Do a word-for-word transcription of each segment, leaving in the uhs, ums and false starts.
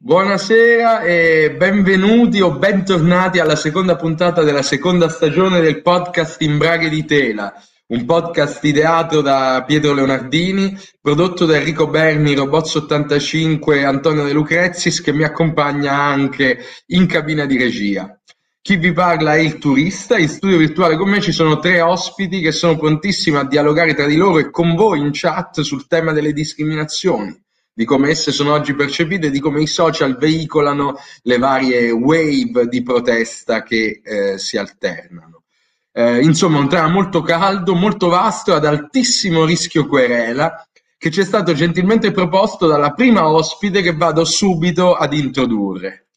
Buonasera e benvenuti o bentornati alla seconda puntata della seconda stagione del podcast Imbraghe di Tela, un podcast ideato da Pietro Leonardini, prodotto da Enrico Berni, Roboz ottantacinque, Antonio De Lucrezis, che mi accompagna anche in cabina di regia. Chi vi parla è il turista. In studio virtuale con me ci sono tre ospiti che sono prontissimi a dialogare tra di loro e con voi in chat sul tema delle discriminazioni, di come esse sono oggi percepite e di come i social veicolano le varie wave di protesta che eh, si alternano. Eh, insomma, un tema molto caldo, molto vasto, ad altissimo rischio querela, che ci è stato gentilmente proposto dalla prima ospite che vado subito ad introdurre.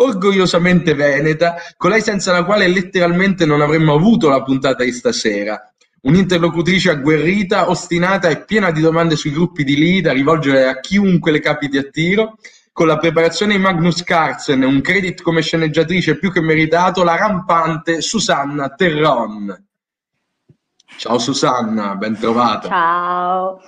Orgogliosamente veneta, colei senza la quale letteralmente non avremmo avuto la puntata di stasera. Un'interlocutrice agguerrita, ostinata e piena di domande sui gruppi di lì da rivolgere a chiunque le capiti a tiro. Con la preparazione di Magnus Carlsen, un credit come sceneggiatrice più che meritato, la rampante Susanna Terron. Ciao Susanna, ben trovata. Ciao.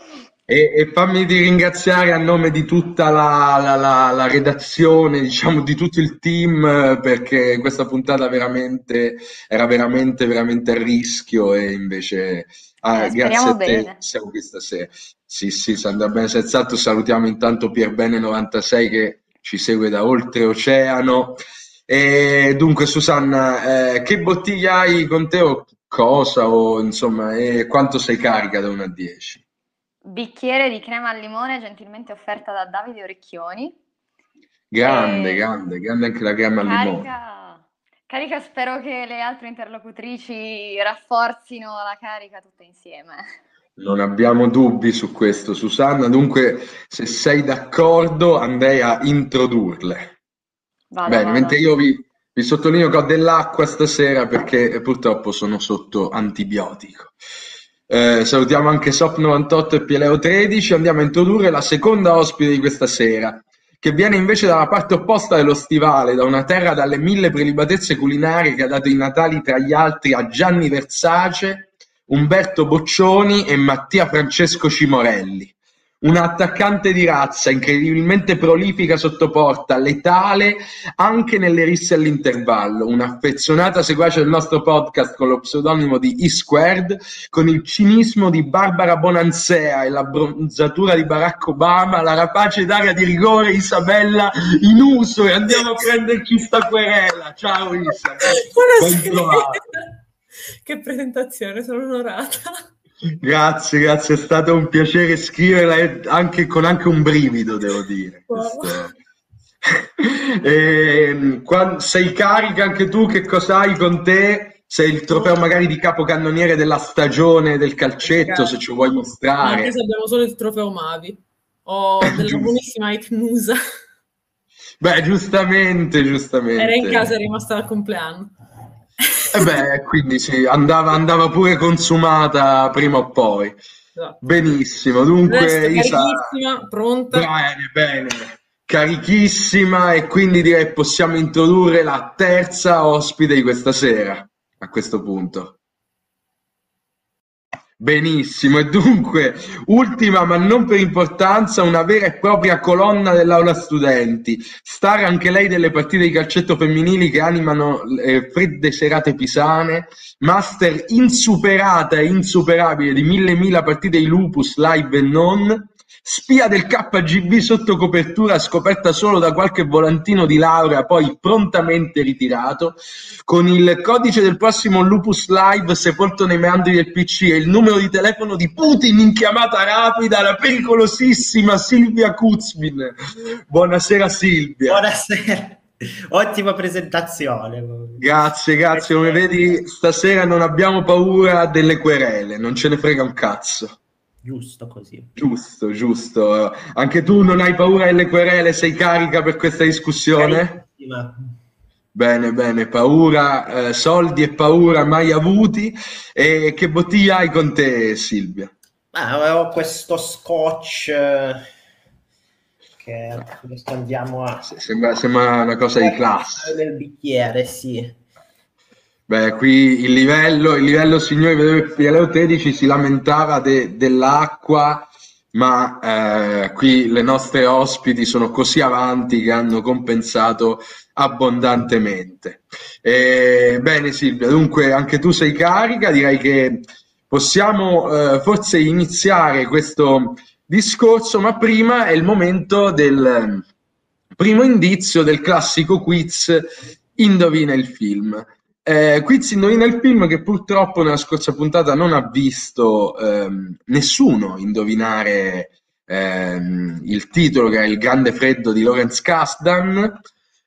E, e fammi di ringraziare a nome di tutta la, la, la, la redazione, diciamo di tutto il team, perché questa puntata veramente era veramente veramente a rischio e invece ah, grazie a te bene. Siamo qui stasera. Sì, sì, si andrà bene senz'altro. Salutiamo intanto Pierbene novantasei che ci segue da oltreoceano. E dunque Susanna, eh, che bottiglia hai con te o cosa o insomma eh, quanto sei carica da uno a dieci? Bicchiere di crema al limone gentilmente offerta da Davide Orecchioni. Grande, e... grande, grande anche la crema carica, al limone. Carica, spero che le altre interlocutrici rafforzino la carica tutte insieme. Non abbiamo dubbi su questo, Susanna. Dunque, se sei d'accordo, andrei a introdurle. Vado, Bene, vado. Mentre io vi, vi sottolineo che ho dell'acqua stasera perché purtroppo sono sotto antibiotico. Eh, salutiamo anche Sop novantotto e Pieleo tredici. Andiamo a introdurre la seconda ospite di questa sera, che viene invece dalla parte opposta dello stivale, da una terra dalle mille prelibatezze culinarie che ha dato i natali tra gli altri a Gianni Versace, Umberto Boccioni e Mattia Francesco Cimorelli. Una attaccante di razza, incredibilmente prolifica sotto porta, letale anche nelle risse all'intervallo, un'affezionata seguace del nostro podcast con lo pseudonimo di E-Squared, con il cinismo di Barbara Bonansea e la bronzatura di Barack Obama, la rapace d'aria di rigore Isabella Inuso, e andiamo a prenderci sta querela. Ciao Isa. Buonasera. Che presentazione, sono onorata. Grazie, grazie, è stato un piacere scriverla anche, con anche un brivido, devo dire. Wow. E, quando, sei carica anche tu, che cosa hai con te? Sei il trofeo magari di capocannoniere della stagione del calcetto, se ci vuoi mostrare. Adesso abbiamo solo il trofeo Mavi, ho della buonissima Icnusa. Beh, giustamente, giustamente. Era in casa, è rimasta al compleanno. Eh beh, quindi sì, andava, andava pure consumata prima o poi. Esatto. Benissimo, dunque Isa, pronta. Bene, bene, carichissima, e quindi direi che possiamo introdurre la terza ospite di questa sera, a questo punto. Benissimo, e dunque, ultima ma non per importanza, una vera e propria colonna dell'Aula Studenti, star anche lei delle partite di calcetto femminili che animano eh, fredde serate pisane, master insuperata e insuperabile di mille mila partite di lupus live e non, spia del K G B sotto copertura, scoperta solo da qualche volantino di laurea poi prontamente ritirato, con il codice del prossimo Lupus Live sepolto nei meandri del P C e il numero di telefono di Putin in chiamata rapida, la pericolosissima Silvia Kuzmin. Buonasera Silvia. Buonasera. Ottima presentazione. Grazie, grazie. Come vedi stasera non abbiamo paura delle querele, non ce ne frega un cazzo. Giusto così. Giusto, giusto. Anche tu non hai paura delle querele, sei carica per questa discussione? Carissima. Bene, bene, paura, eh, soldi e paura mai avuti. E che bottiglia hai con te, Silvia? Ah, ho questo scotch eh, che adesso andiamo a... Sembra, sembra una cosa di classe. Nel bicchiere, sì. Beh, qui il livello, il livello signori, Pieleo tredici si lamentava de, dell'acqua, ma eh, qui le nostre ospiti sono così avanti che hanno compensato abbondantemente. E, bene Silvia, dunque anche tu sei carica, direi che possiamo eh, forse iniziare questo discorso, ma prima è il momento del primo indizio del classico quiz Indovina il film. Eh, quiz Indovina il film che purtroppo nella scorsa puntata non ha visto ehm, nessuno indovinare ehm, il titolo, che è Il grande freddo di Lawrence Kasdan,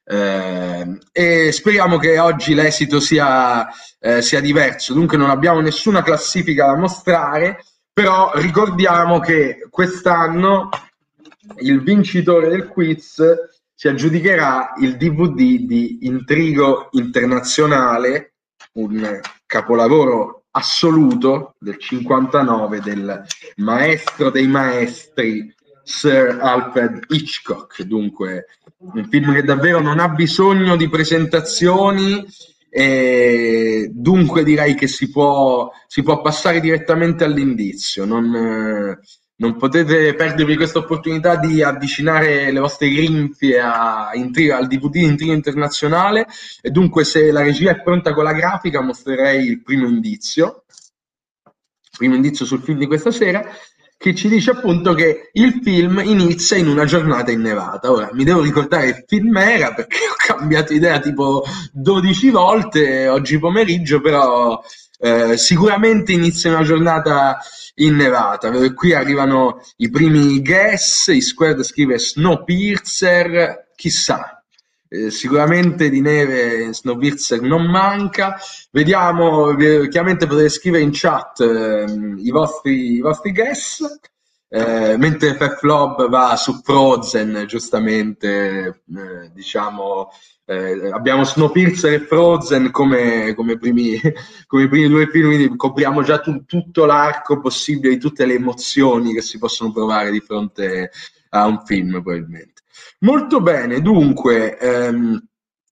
eh, e speriamo che oggi l'esito sia, eh, sia diverso. Dunque non abbiamo nessuna classifica da mostrare, però ricordiamo che quest'anno il vincitore del quiz si aggiudicherà il D V D di Intrigo Internazionale, un capolavoro assoluto del cinquantanove del maestro dei maestri Sir Alfred Hitchcock. Dunque un film che davvero non ha bisogno di presentazioni, e dunque direi che si può, si può passare direttamente all'indizio. Non... Non potete perdervi questa opportunità di avvicinare le vostre grinfie a, in, al D V D in Intrigo Internazionale. E dunque, se la regia è pronta con la grafica, mostrerei il primo indizio. Il primo indizio sul film di questa sera, che ci dice appunto che il film inizia in una giornata innevata. Ora, mi devo ricordare che film era, perché ho cambiato idea tipo dodici volte oggi pomeriggio, però eh, sicuramente inizia in una giornata innevata. Qui arrivano i primi guess. I Squared scrive Snowpiercer, chissà, eh, sicuramente di neve Snowpiercer non manca. Vediamo, eh, chiaramente potete scrivere in chat eh, i, vostri, i vostri guess, eh, mentre Feflob va su Frozen, giustamente, eh, diciamo eh, abbiamo Snowpiercer e Frozen come, come, primi, come primi due film, quindi copriamo già tu, tutto l'arco possibile di tutte le emozioni che si possono provare di fronte a un film, probabilmente. Molto bene, dunque ehm,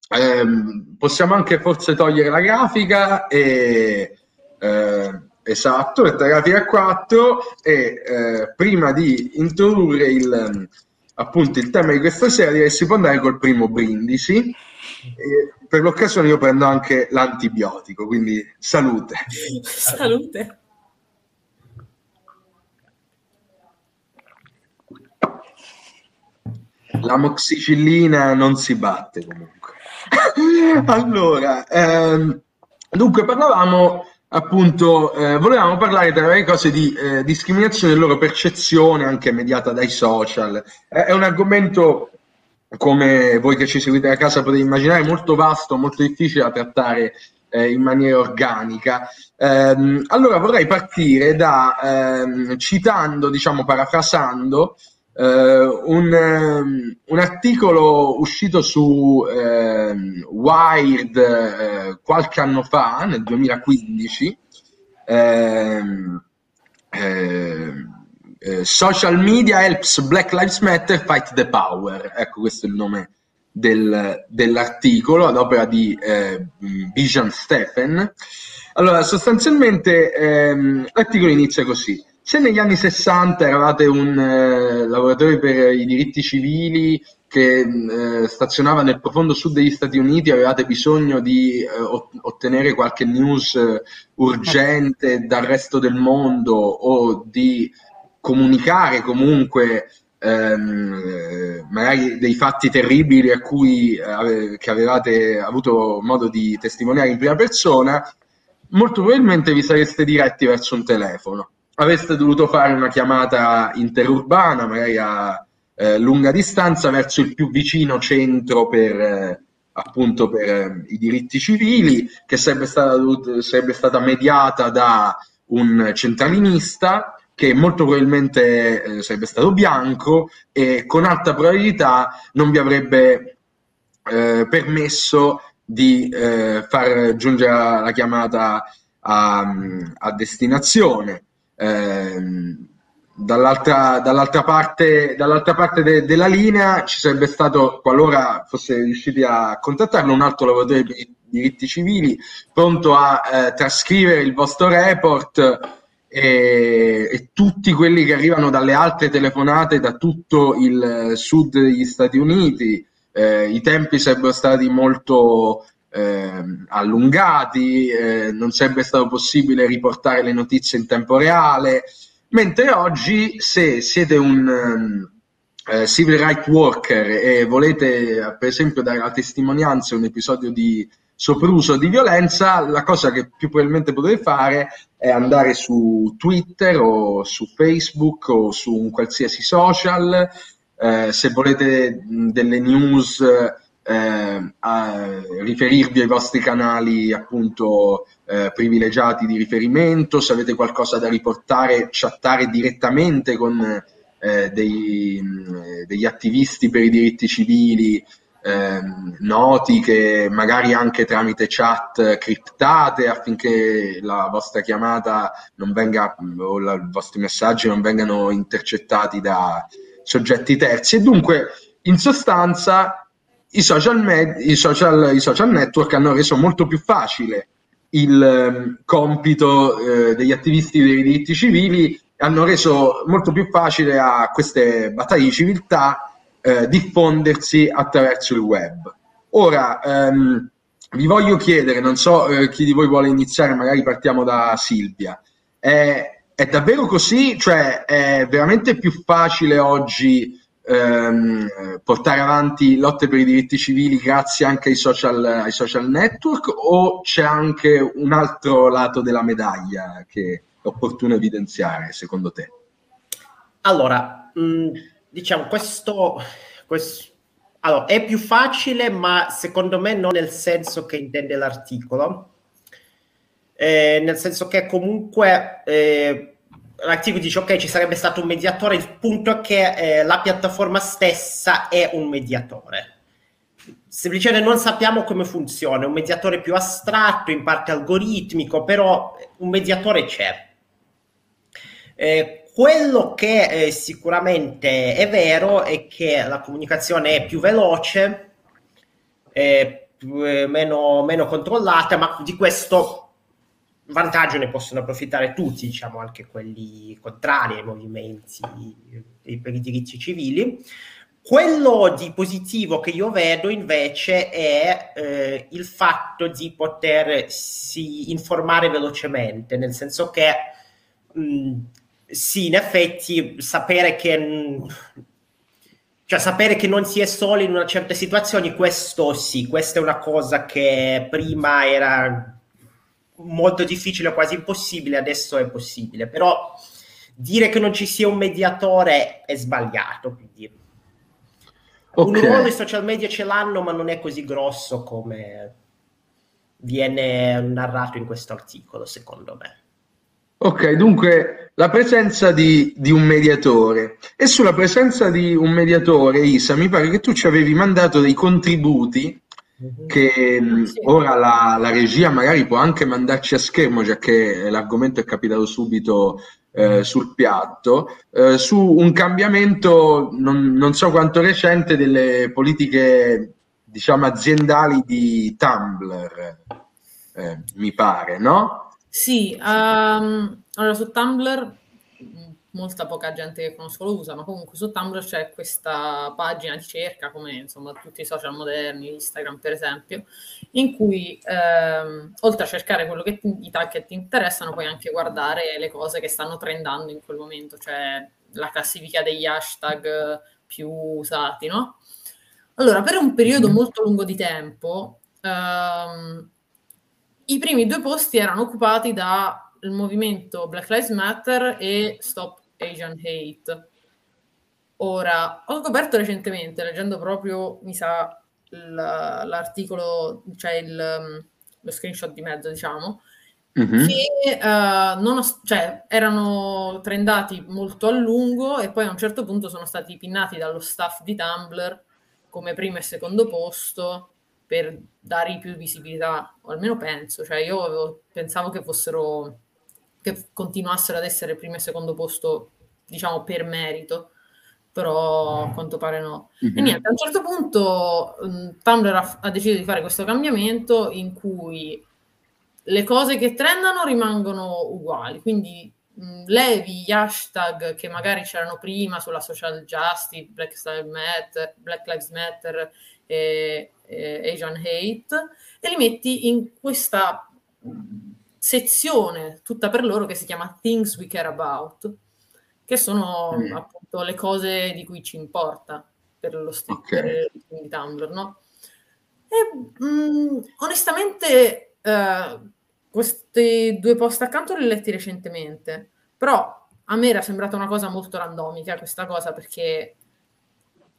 ehm, possiamo anche forse togliere la grafica e... Eh, Esatto, la grafica quattro. E eh, prima di introdurre il, appunto, il tema di questa sera, direi si può andare col primo brindisi. E per l'occasione io prendo anche l'antibiotico, quindi salute. Salute. L'amoxicillina non si batte comunque. Allora, ehm, dunque parlavamo... Appunto, eh, volevamo parlare tra le varie cose di eh, discriminazione e loro percezione, anche mediata dai social. È un argomento, come voi che ci seguite da casa potete immaginare, molto vasto, molto difficile da trattare eh, in maniera organica. Eh, allora vorrei partire da, eh, citando, diciamo parafrasando, eh, un, un articolo uscito su eh, Wired eh, qualche anno fa, nel duemilaquindici, eh, eh, eh, Social Media Helps Black Lives Matter Fight the Power. Ecco, questo è il nome del, dell'articolo ad opera di eh, Bijan Stephen. Allora, sostanzialmente ehm, l'articolo inizia così. Se negli anni sessanta eravate un eh, lavoratore per i diritti civili che eh, stazionava nel profondo sud degli Stati Uniti, avevate bisogno di eh, ottenere qualche news urgente dal resto del mondo o di comunicare comunque ehm, magari dei fatti terribili a cui, eh, che avevate avuto modo di testimoniare in prima persona, molto probabilmente vi sareste diretti verso un telefono. Avreste dovuto fare una chiamata interurbana, magari a eh, lunga distanza, verso il più vicino centro per, eh, appunto per eh, i diritti civili, che sarebbe stata, sarebbe stata mediata da un centralinista che molto probabilmente eh, sarebbe stato bianco e con alta probabilità non vi avrebbe eh, permesso di eh, far giungere la chiamata a, a destinazione. Eh, dall'altra, dall'altra parte, dall'altra parte de, della linea ci sarebbe stato, qualora fosse riusciti a contattarlo, un altro lavoratore per i diritti civili pronto a eh, trascrivere il vostro report e, e tutti quelli che arrivano dalle altre telefonate da tutto il sud degli Stati Uniti. Eh, i tempi sarebbero stati molto eh, allungati, eh, non sarebbe stato possibile riportare le notizie in tempo reale, mentre oggi, se siete un eh, civil rights worker e volete per esempio dare la testimonianza a un episodio di sopruso, di violenza, la cosa che più probabilmente potete fare è andare su Twitter o su Facebook o su un qualsiasi social. Eh, se volete mh, delle news, eh, a, riferirvi ai vostri canali appunto eh, privilegiati di riferimento, se avete qualcosa da riportare, chattare direttamente con eh, dei, mh, degli attivisti per i diritti civili eh, noti, che magari anche tramite chat criptate, affinché la vostra chiamata non venga, o la, i vostri messaggi non vengano intercettati da soggetti terzi. E dunque, in sostanza, i social, med- i social, i social network hanno reso molto più facile il um, compito eh, degli attivisti dei diritti civili, hanno reso molto più facile a queste battaglie di civiltà eh, diffondersi attraverso il web. Ora, ehm, vi voglio chiedere, non so eh, chi di voi vuole iniziare, magari partiamo da Silvia. Eh, È davvero così? Cioè, è veramente più facile oggi ehm, portare avanti lotte per i diritti civili grazie anche ai social, ai social network, o c'è anche un altro lato della medaglia che è opportuno evidenziare, secondo te? Allora, mh, diciamo, questo, questo allora, è più facile, ma secondo me non nel senso che intende l'articolo. Eh, nel senso che comunque eh, l'articolo dice ok, ci sarebbe stato un mediatore, il punto è che eh, la piattaforma stessa è un mediatore, semplicemente non sappiamo come funziona, è un mediatore più astratto, in parte algoritmico, però un mediatore c'è. Eh, quello che eh, sicuramente è vero è che la comunicazione è più veloce, eh, più, eh, meno, meno controllata, ma di questo vantaggio ne possono approfittare tutti, diciamo anche quelli contrari ai movimenti per i diritti civili. Quello di positivo che io vedo invece è eh, il fatto di potersi informare velocemente, nel senso che mh, sì, in effetti sapere che mh, cioè sapere che non si è soli in una certa situazione, questo sì, questa è una cosa che prima era molto difficile, quasi impossibile, adesso è possibile, però dire che non ci sia un mediatore è sbagliato, quindi okay. Un ruolo i social media ce l'hanno, ma non è così grosso come viene narrato in questo articolo, secondo me. Ok, dunque la presenza di, di un mediatore, e sulla presenza di un mediatore, Isa, mi pare che tu ci avevi mandato dei contributi che sì. Ora la, la regia magari può anche mandarci a schermo, già che l'argomento è capitato subito eh, sul piatto, eh, su un cambiamento non, non so quanto recente delle politiche, diciamo, aziendali di Tumblr, eh, mi pare, no? Sì, um, allora su Tumblr molta poca gente che conosco lo usa, ma comunque su Tumblr c'è questa pagina di cerca, come insomma tutti i social moderni, Instagram per esempio, in cui ehm, oltre a cercare quello che ti, i tag che ti interessano, puoi anche guardare le cose che stanno trendando in quel momento, cioè la classifica degli hashtag più usati, no? Allora, per un periodo molto lungo di tempo ehm, i primi due posti erano occupati da il movimento Black Lives Matter e Stop Asian Hate. Ora, ho scoperto recentemente, leggendo proprio, mi sa, l'articolo, cioè il, lo screenshot di mezzo, diciamo, mm-hmm. che uh, non ho, cioè, erano trendati molto a lungo e poi a un certo punto sono stati pinnati dallo staff di Tumblr come primo e secondo posto per dare più visibilità, o almeno penso, cioè io avevo, pensavo che fossero... che continuassero ad essere primo e secondo posto, diciamo, per merito, però a quanto pare no. Mm-hmm. E niente, a un certo punto mh, Tumblr ha, ha deciso di fare questo cambiamento in cui le cose che trendano rimangono uguali, quindi mh, levi gli hashtag che magari c'erano prima sulla social justice, Black Lives Matter, Black Lives Matter e, e Asian Hate, e li metti in questa sezione tutta per loro che si chiama Things We Care About, che sono mm. appunto le cose di cui ci importa per lo sticker okay. di Tumblr, no? E, mh, onestamente uh, questi due post accanto li ho letti recentemente, però a me era sembrata una cosa molto randomica questa cosa, perché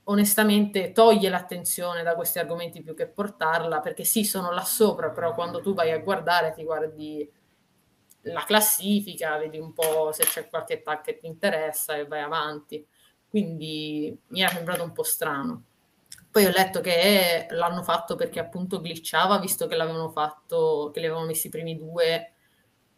onestamente toglie l'attenzione da questi argomenti più che portarla, perché sì, sono là sopra, però quando tu vai a guardare ti guardi la classifica, vedi un po' se c'è qualche tag che ti interessa e vai avanti. Quindi mi era sembrato un po' strano. Poi ho letto che l'hanno fatto perché appunto glitchava, visto che l'avevano fatto, che li avevano messi i primi due,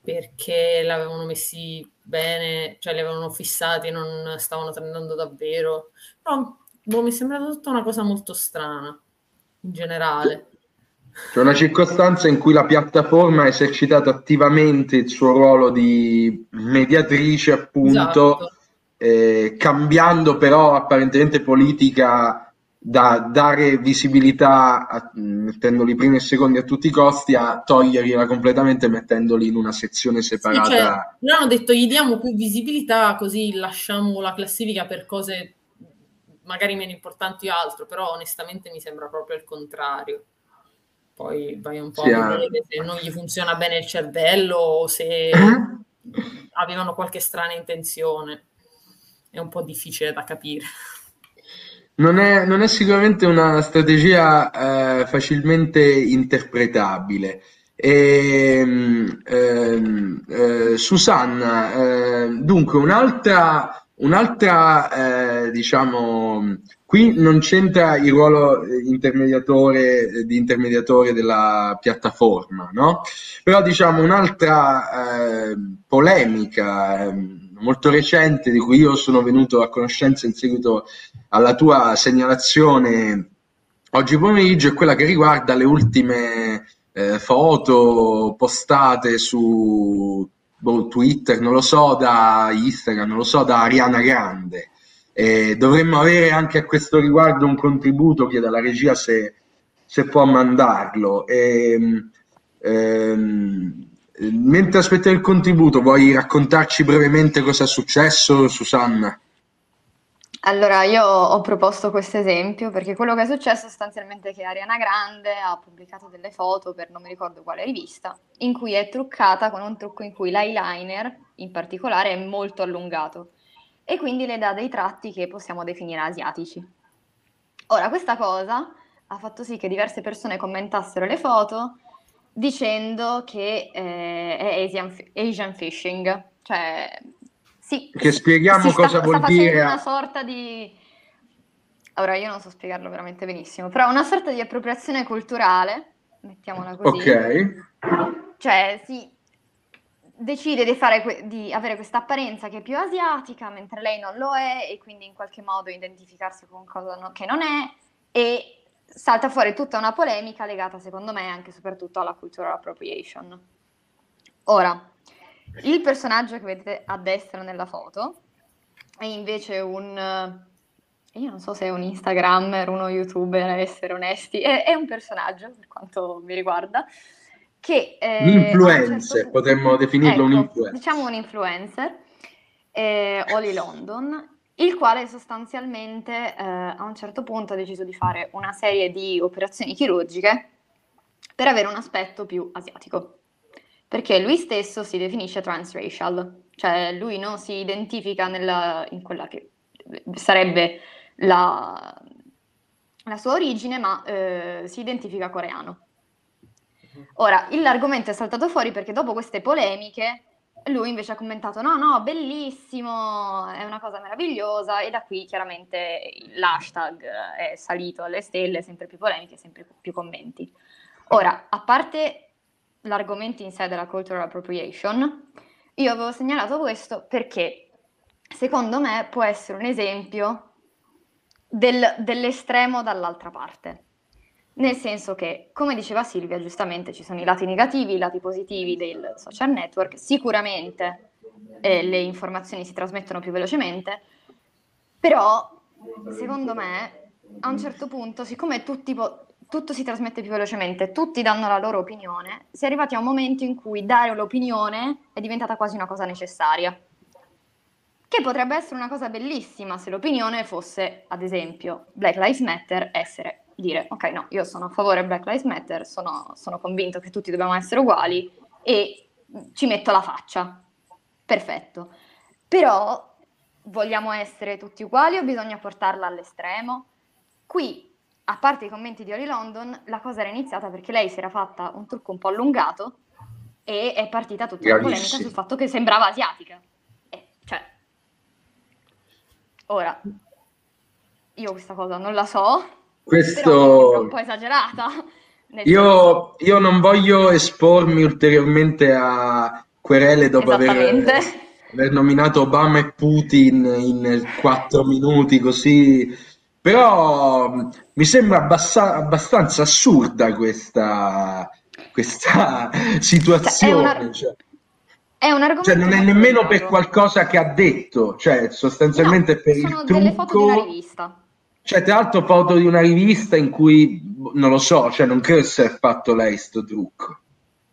perché l'avevano messi bene, cioè li avevano fissati, non stavano trendando davvero. Però boh, mi è sembrata tutta una cosa molto strana, in generale. C'è una circostanza in cui la piattaforma ha esercitato attivamente il suo ruolo di mediatrice, appunto, esatto. Eh, cambiando però apparentemente politica da dare visibilità a, mettendoli primi e secondi a tutti i costi, a togliergliela completamente mettendoli in una sezione separata. Sì, cioè, non hanno detto gli diamo più visibilità così lasciamo la classifica per cose magari meno importanti o altro, però onestamente mi sembra proprio il contrario. Poi vai un po' sì, a vedere se non gli funziona bene il cervello o se avevano qualche strana intenzione. È un po' difficile da capire. Non è, non è sicuramente una strategia eh, facilmente interpretabile. E, ehm, eh, Susanna, eh, dunque un'altra, un'altra eh, diciamo, qui non c'entra il ruolo intermediatore di intermediatore della piattaforma, no? Però diciamo un'altra eh, polemica eh, molto recente, di cui io sono venuto a conoscenza in seguito alla tua segnalazione oggi pomeriggio, è quella che riguarda le ultime eh, foto postate su boh, Twitter, non lo so, da Instagram, non lo so, da Ariana Grande. E dovremmo avere anche a questo riguardo un contributo, chiedo alla regia se, se può mandarlo. E, ehm, mentre aspettiamo il contributo, vuoi raccontarci brevemente cosa è successo, Susanna? Allora, io ho proposto questo esempio perché quello che è successo sostanzialmente è che Ariana Grande ha pubblicato delle foto per non mi ricordo quale rivista, in cui è truccata con un trucco in cui l'eyeliner in particolare è molto allungato e quindi le dà dei tratti che possiamo definire asiatici. Ora, questa cosa ha fatto sì che diverse persone commentassero le foto dicendo che eh, è Asian, Asian phishing, cioè sì, che spieghiamo cosa sta, vuol sta dire una sorta di, ora io non so spiegarlo veramente benissimo, però una sorta di appropriazione culturale, mettiamola così, ok, cioè si decide di fare que- di avere questa apparenza che è più asiatica mentre lei non lo è, e quindi in qualche modo identificarsi con cosa no- che non è, e salta fuori tutta una polemica legata, secondo me, anche e soprattutto alla cultural appropriation. Ora, il personaggio che vedete a destra nella foto è invece un... Io non so se è un Instagrammer, uno YouTuber, ad essere onesti. È, è un personaggio, per quanto mi riguarda, che... Eh, un influencer, certo... potremmo definirlo, ecco, un influencer. Diciamo un influencer, eh, Oli London, il quale sostanzialmente eh, a un certo punto ha deciso di fare una serie di operazioni chirurgiche per avere un aspetto più asiatico, perché lui stesso si definisce transracial, cioè lui non si identifica nella, in quella che sarebbe la, la sua origine, ma eh, si identifica coreano. Ora, l'argomento è saltato fuori perché dopo queste polemiche lui invece ha commentato no, no, bellissimo, è una cosa meravigliosa, e da qui chiaramente l'hashtag è salito alle stelle, sempre più polemiche, sempre più commenti. Ora, a parte l'argomento in sé della cultural appropriation, io avevo segnalato questo perché secondo me può essere un esempio del, dell'estremo dall'altra parte. Nel senso che, come diceva Silvia, giustamente ci sono i lati negativi, i lati positivi del social network. Sicuramente e le informazioni si trasmettono più velocemente, però secondo me a un certo punto, siccome tutti po- tutto si trasmette più velocemente, tutti danno la loro opinione, si è arrivati a un momento in cui dare l'opinione è diventata quasi una cosa necessaria, che potrebbe essere una cosa bellissima se l'opinione fosse, ad esempio, Black Lives Matter, essere dire, ok, no, io sono a favore Black Lives Matter, sono, sono convinto che tutti dobbiamo essere uguali e ci metto la faccia, perfetto. Però vogliamo essere tutti uguali o bisogna portarla all'estremo? Qui, a parte i commenti di Oli London, la cosa era iniziata perché lei si era fatta un trucco un po' allungato e è partita tutta una polemica sul fatto che sembrava asiatica. Eh, cioè, ora, io questa cosa non la so. Questo è un po' esagerata. Io, io non voglio espormi ulteriormente a querele dopo aver, aver nominato Obama e Putin in quattro minuti così, però mi sembra abbassa- abbastanza assurda questa, questa situazione. Cioè, è, un ar- cioè, è un argomento. Cioè, non è nemmeno per qualcosa che ha detto, cioè sostanzialmente no, per il trucco. Sono delle foto di una rivista. Cioè, tra l'altro foto di una rivista in cui, non lo so, cioè non credo si sia fatto lei sto trucco.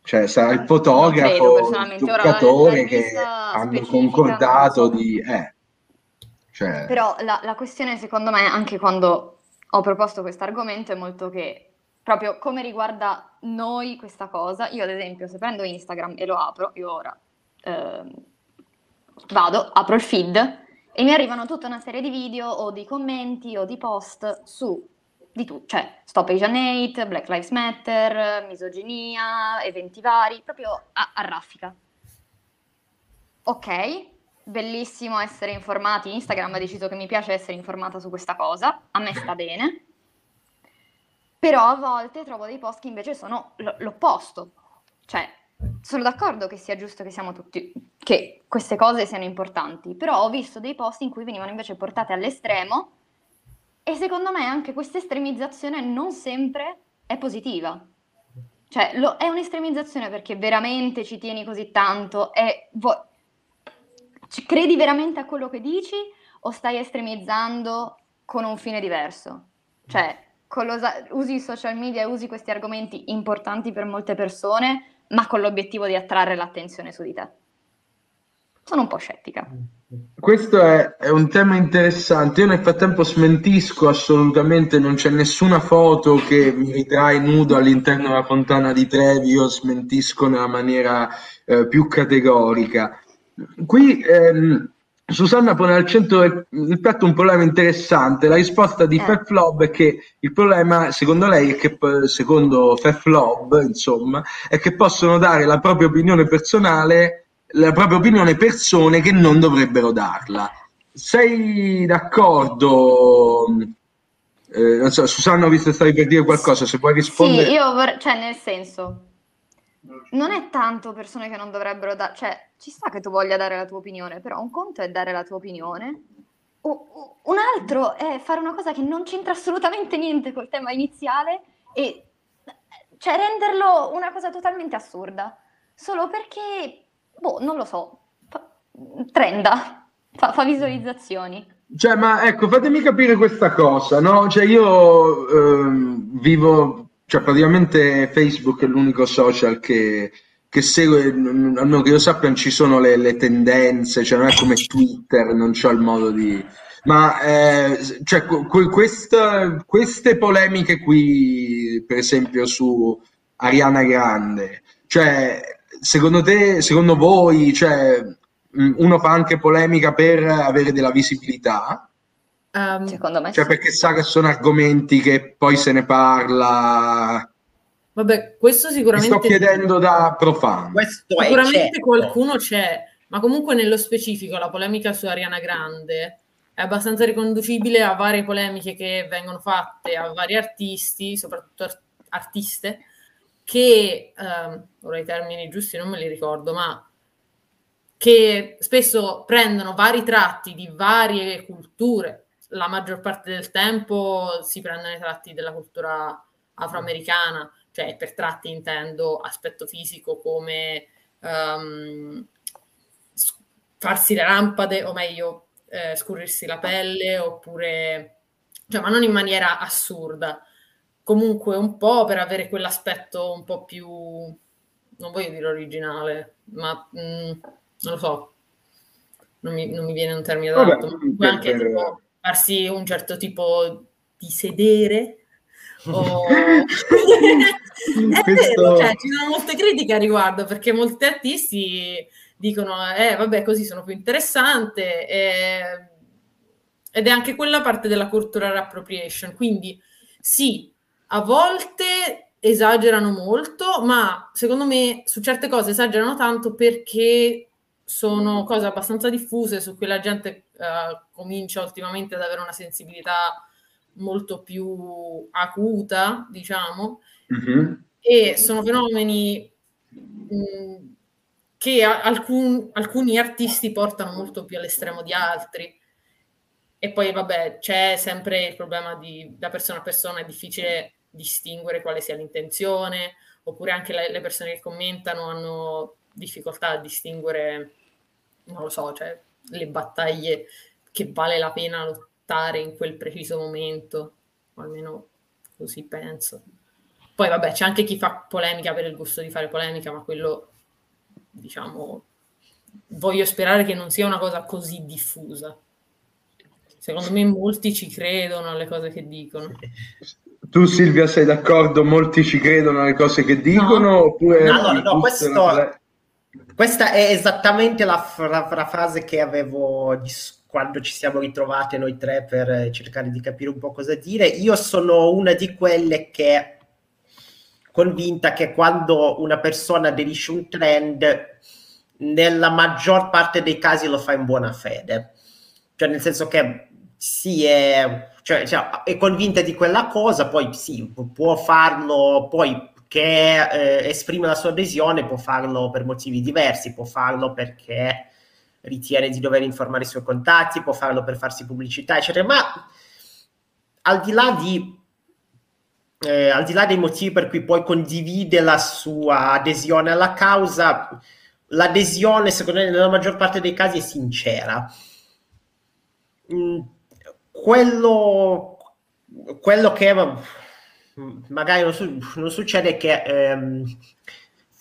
Cioè, sarà il fotografo, il truccatore che hanno concordato di... Eh. Cioè. Però la, la questione, secondo me, anche quando ho proposto questo argomento, è molto che, proprio come riguarda noi questa cosa, io ad esempio se prendo Instagram e lo apro, io ora eh, vado, apro il feed... E mi arrivano tutta una serie di video o di commenti o di post su di tutto, cioè Stop Asian Hate, Black Lives Matter, misoginia, eventi vari, proprio a, a raffica. Ok, bellissimo essere informati, Instagram ha deciso che mi piace essere informata su questa cosa, a me sta bene, però a volte trovo dei post che invece sono l- l'opposto, cioè... Sono d'accordo che sia giusto che siamo tutti, che queste cose siano importanti, però ho visto dei post in cui venivano invece portate all'estremo e secondo me anche questa estremizzazione non sempre è positiva. Cioè, lo, è un'estremizzazione perché veramente ci tieni così tanto e vo- ci credi veramente a quello che dici o stai estremizzando con un fine diverso? Cioè, con lo, usi i social media e usi questi argomenti importanti per molte persone, ma con l'obiettivo di attrarre l'attenzione su di te. Sono un po' scettica. Questo è, è un tema interessante. Io nel frattempo smentisco assolutamente, non c'è nessuna foto che mi ritrae nudo all'interno della fontana di Trevi, io smentisco nella maniera eh, più categorica. Qui ehm, Susanna pone al centro il piatto un problema interessante. La risposta di eh. Fef Lob è che il problema, secondo lei, è che, secondo Fef Lob, insomma, è che possono dare la propria opinione personale, la propria opinione persone che non dovrebbero darla. Sei d'accordo? Eh, non so, Susanna, ho visto che stavi per dire qualcosa, se puoi rispondere. Sì, io vorrei, cioè, nel senso... Non è tanto persone che non dovrebbero dare, cioè ci sta che tu voglia dare la tua opinione, però un conto è dare la tua opinione, o, o, un altro è fare una cosa che non c'entra assolutamente niente col tema iniziale e cioè renderlo una cosa totalmente assurda, solo perché, boh, non lo so, fa, trenda, fa, fa visualizzazioni. Cioè, ma ecco, fatemi capire questa cosa, no? Cioè io ehm, vivo... Cioè praticamente Facebook è l'unico social che, che segue, almeno che io sappia non ci sono le, le tendenze, cioè non è come Twitter, non c'ho il modo di... Ma eh, cioè, que, questa, queste polemiche qui, per esempio su Ariana Grande, cioè secondo te, secondo voi, cioè, uno fa anche polemica per avere della visibilità? Um, secondo me cioè sì. Perché sa che sono argomenti che poi se ne parla. Vabbè, questo sicuramente mi sto chiedendo da profano. Questo sicuramente è certo. Qualcuno c'è, ma comunque nello specifico la polemica su Ariana Grande è abbastanza riconducibile a varie polemiche che vengono fatte a vari artisti, soprattutto art- artiste che ehm, ora i termini giusti non me li ricordo, ma che spesso prendono vari tratti di varie culture. La maggior parte del tempo si prendono i tratti della cultura afroamericana, cioè per tratti intendo aspetto fisico come um, farsi le lampade, o meglio eh, scurrirsi la pelle, oppure, cioè, ma non in maniera assurda, comunque un po' per avere quell'aspetto un po' più, non voglio dire originale, ma mh, non lo so, non mi, non mi viene un termine adatto, ma comunque anche tipo, farsi un certo tipo di sedere. Oh. È questo... vero, cioè, ci sono molte critiche a riguardo, perché molti artisti dicono eh vabbè, così sono più interessante, e... ed è anche quella parte della cultural appropriation, quindi sì, a volte esagerano molto, ma secondo me su certe cose esagerano tanto perché sono cose abbastanza diffuse su cui la gente uh, comincia ultimamente ad avere una sensibilità molto più acuta, diciamo, mm-hmm. e sono fenomeni mh, che alcun, alcuni artisti portano molto più all'estremo di altri. E poi vabbè, c'è sempre il problema di, da persona a persona è difficile distinguere quale sia l'intenzione, oppure anche le, le persone che commentano hanno difficoltà a distinguere, non lo so, cioè le battaglie che vale la pena lottare in quel preciso momento, o almeno così penso. Poi vabbè, c'è anche chi fa polemica per il gusto di fare polemica, ma quello, diciamo, voglio sperare che non sia una cosa così diffusa. Secondo me molti ci credono alle cose che dicono. Tu Silvia sei d'accordo? Molti ci credono alle cose che dicono? No, oppure no, no, no, questo... La... Questa è esattamente la, fra- la frase che avevo discusso quando ci siamo ritrovate noi tre per cercare di capire un po' cosa dire. Io sono una di quelle che è convinta che quando una persona aderisce un trend, nella maggior parte dei casi lo fa in buona fede. Cioè nel senso che sì, è, cioè, cioè, è convinta di quella cosa, poi sì, può farlo, poi che eh, esprime la sua adesione, può farlo per motivi diversi, può farlo perché... ritiene di dover informare i suoi contatti, può farlo per farsi pubblicità, eccetera, ma al di là di eh, al di là dei motivi per cui poi condivide la sua adesione alla causa, l'adesione, secondo me, nella maggior parte dei casi è sincera. Mm, quello, quello che magari non, su- non succede è che... Ehm,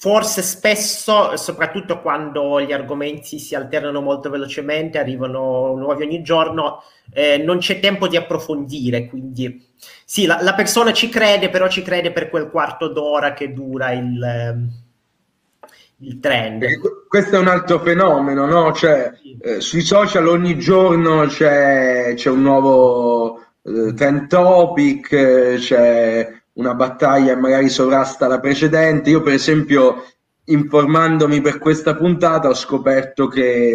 forse spesso, soprattutto quando gli argomenti si alternano molto velocemente, arrivano nuovi ogni giorno, eh, non c'è tempo di approfondire, quindi sì, la, la persona ci crede, però ci crede per quel quarto d'ora che dura il, eh, il trend. Questo è un altro fenomeno, no? Cioè, eh, sui social ogni giorno c'è, c'è un nuovo eh, trend topic, eh, c'è... una battaglia magari sovrasta la precedente. Io per esempio, informandomi per questa puntata, ho scoperto che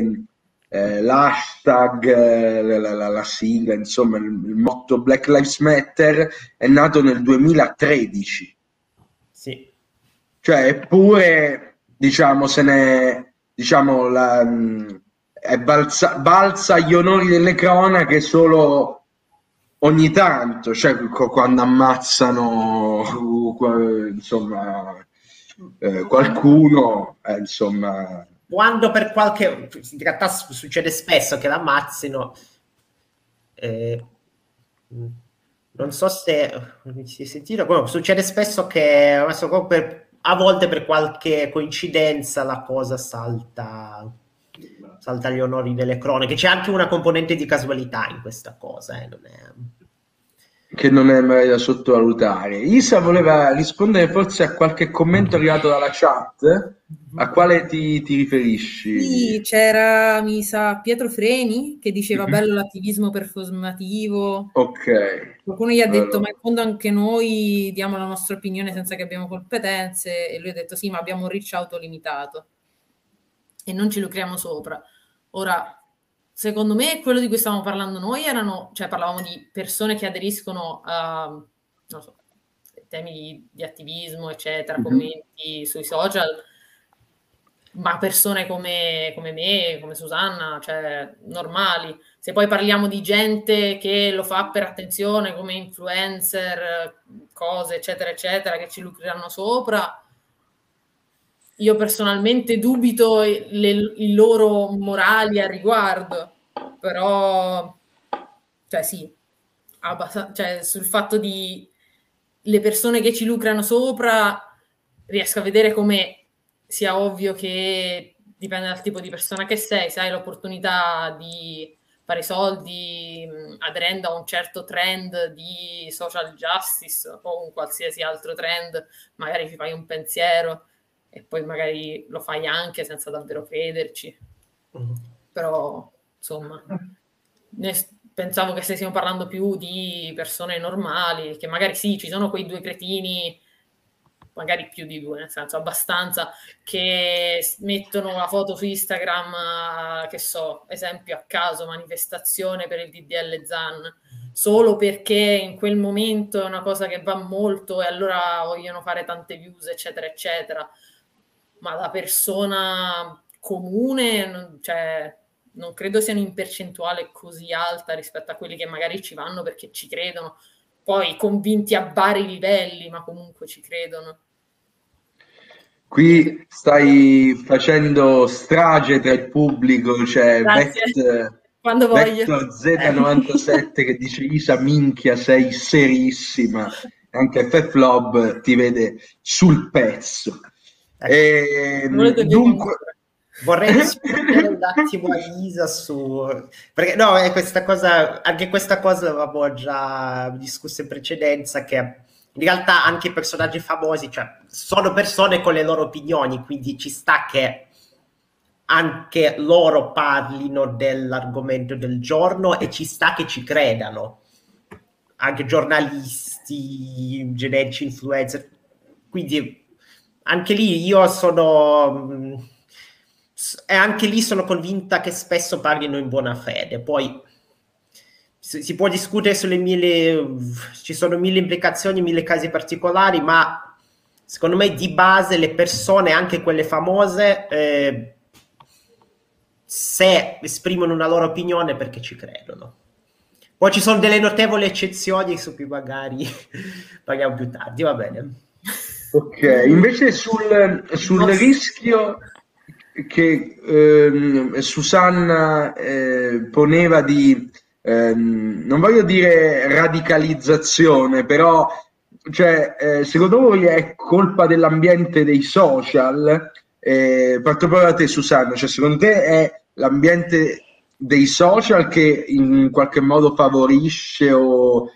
eh, l'hashtag, eh, la, la, la sigla, insomma il, il motto Black Lives Matter è nato nel duemilatredici. Sì. Cioè, eppure, diciamo, se ne diciamo la, è balza, balza agli onori delle cronache solo ogni tanto, cioè quando ammazzano insomma eh, qualcuno, eh, insomma, quando per qualche, in realtà succede spesso che l'ammazzino, eh, non so se si è sentito, comunque succede spesso che per, a volte per qualche coincidenza la cosa salta salta gli onori delle cronache. C'è anche una componente di casualità in questa cosa, eh? non è... che non è mai da sottovalutare. Isa voleva rispondere forse a qualche commento arrivato dalla chat, a quale ti, ti riferisci? Sì, c'era, mi sa, Pietro Freni che diceva mm-hmm. bello l'attivismo performativo. Ok. Qualcuno gli ha allora. detto ma in fondo anche noi diamo la nostra opinione senza che abbiamo competenze, e lui ha detto sì, ma abbiamo un reach out limitato e non ci lucriamo sopra. Ora, secondo me, quello di cui stavamo parlando noi erano, cioè parlavamo di persone che aderiscono a, non so, temi di, di attivismo, eccetera, mm-hmm. commenti sui social, ma persone come, come me, come Susanna, cioè normali. Se poi parliamo di gente che lo fa per attenzione, come influencer, cose, eccetera, eccetera, che ci lucreranno sopra, io personalmente dubito le, i loro morali a riguardo, però cioè sì, abbast- cioè, sul fatto di le persone che ci lucrano sopra riesco a vedere come sia ovvio che dipende dal tipo di persona che sei. Se hai l'opportunità di fare soldi aderendo a un certo trend di social justice o un qualsiasi altro trend, magari ci fai un pensiero e poi magari lo fai anche senza davvero crederci. Mm-hmm. Però insomma, ne pensavo che stessimo parlando più di persone normali, che magari sì, ci sono quei due cretini, magari più di due, nel senso abbastanza, che mettono la foto su Instagram, che so, esempio a caso, manifestazione per il D D L Zan, solo perché in quel momento è una cosa che va molto e allora vogliono fare tante views, eccetera, eccetera. Ma la persona comune, non, cioè, non credo siano in percentuale così alta rispetto a quelli che magari ci vanno perché ci credono, poi convinti a vari livelli, ma comunque ci credono. Qui stai facendo strage tra il pubblico, c'è cioè Vector Z novantasette che dice Isa minchia sei serissima, anche Feflob ti vede sul pezzo. E, dunque... vorrei rispondere un attimo a Isa su, perché no, è questa cosa, anche questa cosa l'avevamo già discusso in precedenza, che in realtà anche i personaggi famosi, cioè, sono persone con le loro opinioni, quindi ci sta che anche loro parlino dell'argomento del giorno e ci sta che ci credano, anche giornalisti, generici influencer, quindi anche lì io sono... E anche lì sono convinta che spesso parlino in buona fede. Poi si può discutere sulle mille, ci sono mille implicazioni, mille casi particolari, ma secondo me di base le persone, anche quelle famose, eh, se esprimono una loro opinione perché ci credono. Poi ci sono delle notevoli eccezioni su cui magari parliamo più tardi, va bene. Ok, invece sul, sul no, rischio... che ehm, Susanna eh, poneva di, ehm, non voglio dire radicalizzazione, però cioè, eh, secondo voi è colpa dell'ambiente dei social? Eh, parto proprio da te Susanna, cioè, secondo te è l'ambiente dei social che in qualche modo favorisce o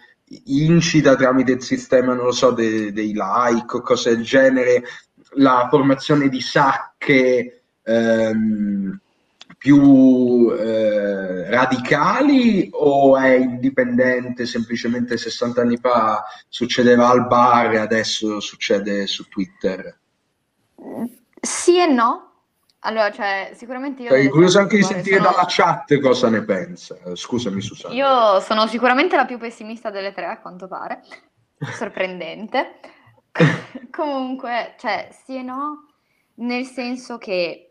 incita tramite il sistema, non lo so, de- dei like o cose del genere, la formazione di sacche Ehm, più eh, radicali, o è indipendente semplicemente sessanta anni fa succedeva al bar e adesso succede su Twitter? Sì e no. Allora, cioè, sicuramente io... Sei curioso anche di sentire sono... dalla chat cosa ne pensa. Scusami Susanna. Io sono sicuramente la più pessimista delle tre, a quanto pare. Sorprendente. Comunque, cioè, sì e no. Nel senso che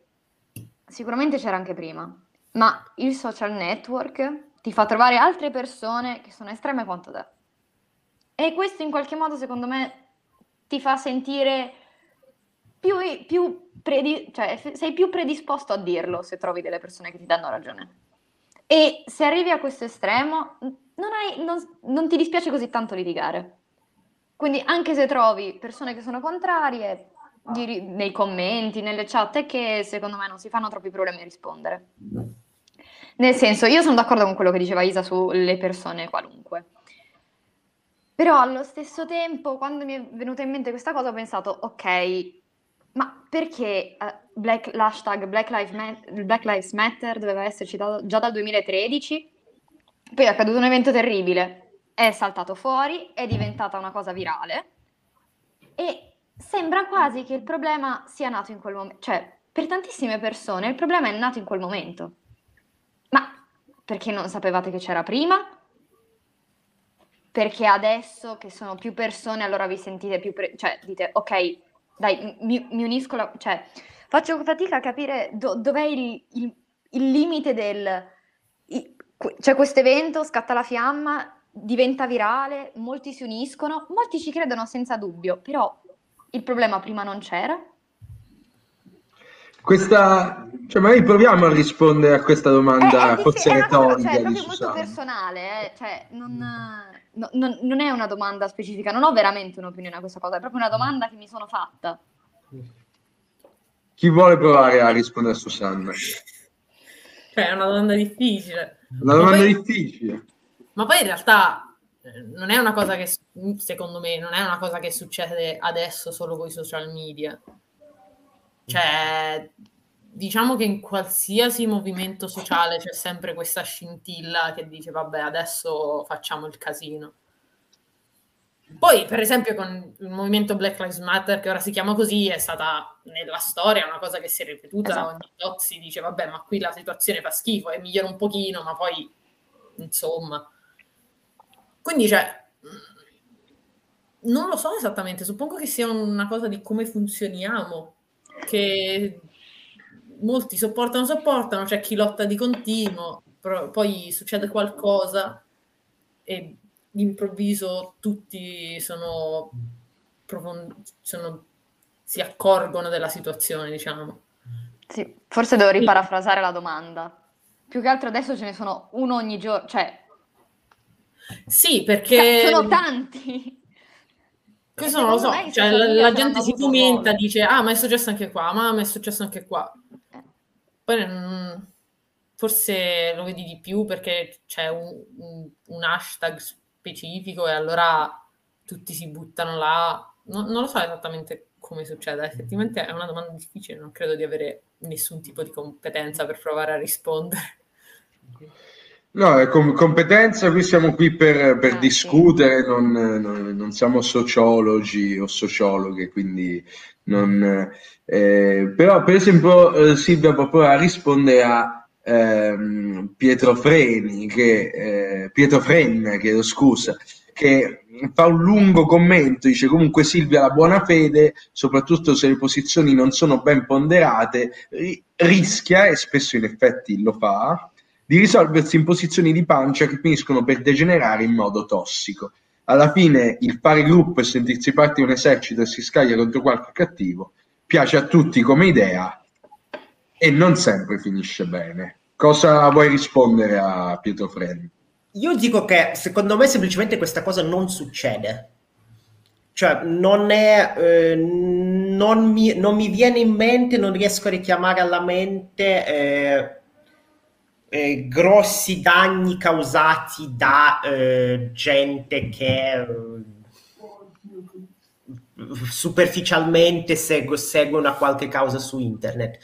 sicuramente c'era anche prima, ma il social network ti fa trovare altre persone che sono estreme quanto te. E questo in qualche modo, secondo me, ti fa sentire più, più predi- cioè sei più predisposto a dirlo se trovi delle persone che ti danno ragione. E se arrivi a questo estremo, non, hai, non, non ti dispiace così tanto litigare. Quindi anche se trovi persone che sono contrarie... Di, nei commenti, nelle chat, che secondo me non si fanno troppi problemi a rispondere. Nel senso, io sono d'accordo con quello che diceva Isa sulle persone qualunque, però allo stesso tempo quando mi è venuta in mente questa cosa ho pensato, ok, ma perché uh, black, l'hashtag Black Lives Matter, Black Lives Matter doveva esserci da, già dal duemilatredici, poi è accaduto un evento terribile, è saltato fuori, è diventata una cosa virale e sembra quasi che il problema sia nato in quel momento, cioè per tantissime persone il problema è nato in quel momento. Ma perché non sapevate che c'era prima? Perché adesso che sono più persone allora vi sentite più, pre- cioè dite ok dai mi, mi unisco, la- cioè faccio fatica a capire do- dov'è il, il, il limite del, i- cioè questo evento scatta la fiamma, diventa virale, molti si uniscono, molti ci credono senza dubbio, però il problema prima non c'era? Questa, cioè magari proviamo a rispondere a questa domanda, eh, forse retorica, cioè, di Susanna. È molto personale, eh? Cioè, non, no, non, non è una domanda specifica, non ho veramente un'opinione a questa cosa, è proprio una domanda che mi sono fatta. Chi vuole provare a rispondere a Susanna? Cioè, è una domanda difficile. Una domanda ma poi, difficile. Ma poi in realtà non è una cosa che, secondo me, non è una cosa che succede adesso solo con i social media. Cioè, diciamo che in qualsiasi movimento sociale c'è sempre questa scintilla che dice, vabbè, adesso facciamo il casino. Poi, per esempio, con il movimento Black Lives Matter, che ora si chiama così, è stata nella storia una cosa che si è ripetuta. Esatto. Ogni tot si dice, vabbè, ma qui la situazione fa schifo, e migliora un pochino, ma poi, insomma. Quindi, cioè, non lo so esattamente, suppongo che sia una cosa di come funzioniamo, che molti sopportano, sopportano, c'è cioè chi lotta di continuo, poi succede qualcosa e d'improvviso tutti sono, profond- sono si accorgono della situazione, diciamo. Sì, forse devo riparafrasare la domanda. Più che altro adesso ce ne sono uno ogni giorno, cioè sì, perché sono tanti. Questo non lo so, cioè, la, la gente si fomenta, dice, ah, ma è successo anche qua, ma, ma è successo anche qua. Poi mh, forse lo vedi di più perché c'è un, un, un hashtag specifico e allora tutti si buttano là. No, non lo so esattamente come succede, effettivamente è una domanda difficile, non credo di avere nessun tipo di competenza per provare a rispondere. No, com- competenza, qui siamo qui per, per ah, discutere, sì. non, non, non siamo sociologi o sociologhe, quindi non... Eh, però, per esempio, eh, Silvia Popola risponde a ehm, Pietro Freni, che, eh, Pietro Frenna, chiedo scusa, che fa un lungo commento, dice comunque Silvia la buona fede, soprattutto se le posizioni non sono ben ponderate, ri- rischia, e spesso in effetti lo fa, di risolversi in posizioni di pancia che finiscono per degenerare in modo tossico. Alla fine il fare gruppo e sentirsi parte di un esercito e si scaglia contro qualche cattivo piace a tutti come idea e non sempre finisce bene. Cosa vuoi rispondere a Pietro Freni? Io dico che secondo me semplicemente questa cosa non succede. Cioè non è... Eh, non, mi, non mi viene in mente, non riesco a richiamare alla mente... Eh, Eh, grossi danni causati da eh, gente che eh, superficialmente segue, segue una qualche causa su internet.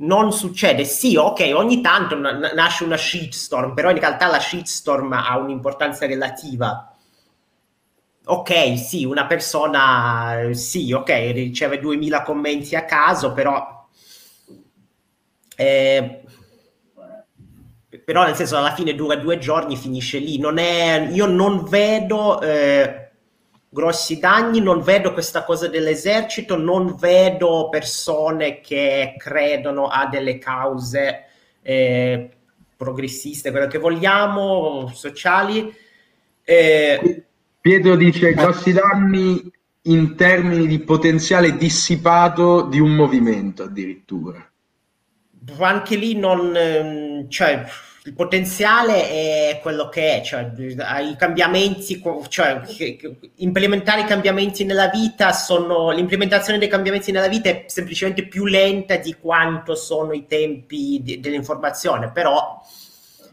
Non succede, sì, ok, ogni tanto n- nasce una shitstorm, però in realtà la shitstorm ha un'importanza relativa. Ok, sì, una persona, sì, ok, riceve duemila commenti a caso, però... Eh, però nel senso alla fine dura due giorni, finisce lì. Non è, io non vedo eh, grossi danni, non vedo questa cosa dell'esercito, non vedo persone che credono a delle cause eh, progressiste, quello che vogliamo, sociali. Eh, Pietro dice grossi danni in termini di potenziale dissipato di un movimento addirittura. Anche lì non... Cioè, il potenziale è quello che è, cioè i cambiamenti, cioè implementare i cambiamenti nella vita sono, l'implementazione dei cambiamenti nella vita è semplicemente più lenta di quanto sono i tempi di, dell'informazione, però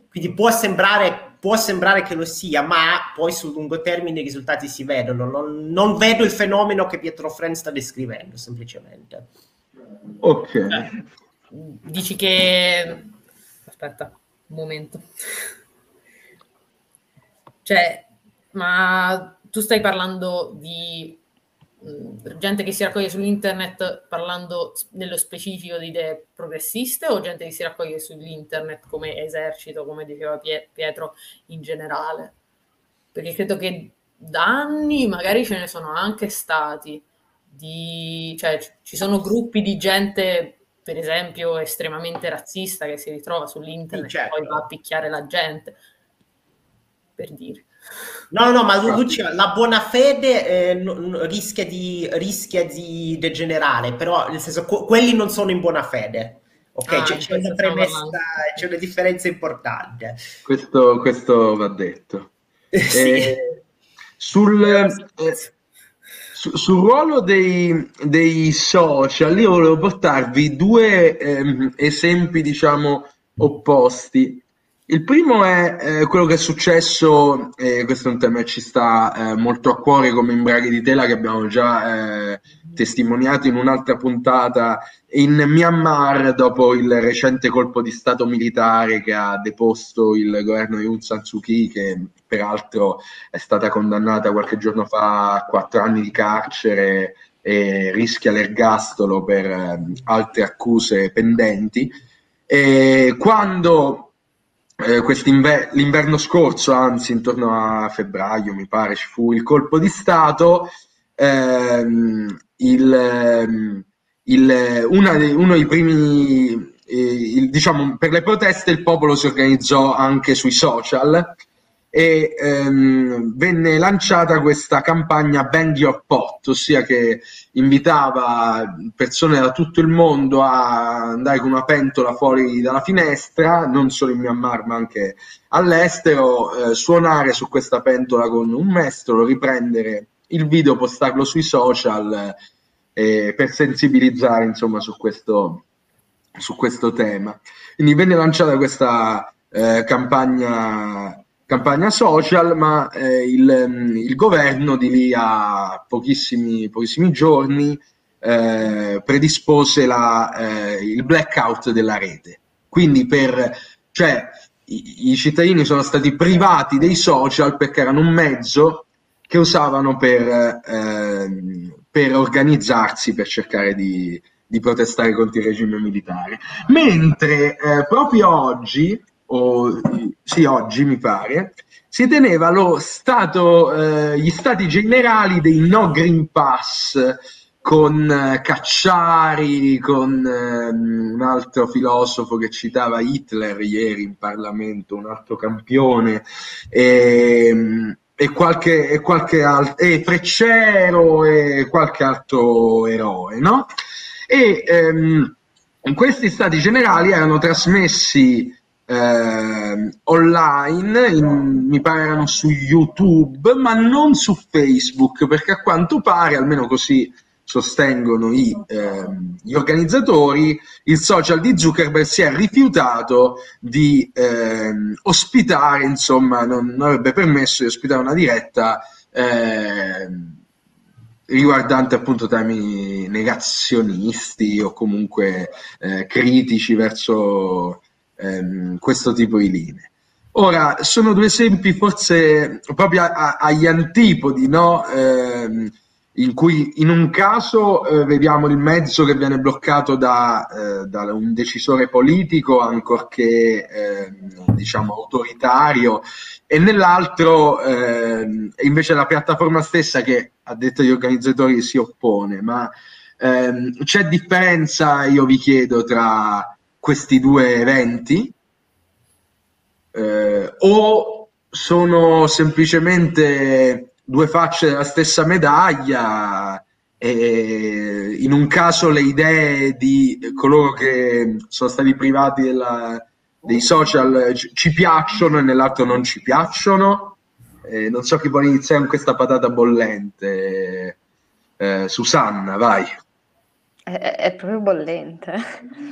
quindi può sembrare, può sembrare che lo sia, ma poi sul lungo termine i risultati si vedono. Non, non vedo il fenomeno che Pietro Fren sta descrivendo, semplicemente. Ok. Dici che... aspetta un momento, cioè, ma tu stai parlando di mh, gente che si raccoglie su internet parlando nello specifico di idee progressiste o gente che si raccoglie su internet come esercito, come diceva Pie- Pietro, in generale? Perché credo che da anni magari ce ne sono anche stati di, cioè c- ci sono gruppi di gente, per esempio, estremamente razzista che si ritrova sull'internet, sì, certo, e poi va a picchiare la gente, per dire. No, no, ma Lucia, la buona fede eh, n- rischia, di, rischia di degenerare, però nel senso que- quelli non sono in buona fede. Ok, ah, c'è, c'è, una premessa, c'è una differenza importante. Questo, questo va detto. Sì. Eh, sul, eh, su, sul ruolo dei, dei social, io volevo portarvi due eh, esempi, diciamo, opposti. Il primo è eh, quello che è successo, eh, questo è un tema che ci sta eh, molto a cuore come Imbraghe di Tela, che abbiamo già eh, testimoniato in un'altra puntata, in Myanmar, dopo il recente colpo di stato militare che ha deposto il governo di Aung San Suu Kyi, che peraltro è stata condannata qualche giorno fa a quattro anni di carcere e rischia l'ergastolo per eh, altre accuse pendenti. E quando... Eh, l'inverno scorso, anzi intorno a febbraio mi pare, ci fu il colpo di stato, ehm, il, il, una dei, uno dei primi eh, il, diciamo per le proteste il popolo si organizzò anche sui social e ehm, venne lanciata questa campagna Bang Your Pot, ossia che invitava persone da tutto il mondo a andare con una pentola fuori dalla finestra, non solo in Myanmar ma anche all'estero, eh, suonare su questa pentola con un mestolo, riprendere il video, postarlo sui social eh, per sensibilizzare insomma su questo, su questo tema. Quindi venne lanciata questa eh, campagna campagna social, ma eh, il, il governo di lì a pochissimi, pochissimi giorni eh, predispose la, eh, il blackout della rete. Quindi per, cioè, i, i cittadini sono stati privati dei social perché erano un mezzo che usavano per, eh, per organizzarsi, per cercare di, di protestare contro il regime militare. Mentre eh, proprio oggi... o sì, oggi mi pare si teneva lo stato eh, gli stati generali dei no green pass con eh, Cacciari, con eh, un altro filosofo che citava Hitler ieri in Parlamento, un altro campione, e, e qualche e qualche altro, e Freccero e qualche altro eroe, no? E ehm, questi stati generali erano trasmessi Eh, online, in, mi pare erano su YouTube, ma non su Facebook, perché a quanto pare, almeno così sostengono i, eh, gli organizzatori, il social di Zuckerberg si è rifiutato di eh, ospitare, insomma, non, non avrebbe permesso di ospitare una diretta eh, riguardante appunto temi negazionisti o comunque eh, critici verso Ehm, questo tipo di linee. Ora, sono due esempi forse proprio a, a, agli antipodi, no? Ehm, in cui in un caso eh, vediamo il mezzo che viene bloccato da, eh, da un decisore politico, ancorché eh, diciamo autoritario, e nell'altro eh, invece la piattaforma stessa che, a detto gli organizzatori, si oppone. Ma ehm, c'è differenza, io vi chiedo, tra questi due eventi, eh, o sono semplicemente due facce della stessa medaglia, e in un caso le idee di coloro che sono stati privati della, dei social ci piacciono e nell'altro non ci piacciono? Eh, non so chi vuole iniziare con questa patata bollente. Eh, Susanna, vai. È, è proprio bollente.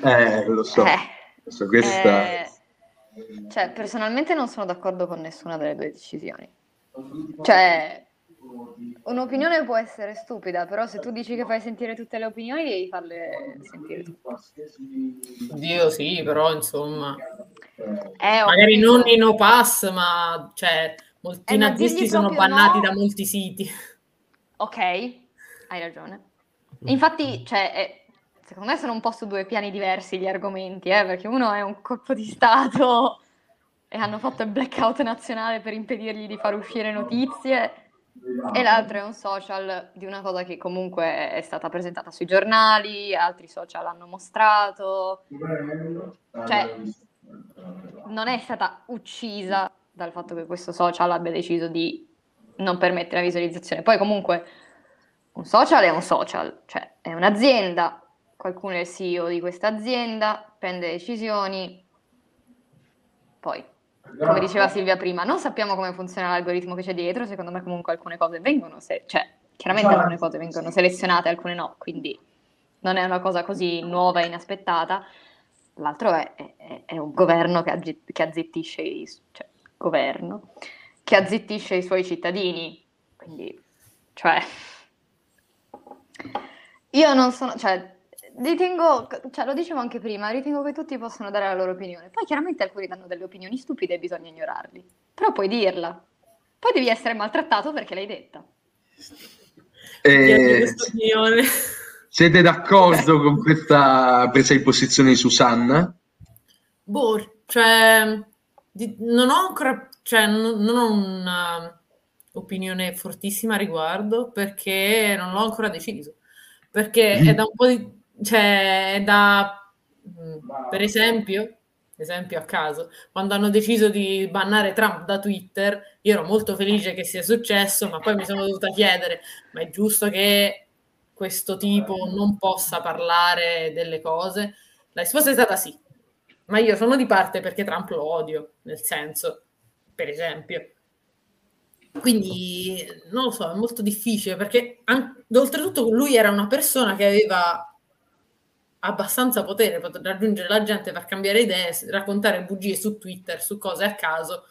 Eh, lo so. Eh, lo so questa... eh, cioè, personalmente non sono d'accordo con nessuna delle due decisioni. Cioè, un'opinione può essere stupida, però se tu dici che fai sentire tutte le opinioni, devi farle sentire tutte. Oddio, sì, però, insomma... Eh, magari visto... non in no pass, ma, cioè, molti eh, nazisti sono bannati no... da molti siti. Ok, hai ragione. Infatti, cioè, eh, secondo me sono un po' su due piani diversi gli argomenti, eh, perché uno è un colpo di stato e hanno fatto il blackout nazionale per impedirgli di far uscire notizie, e l'altro è un social di una cosa che comunque è stata presentata sui giornali, altri social hanno mostrato, cioè non è stata uccisa dal fatto che questo social abbia deciso di non permettere la visualizzazione. Poi comunque un social è un social, cioè è un'azienda, qualcuno è il C E O di questa azienda, prende decisioni, poi come diceva Silvia prima, non sappiamo come funziona l'algoritmo che c'è dietro, secondo me comunque alcune cose vengono, se, cioè chiaramente sì, alcune cose vengono selezionate, alcune no, quindi non è una cosa così nuova e inaspettata. L'altro è, è, è un governo che, aggi, che azzittisce i, cioè, governo, che azzittisce i suoi cittadini, quindi, cioè, io non sono, cioè, ritengo, cioè, lo dicevo anche prima, ritengo che tutti possono dare la loro opinione, poi chiaramente alcuni danno delle opinioni stupide e bisogna ignorarli, però puoi dirla, poi devi essere maltrattato perché l'hai detta. Eh... Siete d'accordo con questa presa di posizione di Susanna? Boh, cioè, di, non ho ancora, cioè, non, non ho un'opinione fortissima a riguardo, perché non l'ho ancora deciso. Perché mm. è da un po' di, cioè, è da, wow. per esempio, esempio a caso, quando hanno deciso di bannare Trump da Twitter, io ero molto felice che sia successo, ma poi mi sono dovuta chiedere, ma è giusto che questo tipo non possa parlare delle cose? La risposta è stata sì, ma io sono di parte perché Trump lo odio, nel senso, per esempio. Quindi, non lo so, è molto difficile, perché anche, oltretutto lui era una persona che aveva abbastanza potere per raggiungere la gente, per cambiare idee, raccontare bugie su Twitter, su cose a caso,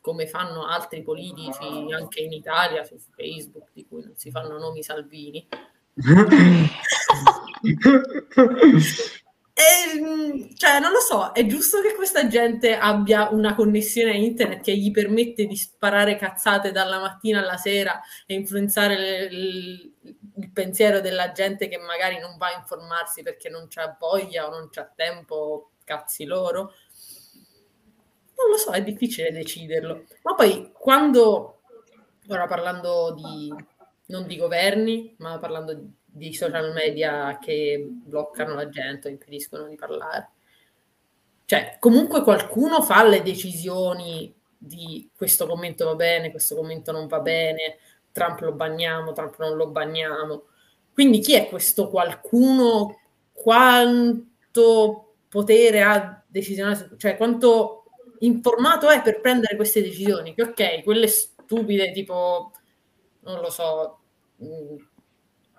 come fanno altri politici anche in Italia, su Facebook, di cui non si fanno nomi, Salvini. E, cioè, non lo so, è giusto che questa gente abbia una connessione a internet che gli permette di sparare cazzate dalla mattina alla sera e influenzare le, il, il pensiero della gente che magari non va a informarsi perché non c'ha voglia o non c'ha tempo, cazzi loro. Non lo so, è difficile deciderlo. Ma poi quando, ora parlando di, non di governi, ma parlando di social media che bloccano la gente, impediscono di parlare. Cioè, comunque qualcuno fa le decisioni di questo commento va bene, questo commento non va bene, Trump lo banniamo, Trump non lo banniamo. Quindi chi è questo qualcuno? Quanto potere ha decisionale? Cioè, quanto informato è per prendere queste decisioni? Che ok, quelle stupide tipo... non lo so,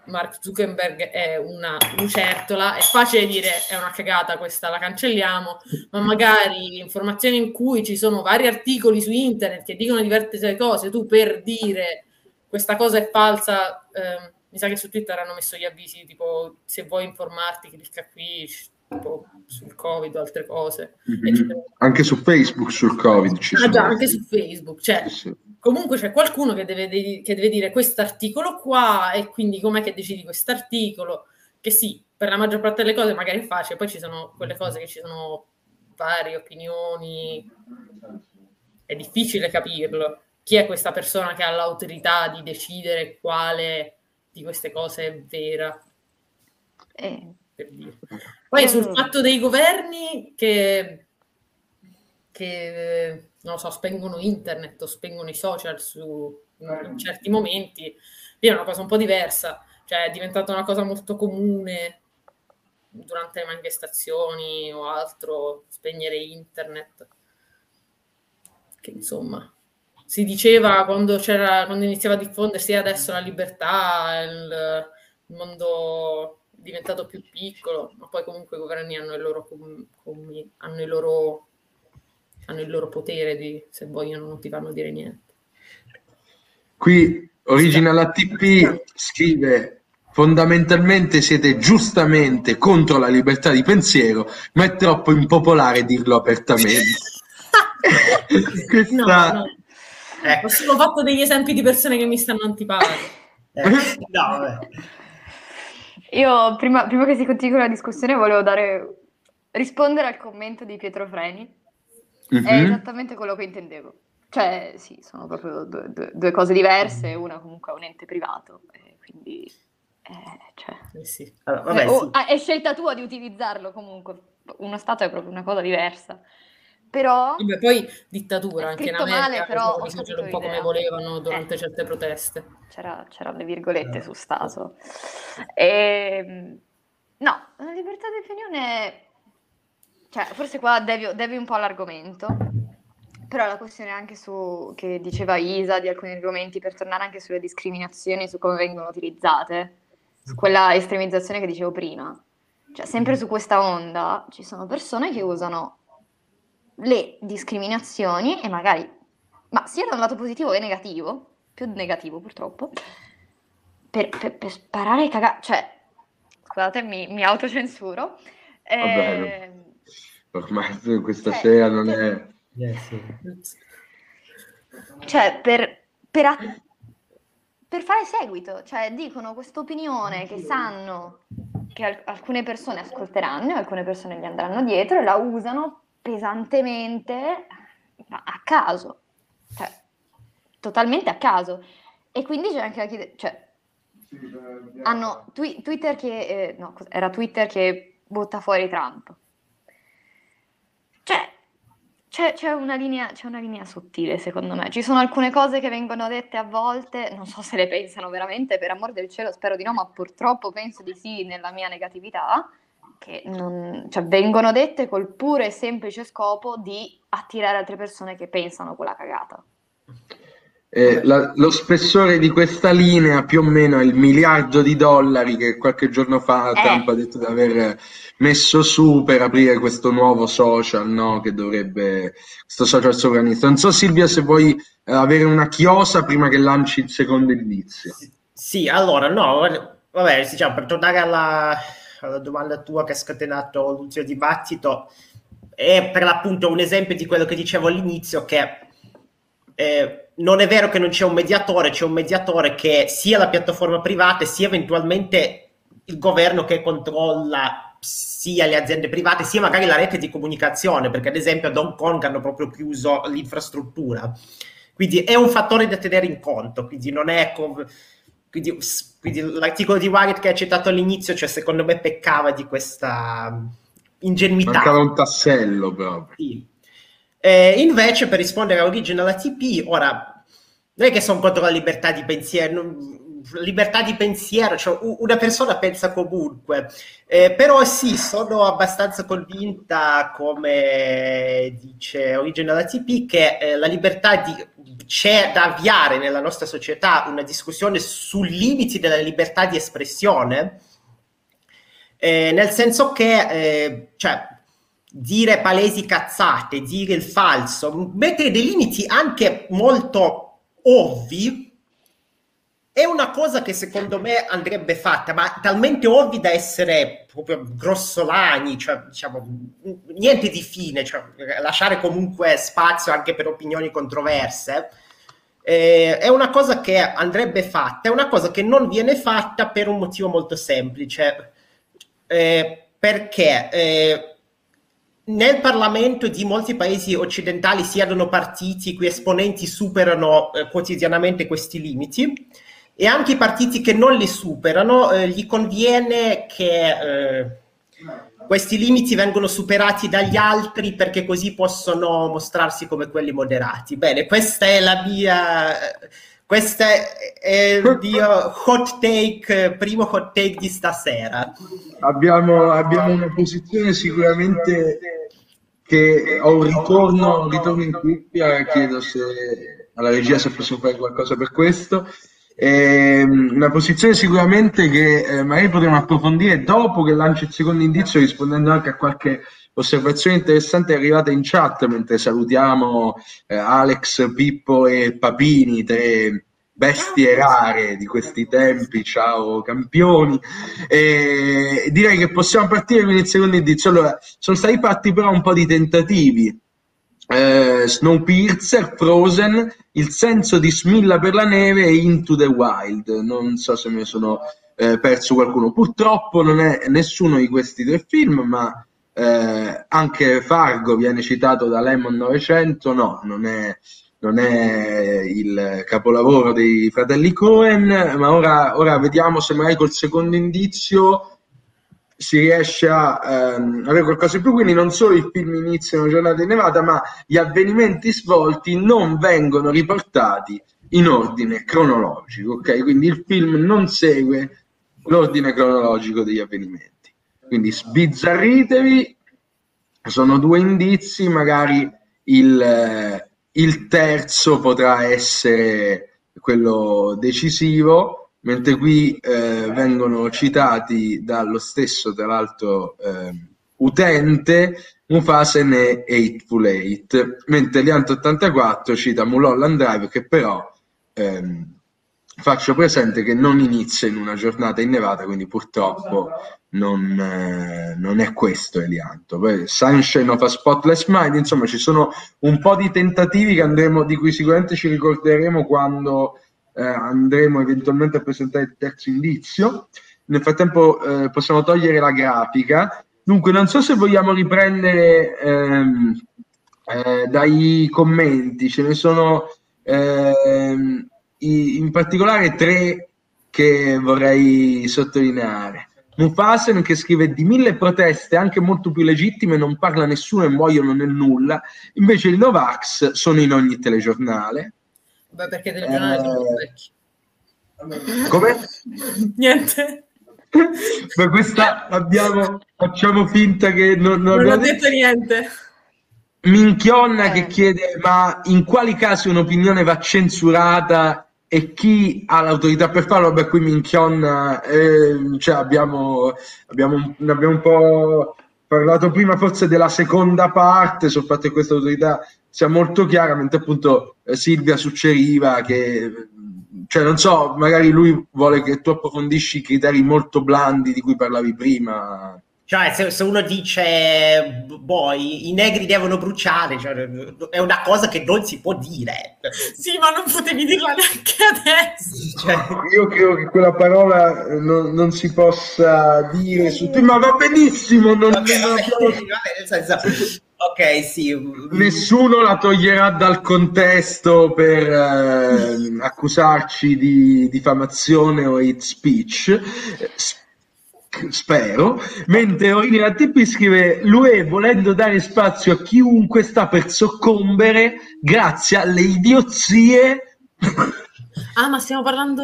Mark Zuckerberg è una lucertola, è facile dire è una cagata questa, la cancelliamo, ma magari informazioni in cui ci sono vari articoli su internet che dicono diverse cose, tu per dire questa cosa è falsa, eh, mi sa che su Twitter hanno messo gli avvisi, tipo se vuoi informarti clicca qui, tipo sul Covid o altre cose. Mm-hmm. Anche su Facebook sul Covid ci ah, sono. Già, anche su Facebook, cioè... Sì, sì. Comunque c'è qualcuno che deve, che deve dire quest'articolo qua e quindi com'è che decidi quest'articolo, che sì, per la maggior parte delle cose magari è facile, poi ci sono quelle cose che ci sono varie opinioni, è difficile capirlo. Chi è questa persona che ha l'autorità di decidere quale di queste cose è vera? Eh. Per dire. Poi sul fatto dei governi che... che non lo so, spengono internet o spengono i social su in certi momenti, lì è una cosa un po' diversa, cioè è diventata una cosa molto comune durante le manifestazioni o altro, spegnere internet, che insomma, si diceva quando c'era, quando iniziava a diffondersi adesso la libertà, il, il mondo è diventato più piccolo, ma poi comunque i governi hanno il loro, com, com, hanno il loro hanno il loro potere di, se vogliono non ti fanno dire niente. Qui Original A T P scrive: fondamentalmente siete giustamente contro la libertà di pensiero, ma è troppo impopolare dirlo apertamente. Questa... no, no. Eh. Ho solo fatto degli esempi di persone che mi stanno antipatiche. Eh. No, vabbè. Io prima, prima che si continui la discussione volevo dare rispondere al commento di Pietro Freni. Mm-hmm. È esattamente quello che intendevo, cioè sì, sono proprio due, due, due cose diverse, una comunque è un ente privato, eh, quindi eh, cioè, eh sì. Allora, vabbè, eh, oh, sì. È scelta tua di utilizzarlo, comunque uno Stato è proprio una cosa diversa, però... Vabbè, poi dittatura anche in America, male, però ho capito un po' idea. Come volevano durante eh. certe proteste. C'era, c'erano le virgolette eh. su Stato. E, no, la libertà di opinione... Cioè, forse qua devi, devi un po' l'argomento, però la questione anche su, che diceva Isa, di alcuni argomenti, per tornare anche sulle discriminazioni, su come vengono utilizzate, su quella estremizzazione che dicevo prima. Cioè, sempre su questa onda ci sono persone che usano le discriminazioni e magari, ma sia da un lato positivo che negativo, più negativo purtroppo, per, per, per sparare e cagare, cioè, scusate, mi, mi autocensuro. Eh, ormai questa cioè, sera non per, è... Yes, yes. Cioè, per, per, a, per fare seguito, cioè, dicono questa opinione che sanno che alcune persone ascolteranno e alcune persone gli andranno dietro e la usano pesantemente a caso, cioè totalmente a caso. E quindi c'è anche la chiede, cioè hanno twi- Twitter che eh, no, era Twitter che butta fuori Trump. Cioè c'è, c'è una linea, c'è una linea sottile, secondo me. Ci sono alcune cose che vengono dette a volte, non so se le pensano veramente, per amor del cielo spero di no, ma purtroppo penso di sì nella mia negatività, che non, cioè, vengono dette col puro e semplice scopo di attirare altre persone che pensano quella cagata. Eh, la, lo spessore di questa linea più o meno è il miliardo di dollari che qualche giorno fa eh. Trump ha detto di aver messo su per aprire questo nuovo social, no? Che dovrebbe, questo social sovranista. Non so, Silvia, se vuoi eh, avere una chiosa prima che lanci il secondo indizio. Sì, sì, allora no, vabbè, diciamo, per tornare alla, alla domanda tua che ha scatenato l'ultimo dibattito, è per l'appunto un esempio di quello che dicevo all'inizio, che eh, non è vero che non c'è un mediatore, c'è un mediatore che sia la piattaforma privata sia eventualmente il governo che controlla sia le aziende private sia magari la rete di comunicazione, perché ad esempio ad Hong Kong hanno proprio chiuso l'infrastruttura, quindi è un fattore da tenere in conto, quindi non è com- quindi, quindi l'articolo di Wired che hai citato all'inizio, cioè secondo me peccava di questa ingenuità, mancava un tassello proprio. Sì. Eh, invece, per rispondere a Original A T P, ora, non è che sono contro la libertà di pensiero, non, libertà di pensiero, cioè una persona pensa comunque, eh, però sì, sono abbastanza convinta, come dice Original A T P, che eh, la libertà di, c'è da avviare nella nostra società una discussione sui limiti della libertà di espressione, eh, nel senso che, eh, cioè, dire palesi cazzate, dire il falso, mettere dei limiti anche molto ovvi è una cosa che secondo me andrebbe fatta, ma talmente ovvi da essere proprio grossolani, cioè diciamo niente di fine, cioè lasciare comunque spazio anche per opinioni controverse. Eh, è una cosa che andrebbe fatta, è una cosa che non viene fatta per un motivo molto semplice, eh, perché eh, nel Parlamento di molti paesi occidentali siedono partiti i cui esponenti superano eh, quotidianamente questi limiti, e anche i partiti che non li superano eh, gli conviene che eh, questi limiti vengano superati dagli altri, perché così possono mostrarsi come quelli moderati. Bene, questa è la mia, questa è il mio hot take, primo hot take di stasera. Abbiamo, abbiamo una posizione sicuramente che ho un ritorno, un ritorno in cuffia, chiedo se alla regia se posso fare qualcosa per questo. È una posizione sicuramente che magari potremo approfondire dopo che lancio il secondo indizio, rispondendo anche a qualche osservazione interessante arrivata in chat, mentre salutiamo eh, Alex, Pippo e Papini, tre bestie rare di questi tempi. Ciao campioni. E direi che possiamo partire con il secondo indizio. Allora, sono stati fatti però un po' di tentativi. Eh, Snowpiercer, Frozen, Il senso di Smilla per la neve e Into the Wild. Non so se mi sono eh, perso qualcuno. Purtroppo non è nessuno di questi tre film, ma Eh, anche Fargo viene citato da Lemon novecento, no, non è, non è il capolavoro dei fratelli Coen, ma ora, ora vediamo se magari col secondo indizio si riesce a ehm, avere qualcosa in più, quindi non solo il film inizia una giornata innevata, ma gli avvenimenti svolti non vengono riportati in ordine cronologico, ok? Quindi il film non segue l'ordine cronologico degli avvenimenti. Quindi sbizzarritevi, sono due indizi, magari il, eh, il terzo potrà essere quello decisivo, mentre qui eh, vengono citati dallo stesso, tra l'altro, eh, utente Mufasen e Eightful Eight, mentre Liant ottantaquattro cita Mulholland Drive, che però ehm, faccio presente che non inizia in una giornata innevata, quindi purtroppo non, eh, non è questo Elianto. Poi Sunshine of a Spotless Mind, insomma ci sono un po' di tentativi che andremo, di cui sicuramente ci ricorderemo quando eh, andremo eventualmente a presentare il terzo indizio. Nel frattempo eh, possiamo togliere la grafica. Dunque, non so se vogliamo riprendere ehm, eh, dai commenti, ce ne sono ehm, i, in particolare tre che vorrei sottolineare. Mufasen, che scrive: di mille proteste anche molto più legittime non parla nessuno e muoiono nel nulla, invece i Novax sono in ogni telegiornale. Beh, perché telegiornale eh... sono vecchi. Come? Niente. Ma questa abbiamo, facciamo finta che non, non, non ho detto niente. Minchionna eh. che chiede: ma in quali casi un'opinione va censurata e chi ha l'autorità per farlo? Beh, qui Minchionna eh, cioè abbiamo, abbiamo, ne abbiamo un po' parlato prima, forse della seconda parte, sul fatto che questa autorità sia molto chiara, mentre appunto eh, Silvia suggeriva che, cioè non so, magari lui vuole che tu approfondisci i criteri molto blandi di cui parlavi prima. Cioè se, se uno dice boh, i, i negri devono bruciare, cioè, è una cosa che non si può dire. Sì, ma non potevi dirla neanche adesso. Cioè, io credo che quella parola non, non si possa dire su te, ma va benissimo, non, vabbè, non vabbè, posso... vabbè, nel senso, ok, sì. Nessuno la toglierà dal contesto per eh, accusarci di diffamazione o hate speech. S- spero. Mentre Orina T P scrive: l'U E, volendo dare spazio a chiunque, sta per soccombere grazie alle idiozie. Ah, ma stiamo parlando.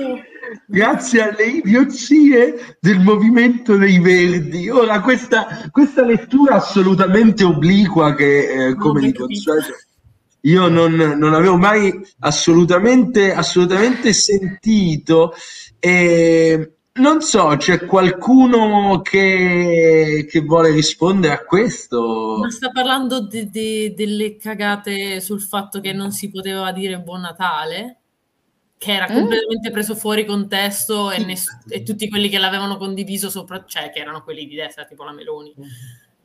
Grazie alle idiozie del movimento dei Verdi. Ora, questa, questa lettura assolutamente obliqua, che eh, come dico, io non, non avevo mai assolutamente, assolutamente sentito. E non so, c'è qualcuno che, che vuole rispondere a questo? Ma sta parlando de, de, delle cagate sul fatto che non si poteva dire Buon Natale, che era completamente mm. preso fuori contesto, e, ness- e tutti quelli che l'avevano condiviso sopra, cioè che erano quelli di destra, tipo la Meloni,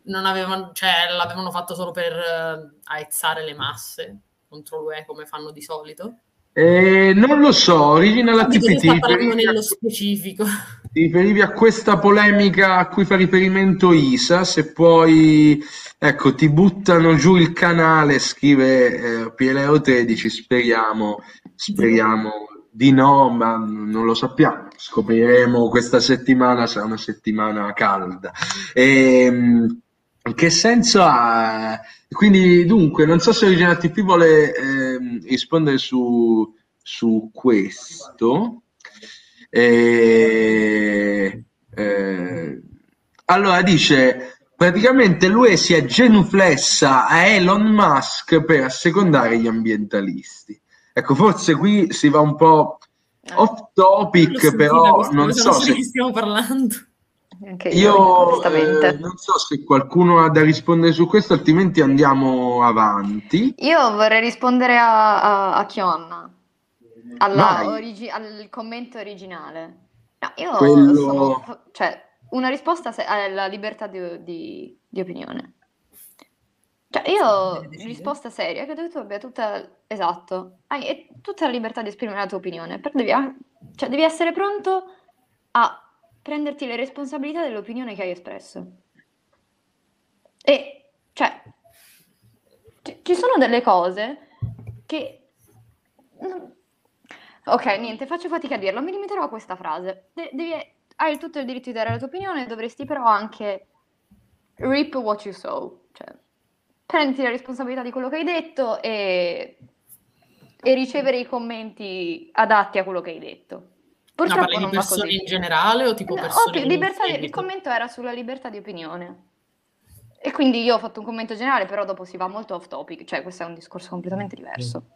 non avevano, cioè, l'avevano fatto solo per uh, aizzare le masse contro l'U E, come fanno di solito. Eh, non lo so, origina la T P T. Sta parlando nello specifico. Ti riferivi a questa polemica a cui fa riferimento Isa, se poi, ecco, ti buttano giù il canale, scrive eh, P L O tredici, speriamo... Speriamo di no, ma non lo sappiamo, scopriremo questa settimana, sarà una settimana calda. E, che senso ha? Quindi dunque, non so se Original T P vuole eh, rispondere su, su questo. E, eh, allora dice... Praticamente l'U E si è genuflessa a Elon Musk per assecondare gli ambientalisti. Ecco, forse qui si va un po' off topic, non però questo, non so se ne stiamo parlando. Anche io eh, non so se qualcuno ha da rispondere su questo, altrimenti andiamo avanti. Io vorrei rispondere a, a, a Chionna, alla origi- al commento originale. No, io Quello... sono, cioè, una risposta alla libertà di, di, di opinione. Cioè, io, risposta seria, credo che tu abbia tutta, esatto, hai tutta la libertà di esprimere la tua opinione, però devi, cioè, devi essere pronto a prenderti le responsabilità dell'opinione che hai espresso. E, cioè, c- ci sono delle cose che... Ok, niente, faccio fatica a dirlo, mi limiterò a questa frase. De- devi hai tutto il diritto di dare la tua opinione, dovresti però anche rip what you sow, cioè prenditi la responsabilità di quello che hai detto e, e ricevere i commenti adatti a quello che hai detto. Purtroppo no, parli non di persone in generale o tipo persone... No, libertà di, il commento era sulla libertà di opinione e quindi io ho fatto un commento generale, però dopo si va molto off topic, cioè questo è un discorso completamente diverso. Mm.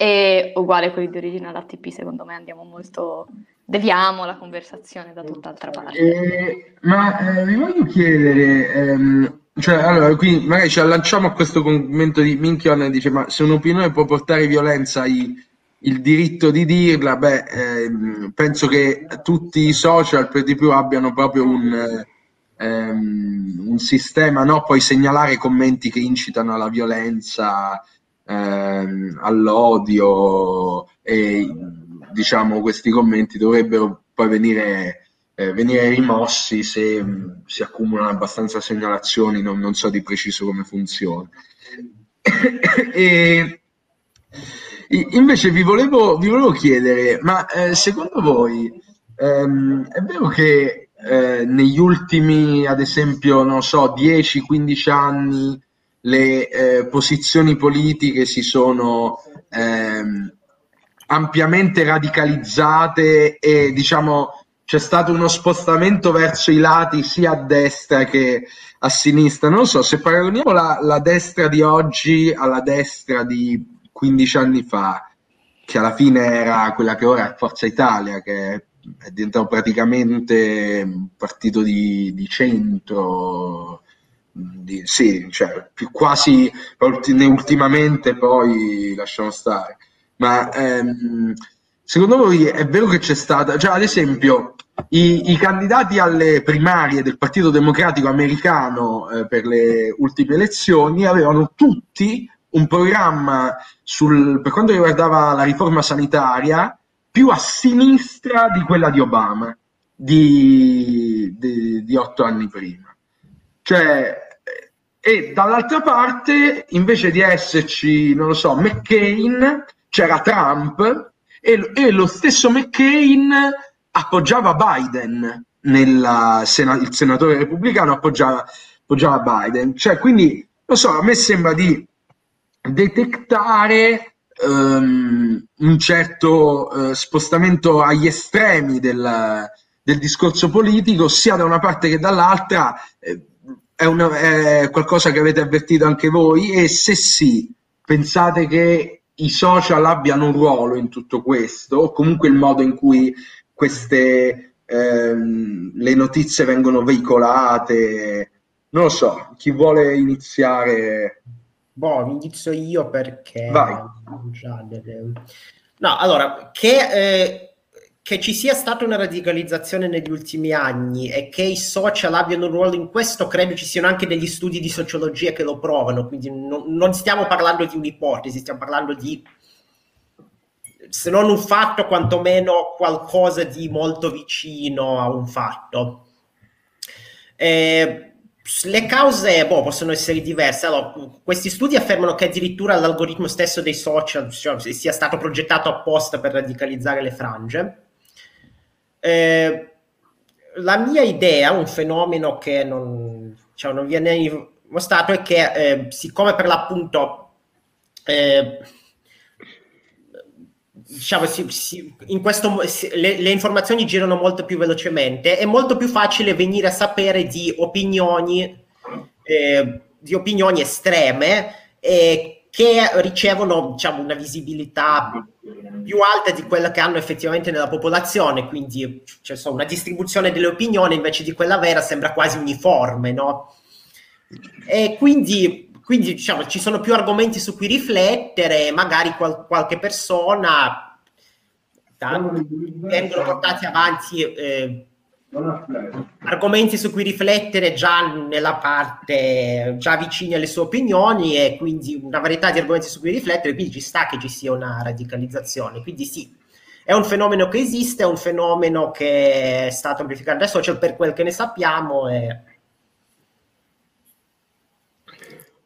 E uguale quelli di origine all'A T P, secondo me andiamo molto... deviamo la conversazione da tutt'altra parte. Eh, ma eh, vi voglio chiedere... Ehm... Cioè, allora, qui magari ci lanciamo a questo commento di Minchion e dice: ma se un'opinione può portare violenza, i, il diritto di dirla, beh, eh, penso che tutti i social per di più abbiano proprio un, ehm, un sistema, no? Puoi segnalare commenti che incitano alla violenza, ehm, all'odio, e diciamo questi commenti dovrebbero poi venire... Eh, venire rimossi se mh, si accumulano abbastanza segnalazioni, non, non so di preciso come funziona. E, invece vi volevo, vi volevo chiedere, ma eh, secondo voi ehm, è vero che eh, negli ultimi, ad esempio, non so, dieci quindici anni le eh, posizioni politiche si sono ehm, ampiamente radicalizzate e diciamo... c'è stato uno spostamento verso i lati sia a destra che a sinistra? Non so, se paragoniamo la, la destra di oggi alla destra di quindici anni fa, che alla fine era quella che ora è Forza Italia, che è diventato praticamente un partito di, di centro, di, sì, cioè più quasi ultimamente poi lasciamo stare, ma... Ehm, secondo voi è vero che c'è stata, cioè ad esempio i, i candidati alle primarie del Partito Democratico americano eh, per le ultime elezioni avevano tutti un programma sul, per quanto riguardava la riforma sanitaria, più a sinistra di quella di Obama di, di, di otto anni prima. Cioè, e dall'altra parte invece di esserci, non lo so, McCain, c'era Trump. E, e lo stesso McCain appoggiava Biden, nella sena, il senatore repubblicano appoggiava, appoggiava Biden. Cioè, quindi, non so, a me sembra di detectare um, un certo uh, spostamento agli estremi del, del discorso politico, sia da una parte che dall'altra. Eh, è, una, è qualcosa che avete avvertito anche voi? E se sì, pensate che i social abbiano un ruolo in tutto questo, o comunque il modo in cui queste ehm, le notizie vengono veicolate? Non lo so, chi vuole iniziare? Boh, inizio io perché... Vai. No, allora, che, eh, che ci sia stata una radicalizzazione negli ultimi anni e che i social abbiano un ruolo in questo, credo ci siano anche degli studi di sociologia che lo provano, quindi non, non stiamo parlando di un'ipotesi, stiamo parlando di, se non un fatto, quantomeno qualcosa di molto vicino a un fatto. Eh, le cause boh, possono essere diverse. Allora, questi studi affermano che addirittura l'algoritmo stesso dei social, cioè, sia stato progettato apposta per radicalizzare le frange. Eh, la mia idea, un fenomeno che non, cioè, non viene mostrato, è che eh, siccome per l'appunto eh, diciamo si, si, in questo si, le, le informazioni girano molto più velocemente, è molto più facile venire a sapere di opinioni eh, di opinioni estreme eh, che ricevono, diciamo, una visibilità più alta di quella che hanno effettivamente nella popolazione, quindi cioè, so, una distribuzione delle opinioni invece di quella vera sembra quasi uniforme, no? E quindi, quindi diciamo, ci sono più argomenti su cui riflettere, magari qual- qualche persona tanto, vengono portati avanti eh, argomenti su cui riflettere già nella parte già vicini alle sue opinioni, e quindi una varietà di argomenti su cui riflettere, quindi ci sta che ci sia una radicalizzazione. Quindi sì, è un fenomeno che esiste, è un fenomeno che è stato amplificato dai social per quel che ne sappiamo. E...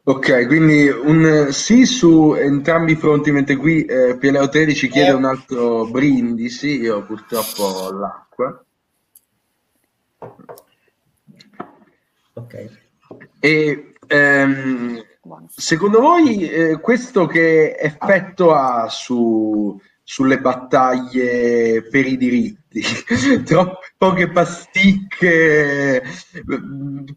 ok, quindi un sì su entrambi i fronti, mentre qui eh, Pieleo tredici chiede eh... un altro brindisi, io purtroppo ho l'acqua. ok. E ehm, secondo voi eh, questo che effetto ha su, sulle battaglie per i diritti? Troppe poche pasticche,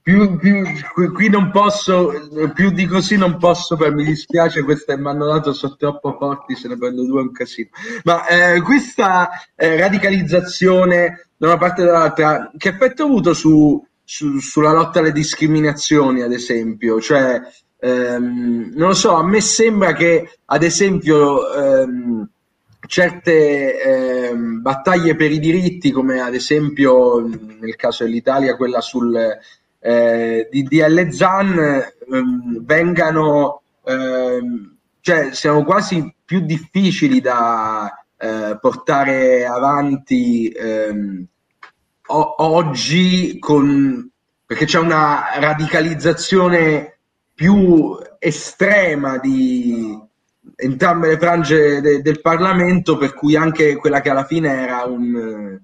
più, più, qui non posso, più di così non posso, per mi dispiace, questa mi hanno dato, sono troppo forti, se ne prendo due è un casino. Ma eh, questa eh, radicalizzazione da una parte e dall'altra, che effetto ha avuto su... Su, sulla lotta alle discriminazioni, ad esempio? Cioè, ehm, non lo so, a me sembra che, ad esempio, ehm, certe ehm, battaglie per i diritti, come ad esempio nel caso dell'Italia quella sul eh, D D L Zan, ehm, vengano, ehm, cioè siano quasi più difficili da eh, portare avanti ehm, O- oggi con, perché c'è una radicalizzazione più estrema di entrambe le frange de- del Parlamento, per cui anche quella che alla fine era un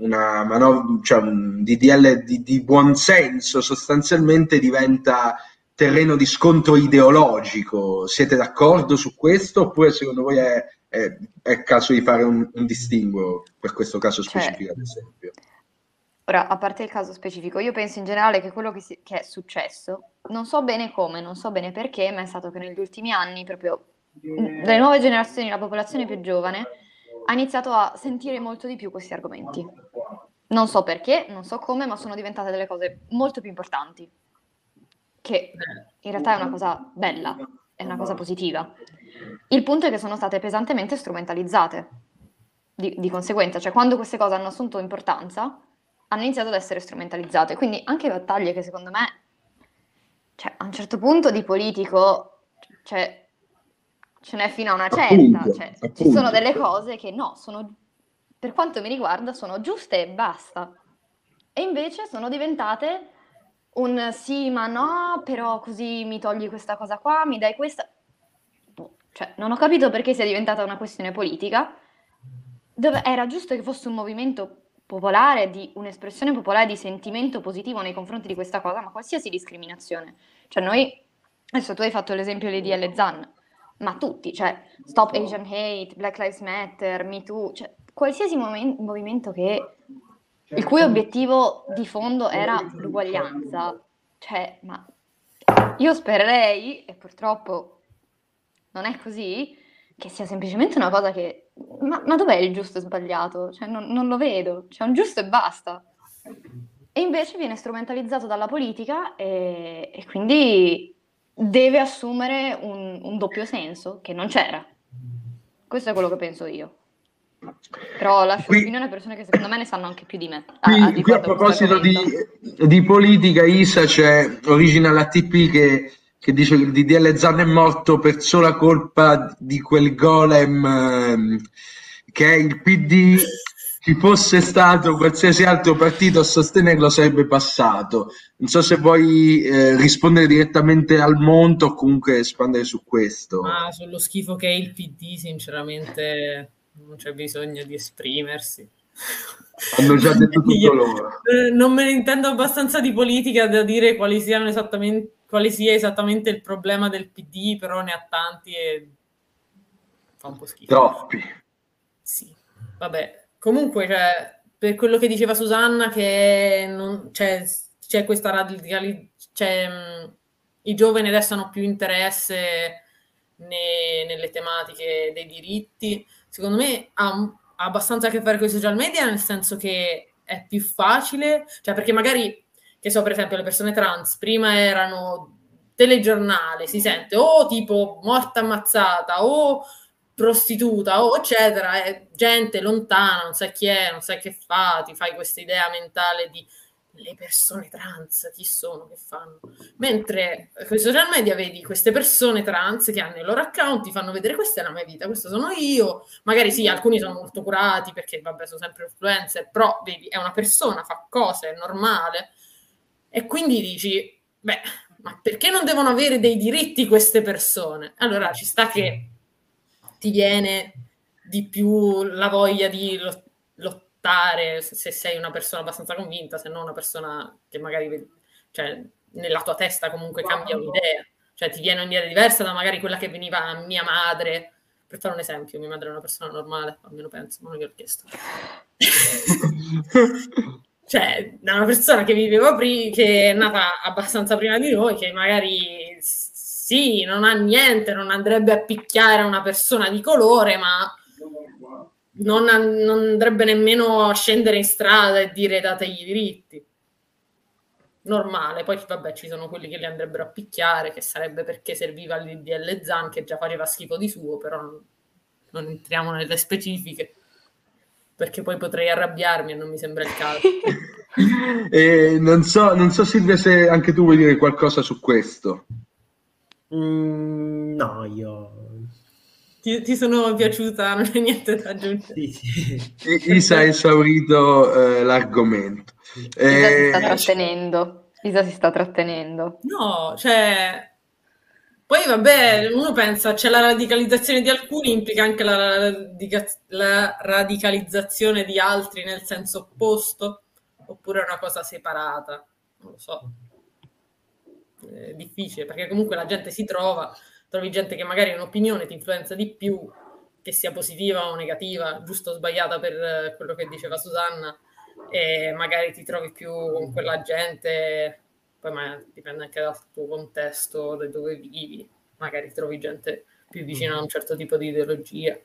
una manov- cioè un D D L di, di buonsenso sostanzialmente diventa terreno di scontro ideologico. Siete d'accordo su questo, oppure secondo voi è È, è caso di fare un, un distinguo per questo caso specifico, cioè, ad esempio? Ora, a parte il caso specifico, io penso in generale che quello che, si, che è successo, non so bene come, non so bene perché, ma è stato che negli ultimi anni proprio le nuove generazioni, la popolazione più giovane, ha iniziato a sentire molto di più questi argomenti. Non so perché, non so come, ma sono diventate delle cose molto più importanti, che in realtà è una cosa bella, è una cosa positiva. Il punto è che sono state pesantemente strumentalizzate, di, di conseguenza, cioè quando queste cose hanno assunto importanza, hanno iniziato ad essere strumentalizzate, quindi anche battaglie che secondo me, cioè a un certo punto di politico, cioè, ce n'è fino a una certa, appunto, cioè, appunto. Ci sono delle cose che no, sono, per quanto mi riguarda sono giuste e basta, e invece sono diventate un sì ma no, però così mi togli questa cosa qua, mi dai questa... Cioè, non ho capito perché sia diventata una questione politica, dove era giusto che fosse un movimento popolare, di un'espressione popolare di sentimento positivo nei confronti di questa cosa, ma qualsiasi discriminazione. Cioè noi, adesso tu hai fatto l'esempio di D D L Zan, ma tutti, cioè Stop Asian Hate, Black Lives Matter, Me Too, cioè qualsiasi momen- movimento che, il cui obiettivo di fondo era l'uguaglianza. Cioè, ma io spererei, e purtroppo... non è così, che sia semplicemente una cosa che... Ma, ma dov'è il giusto e sbagliato? Cioè, non, non lo vedo. C'è un giusto e basta. E invece viene strumentalizzato dalla politica e, e quindi deve assumere un, un doppio senso che non c'era. Questo è quello che penso io. Però lascio qui l'opinione a persone che secondo me ne sanno anche più di me. Qui, ah, qui a proposito di, di politica, Isa, c'è Original A T P che... che dice che il D D L Zan è morto per sola colpa di quel golem ehm, che è il P D. Ci fosse stato qualsiasi altro partito a sostenerlo sarebbe passato. Non so se vuoi eh, rispondere direttamente al Monto o comunque espandere su questo. Ma sullo schifo che è il P D sinceramente non c'è bisogno di esprimersi. Hanno già detto tutto Io, loro. Non me ne intendo abbastanza di politica da dire quali siano esattamente quale sia esattamente il problema del P D, però ne ha tanti e fa un po' schifo. Troppi. Sì, vabbè. Comunque, cioè, per quello che diceva Susanna, che non, cioè, c'è questa radicalizzazione, cioè, i giovani adesso hanno più interesse ne, nelle tematiche dei diritti. Secondo me ha, ha abbastanza a che fare con i social media, nel senso che è più facile, cioè perché magari... che so, per esempio, le persone trans prima erano telegiornale, si sente, o tipo morta ammazzata, o prostituta, o eccetera, è gente lontana, non sai chi è, non sai che fa, ti fai questa idea mentale di le persone trans, chi sono, che fanno. Mentre con i social media vedi queste persone trans che hanno i loro account, ti fanno vedere questa è la mia vita, questo sono io, magari sì, alcuni sono molto curati perché vabbè sono sempre influencer, però vedi, è una persona, fa cose, è normale. E quindi dici, beh, ma perché non devono avere dei diritti queste persone? Allora ci sta che ti viene di più la voglia di lottare se sei una persona abbastanza convinta, se non una persona che magari cioè nella tua testa comunque wow. cambia un'idea, cioè ti viene un'idea diversa da magari quella che veniva a mia madre, per fare un esempio. Mia madre è una persona normale, almeno penso, non gliel'ho chiesto. Cioè da una persona che viveva prima, che è nata abbastanza prima di noi, che magari sì, non ha niente, non andrebbe a picchiare una persona di colore, ma non, non andrebbe nemmeno a scendere in strada e dire dategli i diritti. Normale. Poi vabbè, ci sono quelli che li andrebbero a picchiare, che sarebbe perché serviva il D D L Zan, che già faceva schifo di suo, però non, non entriamo nelle specifiche, perché poi potrei arrabbiarmi e non mi sembra il caso. eh, non so, non so Silvia se anche tu vuoi dire qualcosa su questo. Mm, no, io... Ti, ti sono piaciuta, non c'è niente da aggiungere. Sì, sì. Isa ha esaurito eh, l'argomento. Isa eh... si sta trattenendo. Isa si sta trattenendo. No, cioè... Poi vabbè, uno pensa, c'è la radicalizzazione di alcuni, implica anche la, radica... la radicalizzazione di altri nel senso opposto, oppure è una cosa separata, non lo so. È difficile, perché comunque la gente si trova... trovi gente che magari un'opinione ti influenza di più, che sia positiva o negativa, giusto o sbagliata per quello che diceva Susanna, e magari ti trovi più con quella gente, poi ma dipende anche dal tuo contesto, da dove vivi, magari trovi gente più vicina a un certo tipo di ideologia.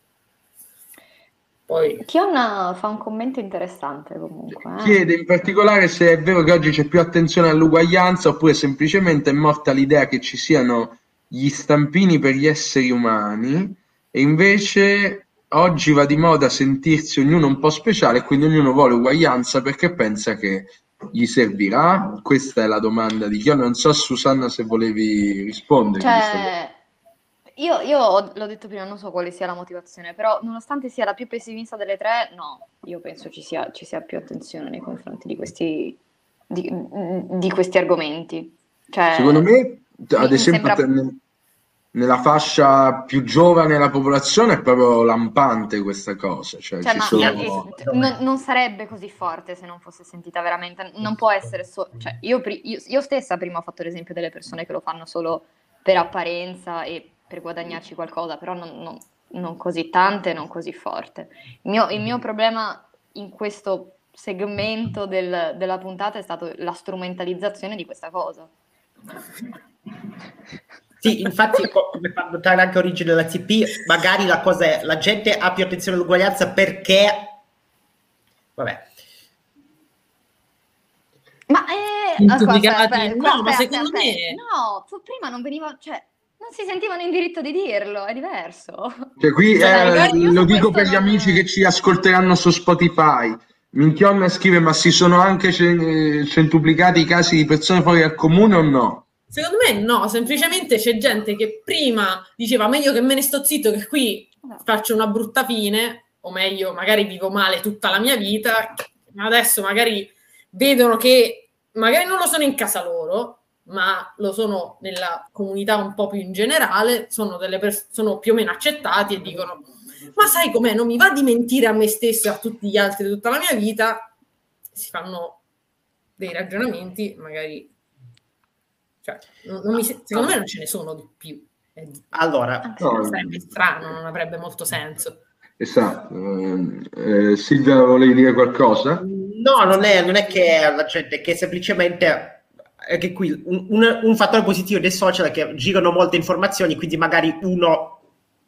Poi... Chiona fa un commento interessante comunque. Eh? Chiede in particolare se è vero che oggi c'è più attenzione all'uguaglianza oppure semplicemente è morta l'idea che ci siano gli stampini per gli esseri umani e invece oggi va di moda sentirsi ognuno un po' speciale, quindi ognuno vuole uguaglianza perché pensa che gli servirà. Questa è la domanda di Chiona. Non so Susanna se volevi rispondere. Cioè, io, io l'ho detto prima, non so quale sia la motivazione, però nonostante sia la più pessimista delle tre, no, io penso ci sia, ci sia più attenzione nei confronti di questi di, di questi argomenti. Cioè, secondo me ad esempio sembra... nella fascia più giovane della popolazione è proprio lampante questa cosa, cioè, cioè, ci sono... io, non, non sarebbe così forte se non fosse sentita veramente, non può essere so... cioè, io, io, io stessa prima ho fatto l'esempio delle persone che lo fanno solo per apparenza e per guadagnarci qualcosa, però non, non, non così tante, non così forte. Il mio, il mio problema in questo segmento del, della puntata è stato la strumentalizzazione di questa cosa. Sì, infatti come fa notare anche Origine della T P, magari la cosa è la gente ha più attenzione all'uguaglianza perché vabbè, ma eh, ascolta, aspetta, no, ma secondo aspetta, me no, prima non veniva, cioè non si sentivano in diritto di dirlo, è diverso. Cioè qui cioè, eh, lo dico per gli amici è... che ci ascolteranno su Spotify. Minchionna scrive, ma si sono anche centuplicati i casi di persone fuori dal comune o no? Secondo me no, semplicemente c'è gente che prima diceva meglio che me ne sto zitto che qui faccio una brutta fine, o meglio magari vivo male tutta la mia vita, ma adesso magari vedono che magari non lo sono in casa loro, ma lo sono nella comunità un po' più in generale, sono, delle pers- sono più o meno accettati e dicono... Ma sai com'è? Non mi va di mentire a me stesso e a tutti gli altri tutta la mia vita. Si fanno dei ragionamenti, magari... Cioè, non, non mi se... Secondo me non ce ne sono di più. Allora... Anzi, no, sarebbe strano, non avrebbe molto senso. Esatto. Eh, Silvia, volevi dire qualcosa? No, non è, non è che la gente che semplicemente... È che qui un, un, un fattore positivo dei social è che girano molte informazioni, quindi magari uno...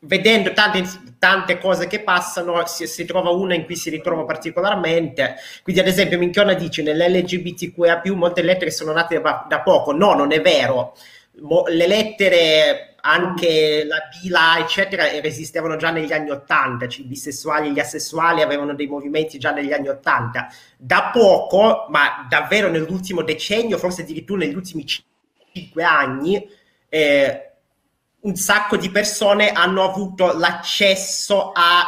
vedendo tante, tante cose che passano si, si trova una in cui si ritrova particolarmente, quindi ad esempio Minchiona dice nell'LGBTQIA+ molte lettere sono nate da, da poco, no, non è vero. Mo, le lettere anche la B, la eccetera esistevano già negli anni ottanta, cioè, i bisessuali e gli asessuali avevano dei movimenti già negli anni ottanta, da poco, ma davvero nell'ultimo decennio, forse addirittura negli ultimi cinque anni eh, un sacco di persone hanno avuto l'accesso a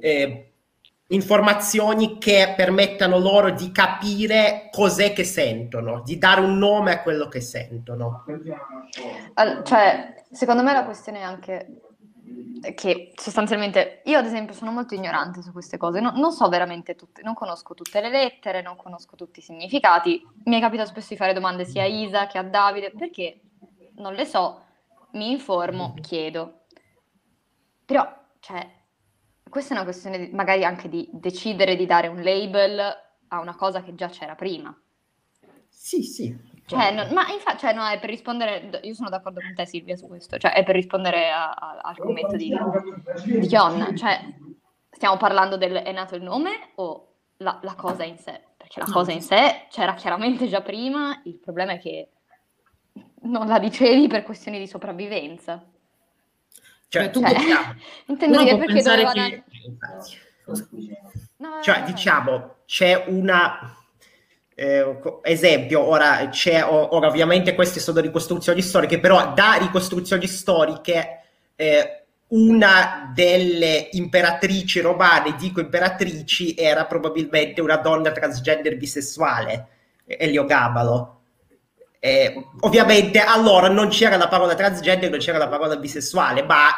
eh, informazioni che permettano loro di capire cos'è che sentono, di dare un nome a quello che sentono. All- cioè, secondo me la questione è anche che sostanzialmente io ad esempio sono molto ignorante su queste cose, no, non so veramente tutte, non conosco tutte le lettere, non conosco tutti i significati. Mi è capitato spesso di fare domande sia a Isa che a Davide perché non le so, mi informo, chiedo, però cioè questa è una questione di, magari anche di decidere di dare un label a una cosa che già c'era prima. Sì, sì. Cioè, non, ma infatti, cioè, no, è per rispondere, io sono d'accordo con te Silvia su questo, cioè è per rispondere a, a, al commento di, di Chionna, cioè stiamo parlando del è nato il nome o la, la cosa in sé? Perché la cosa in sé c'era chiaramente già prima, il problema è che non la dicevi per questioni di sopravvivenza. Cioè, tu cioè, intendo dire perché doveva... Che... No, cioè, no, diciamo, no. C'è una... Eh, esempio, ora c'è ora ovviamente queste sono ricostruzioni storiche, però da ricostruzioni storiche eh, una delle imperatrici romane, dico imperatrici, era probabilmente una donna transgender bisessuale, Eliogabalo. Eh, ovviamente allora non c'era la parola transgender, non c'era la parola bisessuale, ma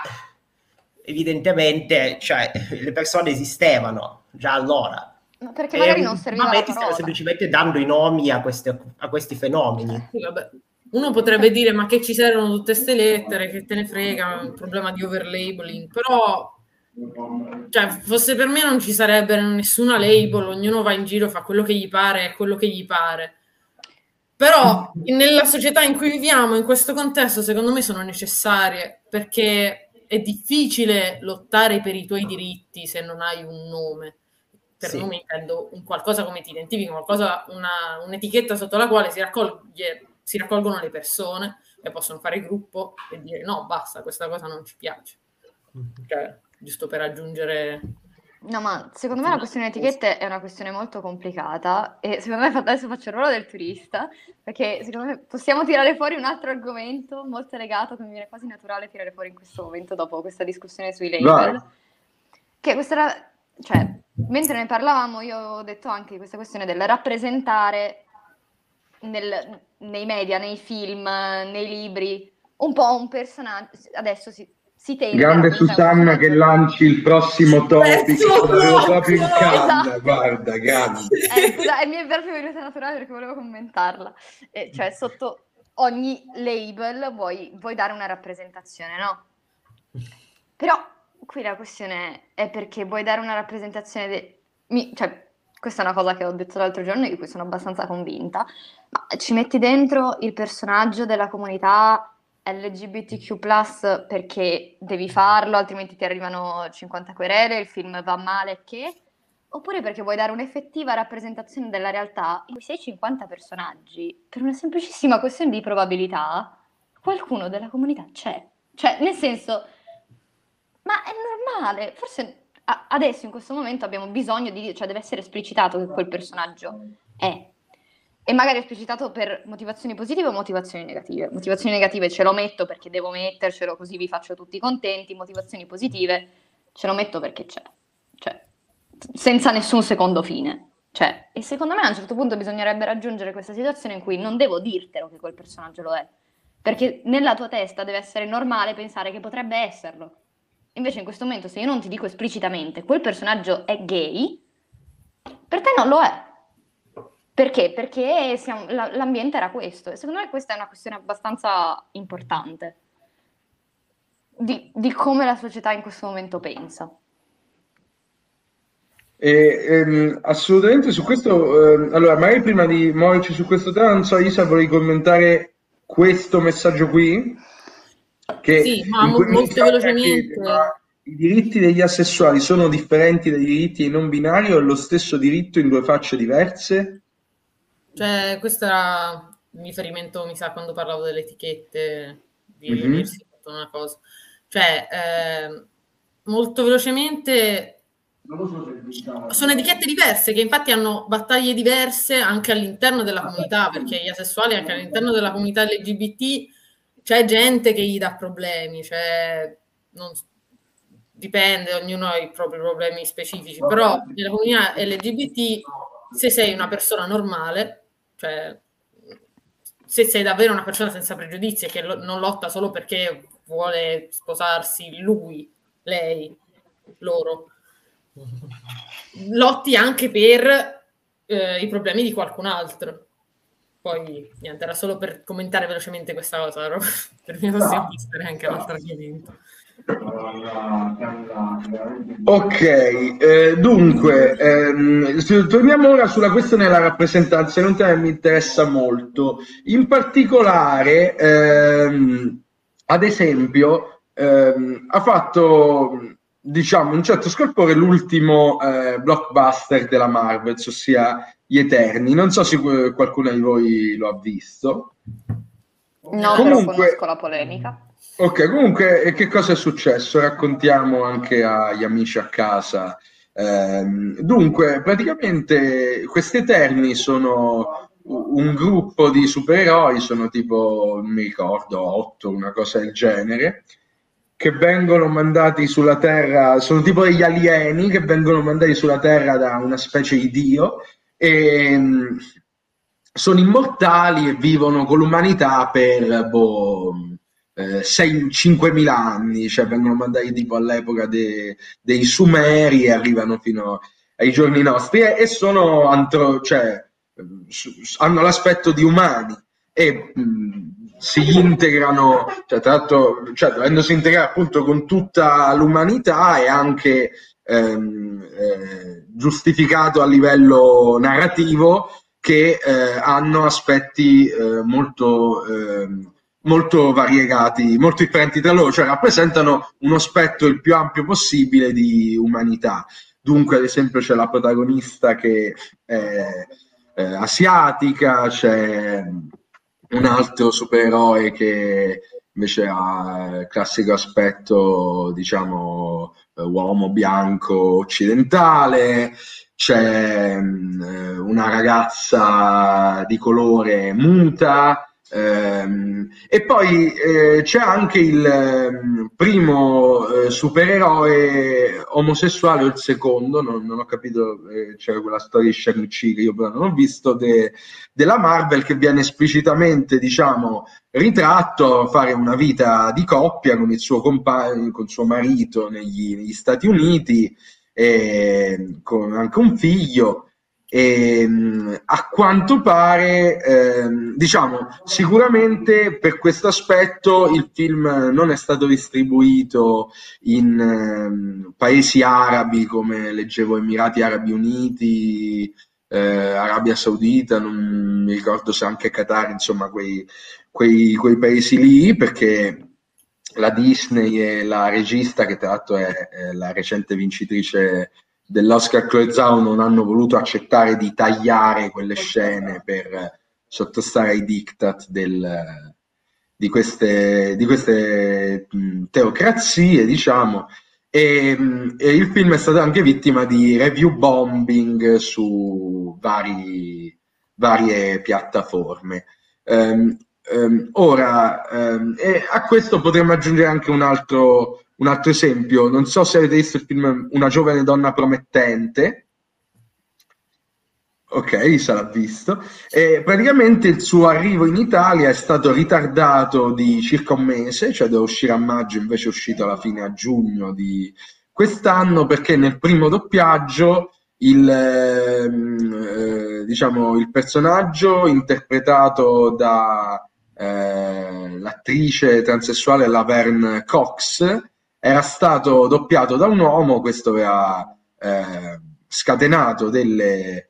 evidentemente cioè, le persone esistevano già allora. Perché magari eh, non serviva la parola. Semplicemente dando i nomi a, queste, a questi fenomeni. Sì, vabbè. Uno potrebbe dire, ma che ci servono tutte queste lettere, che te ne frega, un problema di overlabeling, però cioè, forse per me non ci sarebbe nessuna label, ognuno va in giro, fa quello che gli pare, è quello che gli pare. Però nella società in cui viviamo, in questo contesto, secondo me sono necessarie, perché è difficile lottare per i tuoi diritti se non hai un nome. Per sì. Nome intendo un qualcosa come ti identifichi, qualcosa, una, un'etichetta sotto la quale si, raccoglie, si raccolgono le persone che possono fare gruppo e dire no, basta, questa cosa non ci piace. Cioè, giusto per aggiungere... No, ma secondo me la questione di etichette è una questione molto complicata e secondo me adesso faccio il ruolo del turista, perché secondo me possiamo tirare fuori un altro argomento molto legato che mi viene quasi naturale tirare fuori in questo momento dopo questa discussione sui label. No. Che questa era... Cioè, mentre ne parlavamo io ho detto anche questa questione del rappresentare nel, nei media, nei film, nei libri, un po' un personaggio, adesso si, si tende... Grande Susanna che lanci il prossimo topic, l'avevo proprio in canna, guarda, grande. Eh, scusa, è mia proprio venuta naturale perché volevo commentarla, eh, cioè sotto ogni label vuoi, vuoi dare una rappresentazione, no? Però... Qui la questione è perché vuoi dare una rappresentazione... De... Mi... Cioè, questa è una cosa che ho detto l'altro giorno e di cui sono abbastanza convinta, ma ci metti dentro il personaggio della comunità L G B T Q plus perché devi farlo, altrimenti ti arrivano cinquanta querele, il film va male, che... Oppure perché vuoi dare un'effettiva rappresentazione della realtà in cui sei cinquanta personaggi, per una semplicissima questione di probabilità, qualcuno della comunità c'è. Cioè, nel senso... Ma è normale, forse adesso in questo momento abbiamo bisogno di, cioè deve essere esplicitato che quel personaggio è, e magari esplicitato per motivazioni positive o motivazioni negative. Motivazioni negative ce lo metto perché devo mettercelo così vi faccio tutti contenti, motivazioni positive ce lo metto perché c'è, cioè senza nessun secondo fine. Cioè, e secondo me a un certo punto bisognerebbe raggiungere questa situazione in cui non devo dirtelo che quel personaggio lo è, perché nella tua testa deve essere normale pensare che potrebbe esserlo. Invece in questo momento se io non ti dico esplicitamente quel personaggio è gay, per te non lo è. Perché? Perché siamo, la, l'ambiente era questo. E secondo me questa è una questione abbastanza importante di, di come la società in questo momento pensa. E, ehm, assolutamente su questo, ehm, allora magari prima di muoverci su questo tema, non so Isa, vorrei commentare questo messaggio qui. Che sì, ma molto velocemente. Che, ma i diritti degli asessuali sono differenti dai diritti dei non binari o è lo stesso diritto in due facce diverse? Cioè, questo era un riferimento, mi sa, quando parlavo delle etichette, di mm-hmm. dirsi una cosa. Cioè, eh, molto velocemente, sono etichette diverse che infatti hanno battaglie diverse anche all'interno della comunità, perché gli asessuali anche all'interno della comunità L G B T c'è gente che gli dà problemi, cioè non, dipende, ognuno ha i propri problemi specifici, però nella comunità L G B T se sei una persona normale, cioè se sei davvero una persona senza pregiudizi e che lo, non lotta solo perché vuole sposarsi lui, lei, loro. Lotti anche per eh, i problemi di qualcun altro. Poi niente, era solo per commentare velocemente questa cosa, no? Per me possiamo stare anche all'altro argomento. Ok, eh, dunque ehm, torniamo ora sulla questione della rappresentazione, un tema che mi interessa molto. In particolare, ehm, ad esempio, ehm, ha fatto, diciamo, un certo scalpore l'ultimo eh, blockbuster della Marvel, ossia Gli Eterni. Non so se qualcuno di voi lo ha visto. No, comunque, però conosco la polemica. Ok, comunque che cosa è successo? Raccontiamo anche agli amici a casa. Ehm, dunque, praticamente questi Eterni sono un gruppo di supereroi, sono tipo, non mi ricordo, otto, una cosa del genere, che vengono mandati sulla Terra, sono tipo degli alieni che vengono mandati sulla Terra da una specie di dio, e sono immortali e vivono con l'umanità per boh, eh, sei cinquemila anni, cioè vengono mandati tipo all'epoca de, dei Sumeri e arrivano fino ai giorni nostri, e, e sono antro, cioè, hanno l'aspetto di umani e mh, si integrano, cioè, tra l'altro, cioè, dovendosi integrare appunto con tutta l'umanità, è anche ehm, eh, giustificato a livello narrativo che eh, hanno aspetti eh, molto, eh, molto variegati, molto differenti tra loro, cioè rappresentano uno spettro il più ampio possibile di umanità. Dunque, ad esempio, c'è la protagonista che è eh, asiatica, c'è un altro supereroe che invece ha il classico aspetto, diciamo, uomo bianco occidentale, c'è um, una ragazza di colore muta, um, e poi eh, c'è anche il um, primo eh, supereroe omosessuale, o il secondo, non, non ho capito, eh, c'è quella storia di Shang-Chi che io però non ho visto, de, della Marvel, che viene esplicitamente, diciamo, ritratto a fare una vita di coppia con il suo compagno, con suo marito negli, negli Stati Uniti, e con anche un figlio, e a quanto pare eh, diciamo, sicuramente per questo aspetto il film non è stato distribuito in eh, paesi arabi, come leggevo Emirati Arabi Uniti, eh, Arabia Saudita, non mi ricordo se anche Qatar, insomma quei, quei, quei paesi lì, perché la Disney e la regista, che tra l'altro è, è la recente vincitrice dell'Oscar Cloezao, non hanno voluto accettare di tagliare quelle scene per sottostare ai diktat del, di queste, di queste teocrazie, diciamo, e, e il film è stato anche vittima di review bombing su vari, varie piattaforme. Um, um, ora, um, e a questo potremmo aggiungere anche un altro... Un altro esempio, non so se avete visto il film Una giovane donna promettente. Ok, sarà visto. E praticamente il suo arrivo in Italia è stato ritardato di circa un mese, cioè doveva uscire a maggio, invece è uscito alla fine a giugno di quest'anno, perché nel primo doppiaggio il, eh, diciamo, il personaggio interpretato da eh, l'attrice transessuale Laverne Cox era stato doppiato da un uomo. Questo aveva eh, scatenato delle,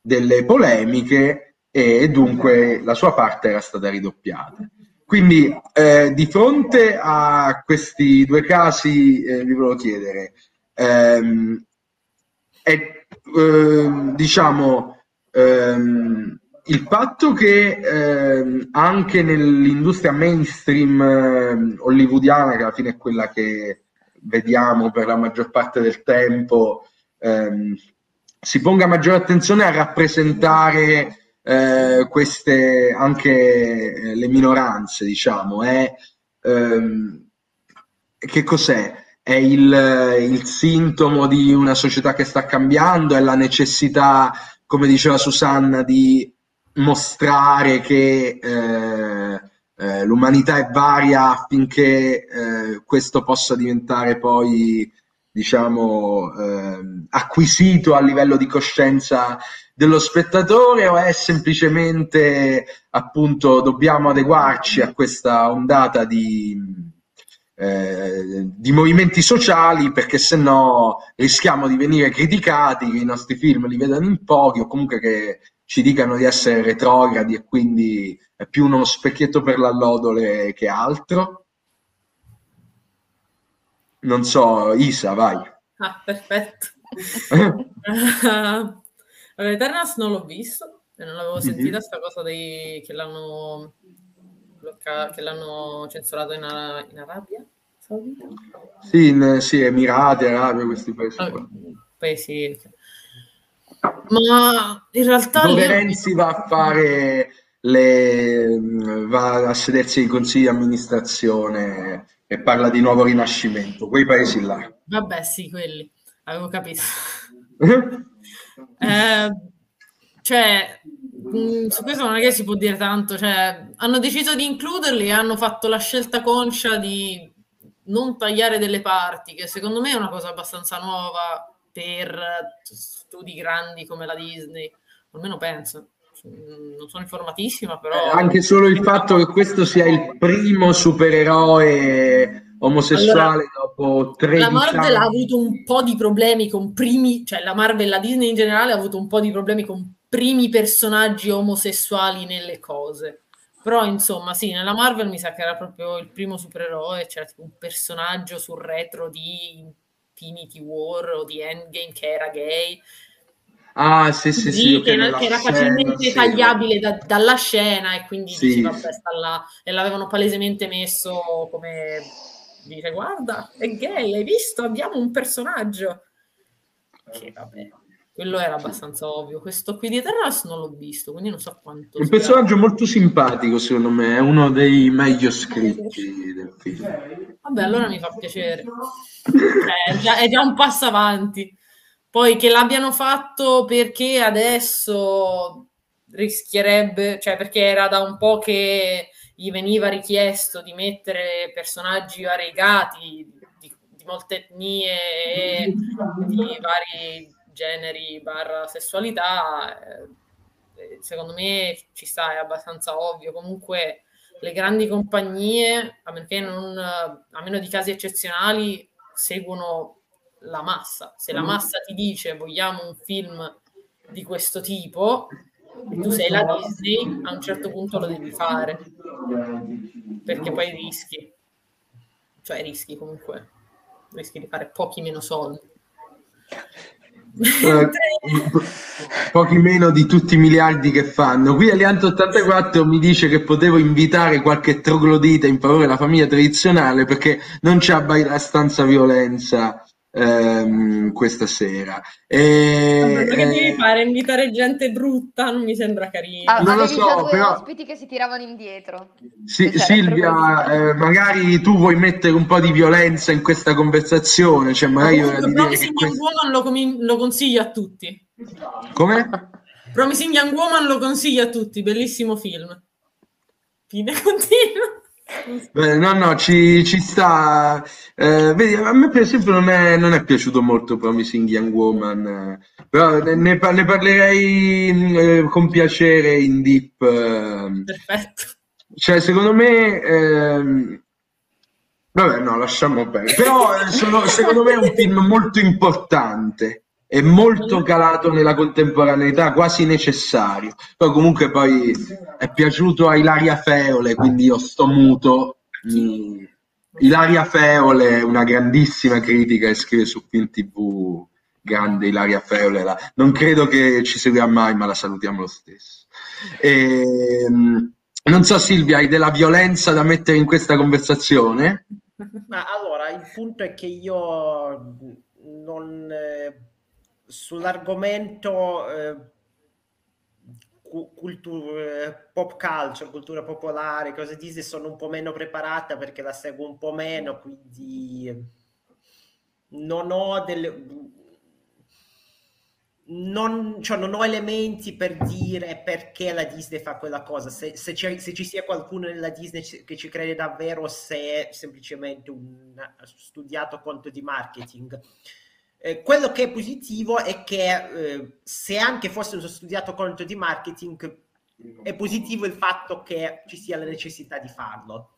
delle polemiche, e dunque la sua parte era stata ridoppiata. Quindi eh, di fronte a questi due casi eh, vi volevo chiedere, ehm, è, ehm, diciamo, ehm, il fatto che eh, anche nell'industria mainstream eh, hollywoodiana, che alla fine è quella che vediamo per la maggior parte del tempo, ehm, si ponga maggiore attenzione a rappresentare eh, queste, anche eh, le minoranze, diciamo, è, ehm, che cos'è? È il, il sintomo di una società che sta cambiando, è la necessità, come diceva Susanna, di mostrare che eh, eh, l'umanità è varia affinché eh, questo possa diventare poi, diciamo, eh, acquisito a livello di coscienza dello spettatore, o è semplicemente, appunto, dobbiamo adeguarci a questa ondata di... Eh, di movimenti sociali, perché sennò rischiamo di venire criticati, che i nostri film li vedano in pochi, o comunque che ci dicano di essere retrogradi, e quindi è più uno specchietto per l'allodole che altro. Non so, Isa, vai. Ah, perfetto. Allora, Eternals non l'ho visto e non l'avevo sentita, mm-hmm. sta cosa dei... che l'hanno... che l'hanno censurato in, Ara- in Arabia Saudita? Sì, in, sì, Emirati, Arabia, questi paesi. Ah, paesi. Ma in realtà... Dove Renzi io... va a fare le... va a sedersi ai consigli di amministrazione e parla di nuovo rinascimento, quei paesi là. Vabbè, sì, quelli, avevo capito. eh, cioè... Mm, su questo non è che si può dire tanto, cioè, hanno deciso di includerli e hanno fatto la scelta conscia di non tagliare delle parti, che secondo me è una cosa abbastanza nuova per studi grandi come la Disney, almeno penso, non sono informatissima, però... Eh, anche solo il fatto che questo sia il primo supereroe omosessuale, allora, dopo tredici anni. La Marvel ha avuto un po' di problemi con primi, cioè la Marvel, la Disney in generale ha avuto un po' di problemi con primi personaggi omosessuali nelle cose, però insomma sì, nella Marvel mi sa che era proprio il primo supereroe, c'era tipo un personaggio sul retro di Infinity War o di Endgame che era gay, ah sì sì sì, sì, che era, che era scena, facilmente sì, tagliabile da, dalla scena, e quindi sì, dici, vabbè, sta là, e l'avevano palesemente messo come dire, guarda, è gay, hai visto, abbiamo un personaggio, che vabbè, quello era abbastanza ovvio. Questo qui di Eternals non l'ho visto, quindi non so quanto... Un personaggio molto simpatico, secondo me, è uno dei meglio scritti del film. Vabbè, allora mi fa piacere. È già, è già un passo avanti. Poi che l'abbiano fatto perché adesso rischierebbe... Cioè, perché era da un po' che gli veniva richiesto di mettere personaggi variegati, di, di molte etnie, e di vari... generi barra sessualità, secondo me ci sta, è abbastanza ovvio. Comunque le grandi compagnie, a meno che non, a meno di casi eccezionali, seguono la massa. Se la massa ti dice vogliamo un film di questo tipo, tu sei la Disney, a un certo punto lo devi fare, perché poi rischi, cioè rischi comunque, rischi di fare pochi meno soldi. Eh, pochi meno di tutti i miliardi che fanno. Qui Alianto ottantaquattro mi dice che potevo invitare qualche troglodita in favore della famiglia tradizionale perché non c'è abbastanza violenza ehm, questa sera. E, no, perché eh, devi fare invitare gente brutta, non mi sembra carino. Ah, non lo so, però ospiti che si tiravano indietro. Sì, Silvia, eh, magari tu vuoi mettere un po' di violenza in questa conversazione, cioè magari ora di dire che questo... Woman lo, com- lo consiglio a tutti. Come? Promising Young Woman lo consiglio a tutti, bellissimo film. Fine continua. Beh, no, no, ci, ci sta. Eh, vedi, a me per esempio non è, non è piaciuto molto Promising Young Woman, eh, però ne, ne parlerei eh, con piacere in deep. Eh. Perfetto. Cioè, secondo me, eh, vabbè, no, lasciamo perdere. Però eh, sono, secondo me è un film molto importante. È molto calato nella contemporaneità, quasi necessario. Poi comunque poi è piaciuto a Ilaria Feole, quindi io sto muto. Mi... Ilaria Feole è una grandissima critica e scrive su Film tivù, grande Ilaria Feole. La... Non credo che ci seguirà mai, ma la salutiamo lo stesso. E... Non so Silvia, hai della violenza da mettere in questa conversazione? Ma allora, il punto è che io non... Eh... sull'argomento eh, cultura, pop culture, cultura popolare, cose Disney, sono un po' meno preparata perché la seguo un po' meno, quindi non ho delle... non, cioè, non ho elementi per dire perché la Disney fa quella cosa, se, se, se ci sia qualcuno nella Disney che ci crede davvero, se è semplicemente un studiato conto di marketing. Eh, quello che è positivo è che eh, se anche fosse uno studiato conto di marketing, è positivo il fatto che ci sia la necessità di farlo.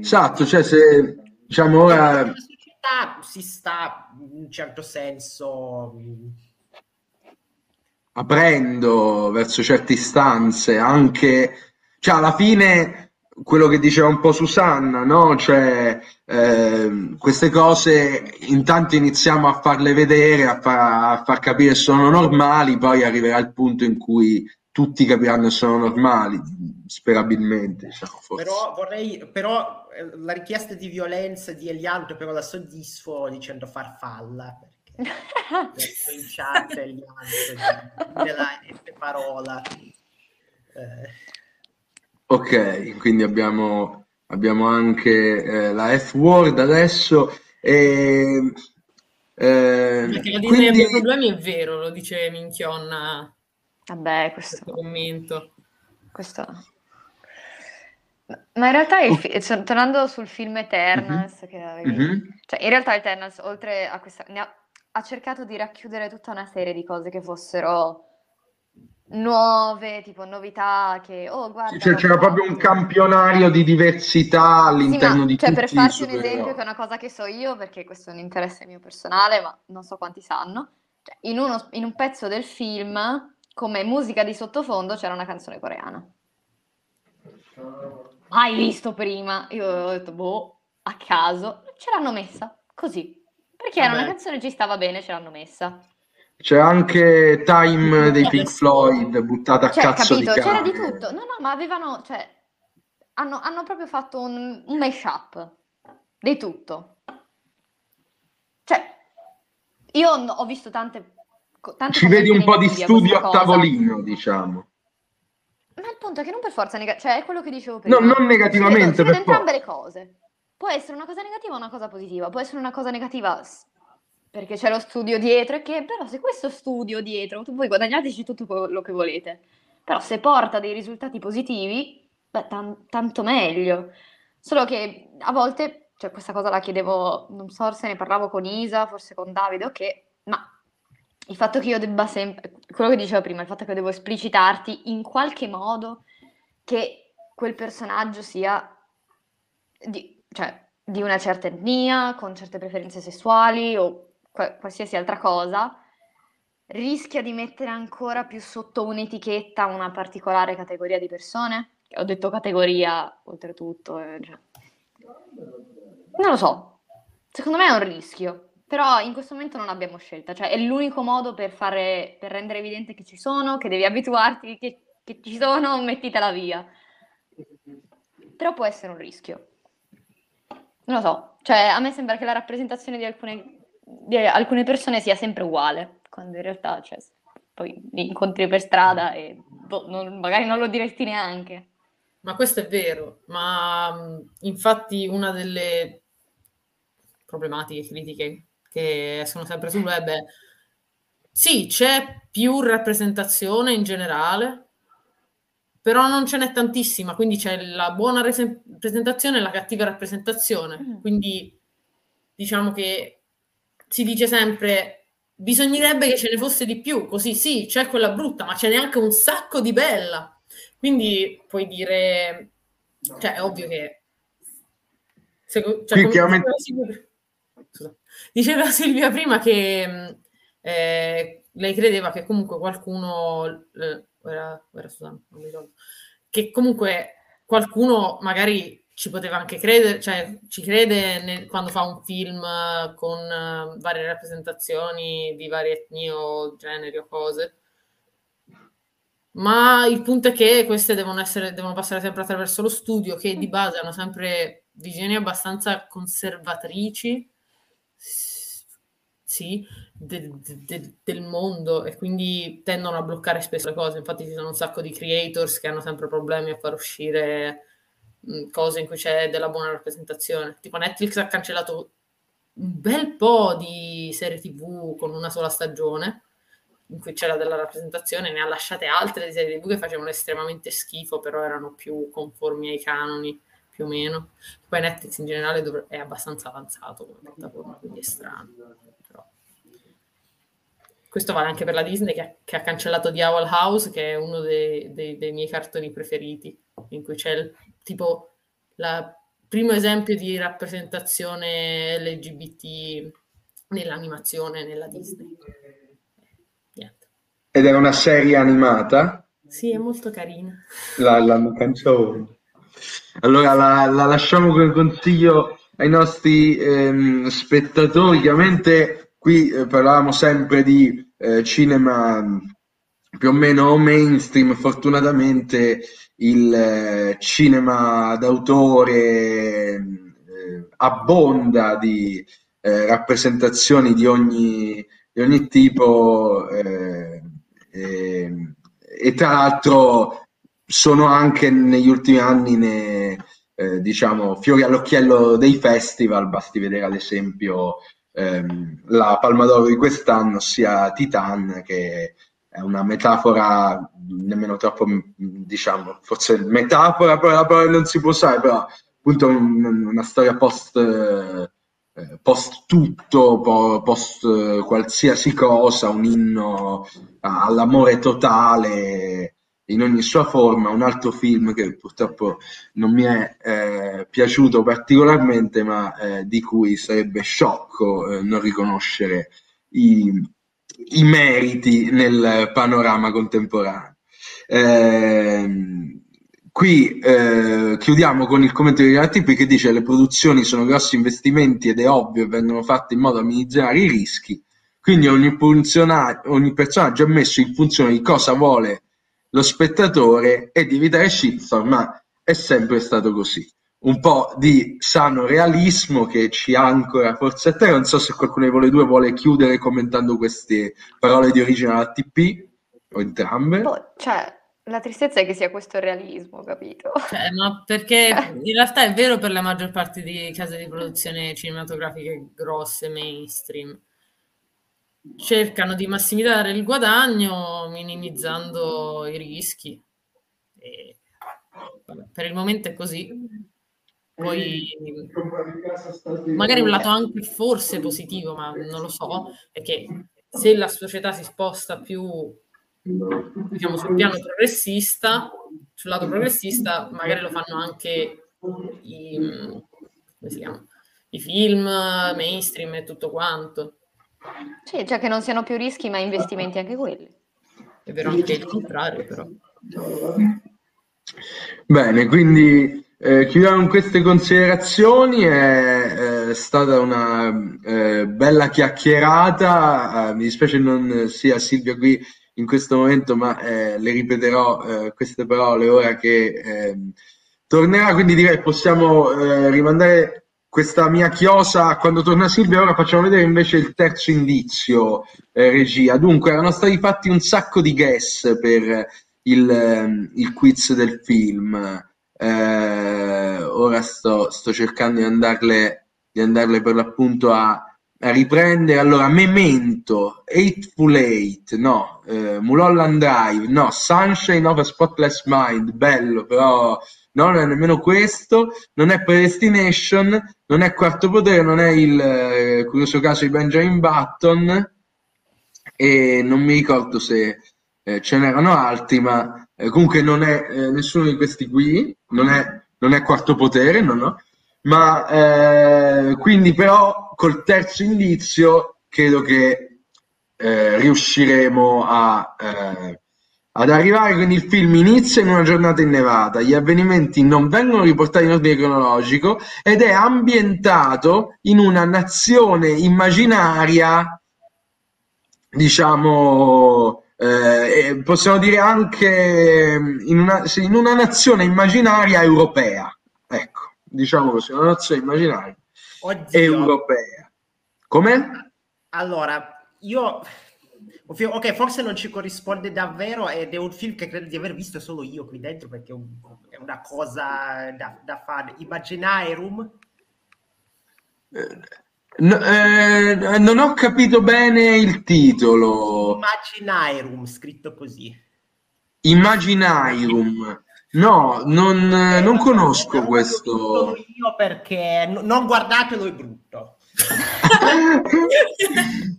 Esatto, cioè se diciamo ora... La società si sta in un certo senso... aprendo verso certe istanze, anche, cioè alla fine quello che diceva un po' Susanna, no? Cioè eh, queste cose intanto iniziamo a farle vedere, a far, a far capire che sono normali, poi arriverà il punto in cui tutti capiranno che sono normali, sperabilmente. Diciamo, forse. Però vorrei, però la richiesta di violenza di Elianto però la soddisfo dicendo farfalla. In chat e gli altri della parola eh. Ok, quindi abbiamo, abbiamo anche eh, la F-word adesso e, eh, perché la Disney quindi... ha problemi, è vero, lo dice Minchionna. Vabbè, questo, questo commento questo ma in realtà, il fi- tornando sul film Eternals mm-hmm. che avevi... mm-hmm. cioè, in realtà Eternals oltre a questa ne ha... ha cercato di racchiudere tutta una serie di cose che fossero nuove, tipo novità, che, oh, guarda... Cioè, c'era proprio un campionario di diversità all'interno sì, ma, di cioè, tutti. Cioè, per farci un esempio, che è una cosa che so io, perché questo è un interesse mio personale, ma non so quanti sanno, cioè, in, uno, in un pezzo del film, come musica di sottofondo, c'era una canzone coreana. Mai visto prima! Io ho detto, boh, a caso, ce l'hanno messa, così. Perché era Vabbè. Una canzone ci stava bene, ce l'hanno messa. C'è anche Time dei Pink Floyd, buttata a cioè, cazzo capito, di cane. C'era di tutto. No, no, ma avevano... Cioè, hanno, hanno proprio fatto un, un mash-up di tutto. Cioè, io ho visto tante... tante ci vedi un po' di studio a tavolino, diciamo. Ma il punto è che non per forza... Neg- cioè, è quello che dicevo prima. No, non negativamente. Ci vedo, ci vedo per entrambe po- le cose. Può essere una cosa negativa o una cosa positiva, può essere una cosa negativa perché c'è lo studio dietro e che però se questo studio dietro, tu voi guadagnateci tutto quello che volete, però se porta dei risultati positivi, beh, tan- tanto meglio. Solo che a volte, cioè questa cosa la chiedevo, non so se ne parlavo con Isa, forse con Davide o okay, che, ma il fatto che io debba sempre, quello che dicevo prima, il fatto che devo esplicitarti in qualche modo che quel personaggio sia... Di- cioè di una certa etnia, con certe preferenze sessuali o qu- qualsiasi altra cosa, rischia di mettere ancora più sotto un'etichetta una particolare categoria di persone? Ho detto categoria, oltretutto. Eh, cioè. Non lo so, secondo me è un rischio, però in questo momento non abbiamo scelta, cioè è l'unico modo per, fare, per rendere evidente che ci sono, che devi abituarti, che, che ci sono, mettitela via. Però può essere un rischio. Non lo so, cioè a me sembra che la rappresentazione di alcune, di alcune persone sia sempre uguale, quando in realtà cioè, poi li incontri per strada e boh, non, magari non lo diresti neanche. Ma questo è vero, ma infatti una delle problematiche, critiche che sono sempre sul web è sì, c'è più rappresentazione in generale, però non ce n'è tantissima, quindi c'è la buona rappresentazione e la cattiva rappresentazione. Quindi diciamo che si dice sempre bisognerebbe che ce ne fosse di più, così sì, c'è quella brutta, ma ce n'è anche un sacco di bella. Quindi puoi dire, cioè è ovvio che... Se, cioè, come chiaramente... diceva, Silvia, scusa, diceva Silvia prima che eh, lei credeva che comunque qualcuno... Eh, Era, era Susanna, non mi ricordo. Che comunque qualcuno magari ci poteva anche credere, cioè ci crede nel, quando fa un film con uh, varie rappresentazioni di varie etnie o generi o cose, ma il punto è che queste devono essere, devono passare sempre attraverso lo studio, che di base hanno sempre visioni abbastanza conservatrici sì, de, de, de, del mondo, e quindi tendono a bloccare spesso le cose. Infatti ci sono un sacco di creators che hanno sempre problemi a far uscire mh, cose in cui c'è della buona rappresentazione. Tipo Netflix ha cancellato un bel po' di serie tivù con una sola stagione in cui c'era della rappresentazione, ne ha lasciate altre di serie tivù che facevano estremamente schifo, però erano più conformi ai canoni, più o meno. Poi Netflix in generale dovre- è abbastanza avanzato come piattaforma, quindi è strano. Però. Questo vale anche per la Disney, che ha, che ha cancellato Diawl House, che è uno dei, dei, dei miei cartoni preferiti, in cui c'è il, tipo la... primo esempio di rappresentazione L G B T nell'animazione, nella Disney. Niente. Ed è una serie animata? Sì, è molto carina. La, l'hanno cancellata. Allora la, la lasciamo come consiglio ai nostri ehm, spettatori. Chiaramente qui eh, parlavamo sempre di eh, cinema più o meno mainstream, fortunatamente il eh, cinema d'autore eh, abbonda di eh, rappresentazioni di ogni, di ogni tipo eh, eh, e tra l'altro sono anche negli ultimi anni ne, eh, diciamo fiori all'occhiello dei festival, basti vedere ad esempio ehm, la Palma d'Oro di quest'anno, ossia Titan, che è una metafora, nemmeno troppo, diciamo, forse metafora, però la parola non si può usare, però appunto una storia post, eh, post tutto, po, post eh, qualsiasi cosa, un inno all'amore totale in ogni sua forma. Un altro film che purtroppo non mi è eh, piaciuto particolarmente, ma eh, di cui sarebbe sciocco eh, non riconoscere i... i meriti nel panorama contemporaneo. Eh, qui eh, chiudiamo con il commento di Ratipi che dice: le produzioni sono grossi investimenti ed è ovvio che vengono fatte in modo da minimizzare i rischi, quindi ogni, funziona- ogni personaggio è messo in funzione di cosa vuole lo spettatore e di evitare shitstorm, ma è sempre stato così. Un po' di sano realismo che ci ancora forse a te. Non so se qualcuno di voi due vuole chiudere commentando queste parole di origine A T P o entrambe. No, cioè, la tristezza è che sia questo realismo, capito? Cioè, ma perché in realtà è vero per la maggior parte di case di produzione cinematografiche grosse, mainstream. Cercano di massimizzare il guadagno minimizzando i rischi. E, vabbè, per il momento è così. Poi magari un lato anche forse positivo, ma non lo so, perché se la società si sposta più, diciamo, sul piano progressista, sul lato progressista, magari lo fanno anche i, come si chiama, i film mainstream e tutto quanto. Sì, cioè che non siano più rischi ma investimenti anche quelli. È vero anche il contrario, però. Bene, quindi Eh, chiudiamo con queste considerazioni. È, è stata una eh, bella chiacchierata, eh, mi dispiace non sia Silvia qui in questo momento, ma eh, le ripeterò eh, queste parole ora che eh, tornerà, quindi direi possiamo eh, rimandare questa mia chiosa quando torna Silvia. Ora facciamo vedere invece il terzo indizio, eh, regia. Dunque erano stati fatti un sacco di guess per il, il quiz del film. Eh, ora sto, sto cercando di andarle, di andarle per l'appunto a, a riprendere. Allora, Memento, Eightful Eight, no, eh, Mulholland Drive, no, Sunshine of a Spotless Mind, bello, però no, non è nemmeno questo, non è Predestination, non è Quarto Potere, non è il eh, curioso caso di Benjamin Button e non mi ricordo se eh, ce n'erano altri, ma Eh, comunque non è eh, nessuno di questi qui, non è, non è Quarto Potere, no, no. Ma eh, quindi però col terzo indizio credo che eh, riusciremo a, eh, ad arrivare. Quindi il film inizia in una giornata innevata, gli avvenimenti non vengono riportati in ordine cronologico ed è ambientato in una nazione immaginaria, diciamo... Eh, possiamo dire anche in una, in una nazione immaginaria europea, ecco, diciamo così, una nazione immaginaria. Oddio. Europea. Come? Allora, io ok, forse non ci corrisponde davvero ed è un film che credo di aver visto solo io qui dentro, perché è, un, è una cosa da, da fare. Imaginarium. Eh. No, eh, non ho capito bene il titolo. Imaginarium, scritto così. Imaginarium. No, non, eh, non conosco questo. Io perché n- non guardatelo, è brutto.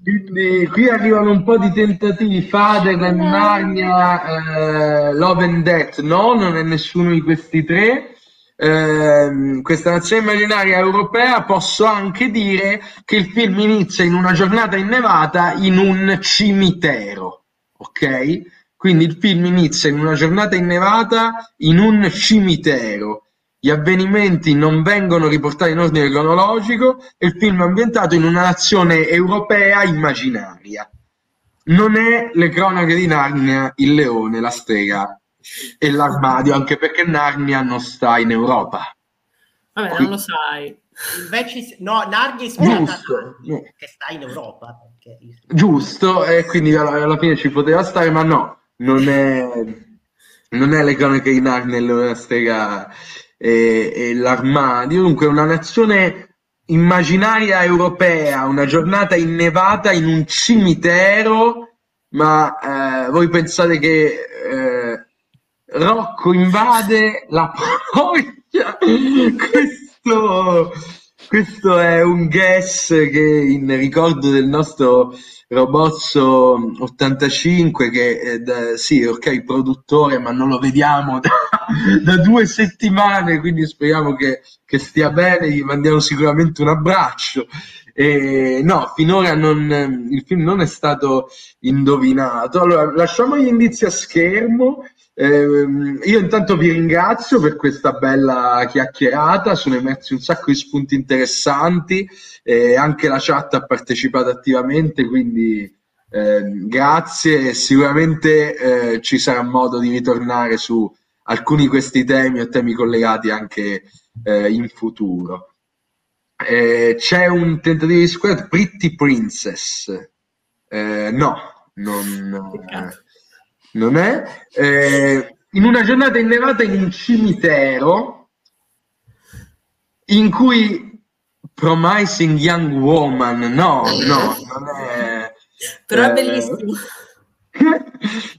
Quindi qui arrivano un po' di tentativi. Father and Narnia, eh, Love and Death. No, non è nessuno di questi tre. Eh, questa nazione immaginaria europea, posso anche dire che il film inizia in una giornata innevata in un cimitero, ok? Quindi il film inizia in una giornata innevata in un cimitero, gli avvenimenti non vengono riportati in ordine cronologico e il film è ambientato in una nazione europea immaginaria. Non è Le cronache di Narnia, il leone, la strega e l'armadio, anche perché Narnia non sta in Europa. Vabbè, quindi... non lo sai. Invece, no, Narnia è ispirata no. che sta in Europa. Perché... Giusto, e quindi alla, alla fine ci poteva stare, ma no, non è, non è Le cronache di Narnia, la strega e, e l'armadio. Dunque, una nazione immaginaria europea, una giornata innevata in un cimitero, ma eh, voi pensate che... Eh, Rocco invade la Polonia. Questo, questo è un guess che, in ricordo del nostro Roboz ottantacinque, che è da, sì, ok, produttore, ma non lo vediamo da, da due settimane, quindi speriamo che, che stia bene, gli mandiamo sicuramente un abbraccio. E no, finora non, il film non è stato indovinato. Allora, lasciamo gli indizi a schermo. Eh, io intanto vi ringrazio per questa bella chiacchierata, sono emersi un sacco di spunti interessanti, eh, anche la chat ha partecipato attivamente, quindi eh, grazie, sicuramente eh, ci sarà modo di ritornare su alcuni di questi temi o temi collegati anche eh, in futuro. Eh, c'è un tentativo di squadra, Pretty Princess, eh, no, non... Eh, non è, eh, in una giornata innevata in un cimitero, in cui Promising Young Woman, no, no, non è, però è eh, bellissimo,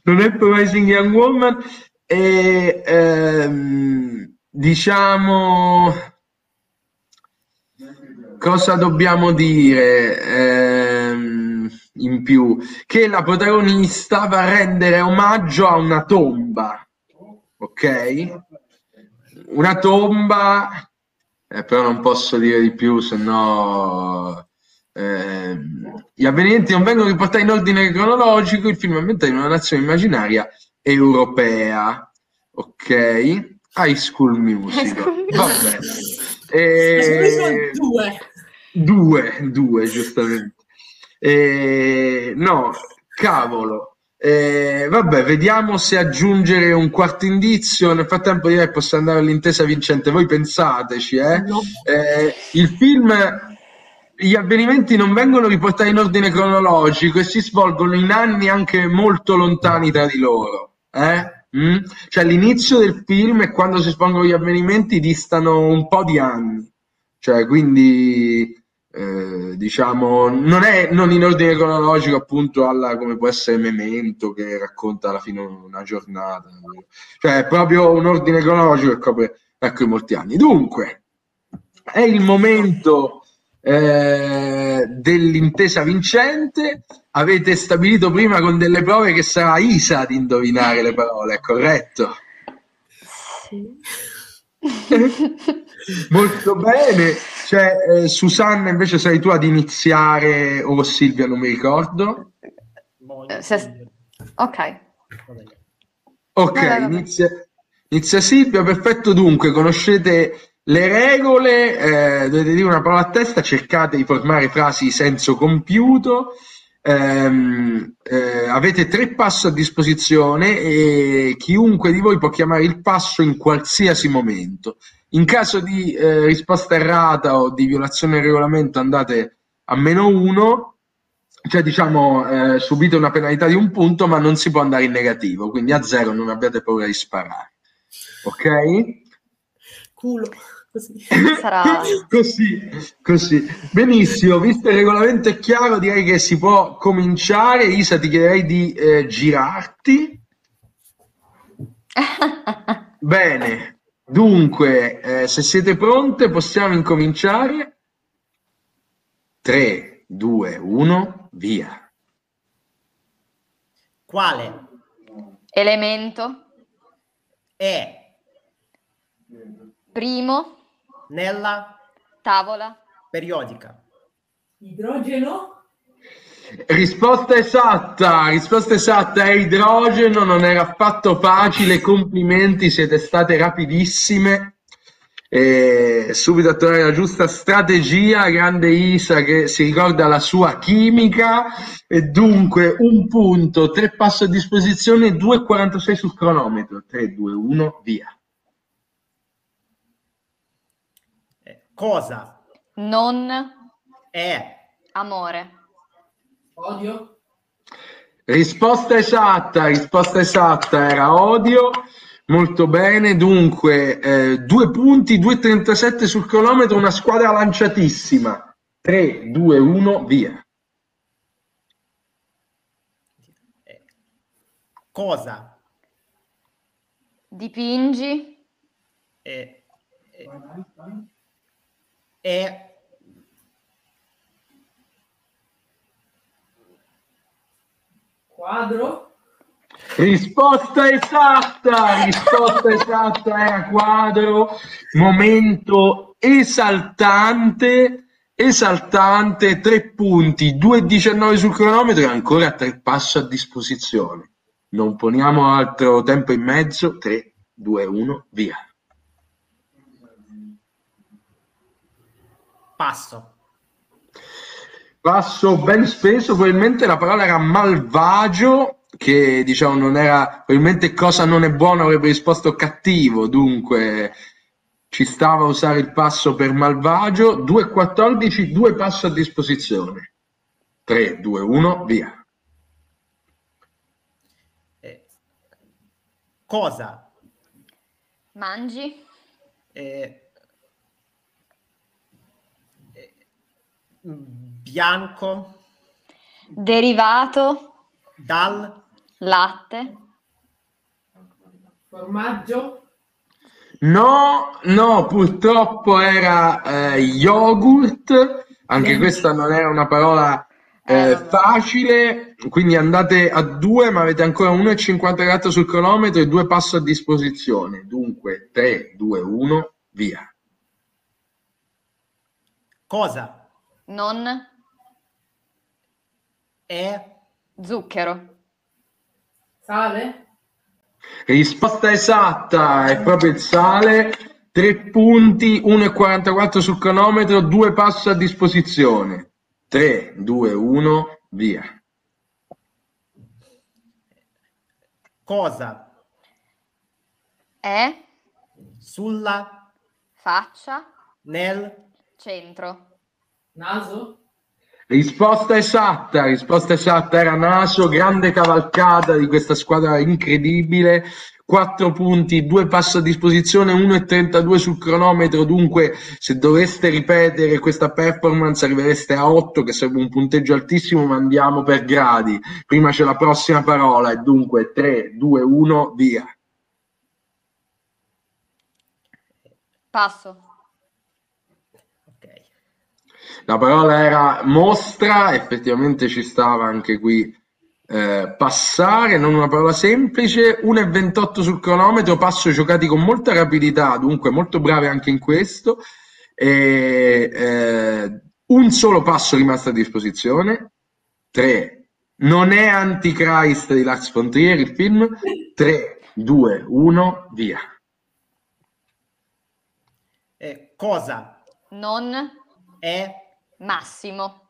non è Promising Young Woman, e ehm, diciamo, cosa dobbiamo dire, ehm, in più, che la protagonista va a rendere omaggio a una tomba, ok? Una tomba, eh, però non posso dire di più, sennò eh, gli avvenimenti non vengono riportati in ordine cronologico. Il film è ambientato in una nazione immaginaria europea, ok? High School Musical, va bene. E... due. due, due, giustamente. Eh, no, cavolo, eh, vabbè, vediamo se aggiungere un quarto indizio. Nel frattempo direi posso andare all'intesa vincente, voi pensateci, eh? No. Eh, il film, gli avvenimenti non vengono riportati in ordine cronologico e si svolgono in anni anche molto lontani tra di loro, eh? mm? Cioè l'inizio del film e quando si svolgono gli avvenimenti distano un po' di anni, cioè quindi... Eh, diciamo non è non in ordine cronologico, appunto, alla, come può essere Memento, che racconta alla fine una giornata, cioè è proprio un ordine cronologico che copre, ecco, i molti anni. Dunque è il momento eh, dell'intesa vincente. Avete stabilito prima con delle prove che sarà Isa ad indovinare le parole, è corretto? Sì. Molto bene, cioè, eh, Susanna, invece sei tu ad iniziare o Silvia, non mi ricordo. Ok, ok, inizia, inizia Silvia, perfetto. Dunque conoscete le regole, eh, dovete dire una parola a testa, cercate di formare frasi di senso compiuto. Um, eh, avete tre passi a disposizione e chiunque di voi può chiamare il passo in qualsiasi momento. In caso di eh, risposta errata o di violazione del regolamento andate a meno uno, cioè diciamo eh, subite una penalità di un punto, ma non si può andare in negativo, quindi a zero non abbiate paura di sparare, ok? culo, così. Sarà... così, così. Benissimo, visto il regolamento è chiaro, direi che si può cominciare. Isa, ti chiederei di eh, girarti. Bene, dunque, eh, se siete pronte possiamo incominciare. tre, due, uno, via. Quale elemento è primo nella tavola periodica? Idrogeno? Risposta esatta, risposta esatta è idrogeno, non era affatto facile, complimenti, siete state rapidissime. E subito a trovare la giusta strategia, grande Isa che si ricorda la sua chimica, e dunque un punto, tre passi a disposizione, due e quarantasei sul cronometro. Tre, due, uno, via. Cosa non è amore? Odio? Risposta esatta, risposta esatta era odio. Molto bene, dunque eh, due punti, due e trentasette sul cronometro, una squadra lanciatissima. tre, due, uno, via. Cosa dipingi? Eh, eh, eh. Quadro? Risposta esatta, risposta esatta era quadro, momento esaltante, esaltante, tre punti, due e diciannove sul cronometro e ancora tre passi a disposizione. Non poniamo altro tempo in mezzo, tre, due, uno, via. Passo. Passo ben speso, probabilmente la parola era malvagio, che diciamo non era, probabilmente cosa non è buono avrebbe risposto cattivo, dunque ci stava a usare il passo per malvagio. Due e quattordici, due passi a disposizione. Tre, due, uno, via. Eh, cosa mangi? Eh, eh, bianco? Derivato dal latte? Formaggio? No, no, purtroppo era eh, yogurt, anche Bene. Questa non era una parola eh, eh, facile, quindi andate a due, ma avete ancora uno e cinquantaquattro sul cronometro e due passi a disposizione, dunque tre, due, uno, via. Cosa non è zucchero? Sale? Risposta esatta, è proprio il sale. Tre punti, uno e quarantaquattro sul cronometro, due passi a disposizione. Tre, due, uno, via. Cosa è sulla faccia nel centro? Naso? Risposta esatta, risposta esatta era naso, grande cavalcata di questa squadra incredibile. Quattro punti, due passi a disposizione, uno e trentadue sul cronometro, dunque se doveste ripetere questa performance arrivereste a otto, che sarebbe un punteggio altissimo, ma andiamo per gradi. Prima c'è la prossima parola e dunque tre, due, uno, via. Passo. La parola era mostra, effettivamente ci stava anche qui eh, passare, non una parola semplice. Uno e ventotto sul cronometro, passo giocati con molta rapidità, dunque molto bravi anche in questo, e, eh, un solo passo rimasto a disposizione. Tre, non è Antichrist di Lars Von Trier il film. Tre, due, uno, via. Eh, cosa non è massimo?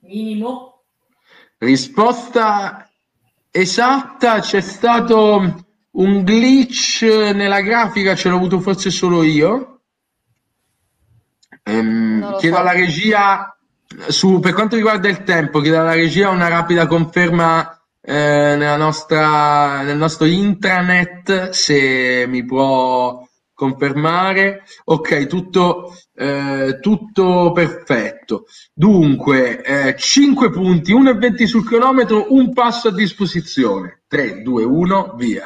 Minimo? Risposta esatta, c'è stato un glitch nella grafica, ce l'ho avuto forse solo io. Ehm, chiedo so. alla regia, su, per quanto riguarda il tempo, chiedo alla regia una rapida conferma eh, nella nostra, nel nostro intranet, se mi può confermare, ok, tutto, eh, tutto perfetto. Dunque, eh, cinque punti, uno e venti sul cronometro, un passo a disposizione. tre, due, uno, via.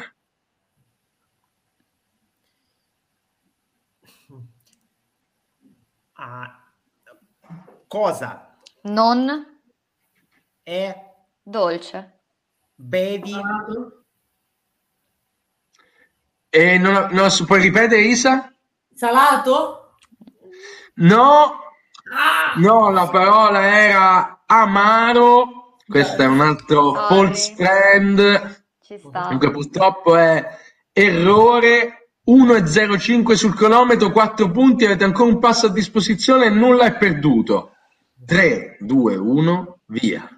Ah, cosa? Non è dolce. Bevi. E non, non puoi ripetere, Isa? Salato? No, ah! No, la parola era amaro. Questo è un altro false trend. Ci sta. Comunque, purtroppo è errore. uno e zero cinque sul cronometro, quattro punti. Avete ancora un passo a disposizione, nulla è perduto. tre, due, uno, via.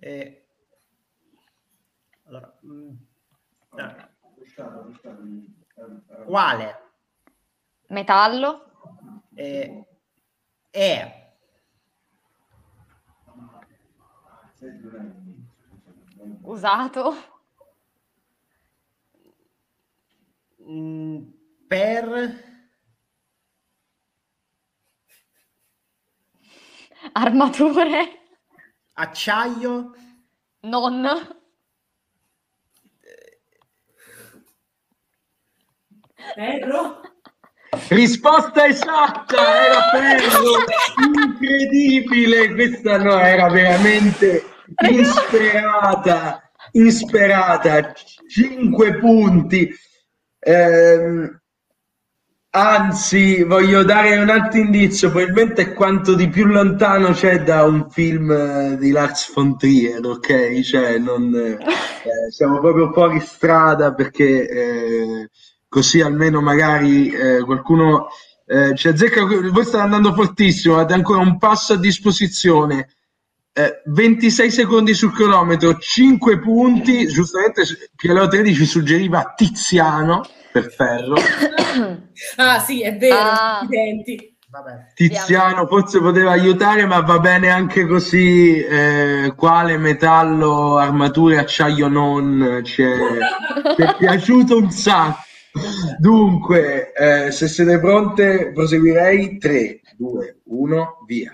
Eh. Allora. Quale? Metallo? Eh, è usato per armature? Acciaio? Non. Ferro? Risposta esatta, era ferro. Incredibile, questa no, era veramente insperata, insperata. Cinque punti. Eh, anzi, voglio dare un altro indizio, probabilmente è quanto di più lontano c'è da un film di Lars Von Trier, ok? Cioè, non, eh, siamo proprio fuori strada perché... Eh, così almeno magari eh, qualcuno eh, ci azzecca. Voi state andando fortissimo, avete ancora un passo a disposizione, eh, ventisei secondi sul cronometro, cinque punti. Giustamente Piero tredici ci suggeriva Tiziano per ferro. Ah sì, è vero, ah. Vabbè. Tiziano forse poteva aiutare, ma va bene anche così. Eh, quale metallo, armature, acciaio non ci è, ci è piaciuto un sacco. Dunque, eh, se siete pronte, proseguirei. tre, due, uno, via.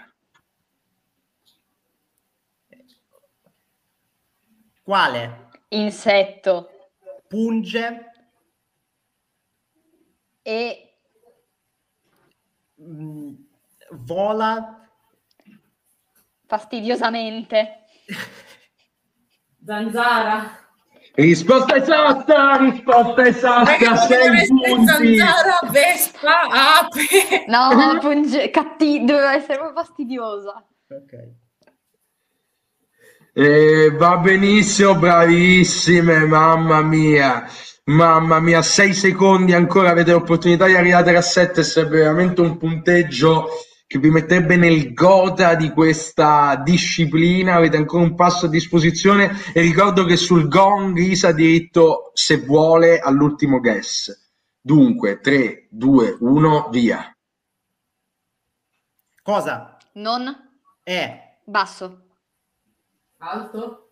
Quale? Insetto. Punge. E... vola. Fastidiosamente. Zanzara. Risposta esatta, risposta esatta, sei punti. Zanzara, vespa, ape. No, punge, cattiva, doveva essere proprio fastidiosa. Ok. Eh, va benissimo, bravissime, mamma mia. Mamma mia, sei secondi ancora, avete l'opportunità di arrivare a sette, sarebbe veramente un punteggio che vi metterebbe nel gota di questa disciplina. Avete ancora un passo a disposizione e ricordo che sul gong Isa ha diritto, se vuole, all'ultimo guess. Dunque, tre, due, uno, via. Cosa? Non è basso. Alto.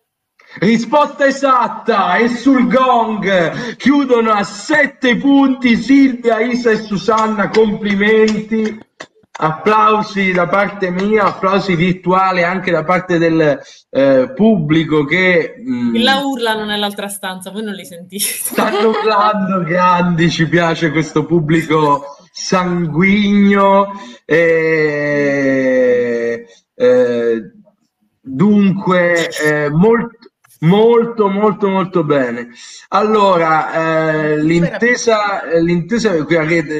Risposta esatta, e sul gong chiudono a sette punti Silvia, Isa e Susanna, complimenti. Applausi da parte mia, applausi virtuali anche da parte del eh, pubblico che... Mh, la urlano nell'altra stanza, voi non li sentite. Stanno urlando grandi, ci piace questo pubblico sanguigno. E, eh, dunque, eh, molto, molto, molto, molto bene. Allora, eh, l'intesa, l'intesa,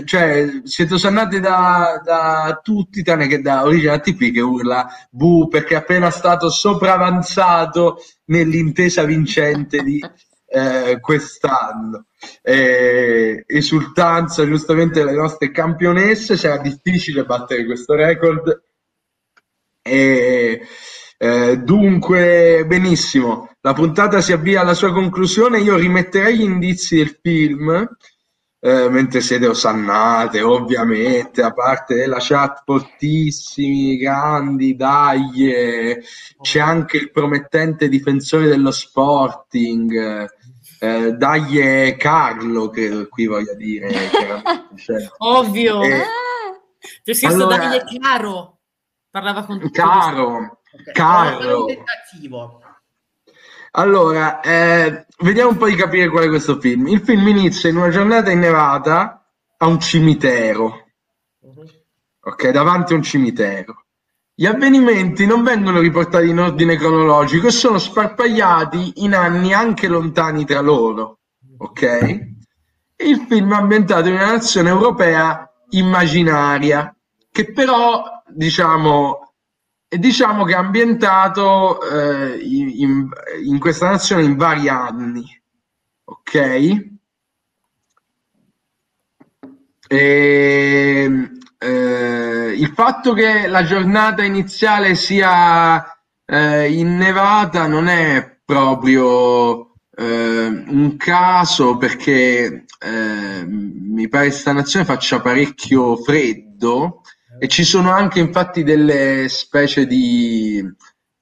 cioè, siete osannati da, da tutti, tranne che da Origine A T P che urla bu, perché è appena stato sopravanzato nell'intesa vincente di eh, quest'anno. Eh, esultanza, giustamente, delle nostre campionesse, sarà difficile battere questo record. Eh, Eh, dunque, benissimo, la puntata si avvia alla sua conclusione. Io rimetterei gli indizi del film eh, mentre siete osannate, ovviamente, a parte della chat, fortissimi, grandi, dai, c'è anche il promettente difensore dello Sporting. Eh, dagli Carlo, che qui voglio dire, cioè, ovvio, eh, ah, c'è scritto allora, dagli Caro, parlava con Caro, okay. Caro. Allora, eh, vediamo un po' di capire qual è questo film. Il film inizia in una giornata innevata a un cimitero, uh-huh. ok, davanti a un cimitero. Gli avvenimenti non vengono riportati in ordine cronologico e sono sparpagliati in anni anche lontani tra loro, ok? E il film è ambientato in una nazione europea immaginaria, che però, diciamo, è diciamo che è ambientato eh, in, in questa nazione in vari anni, ok? E... Eh, il fatto che la giornata iniziale sia eh, innevata non è proprio eh, un caso, perché eh, mi pare sta nazione faccia parecchio freddo e ci sono anche infatti delle specie di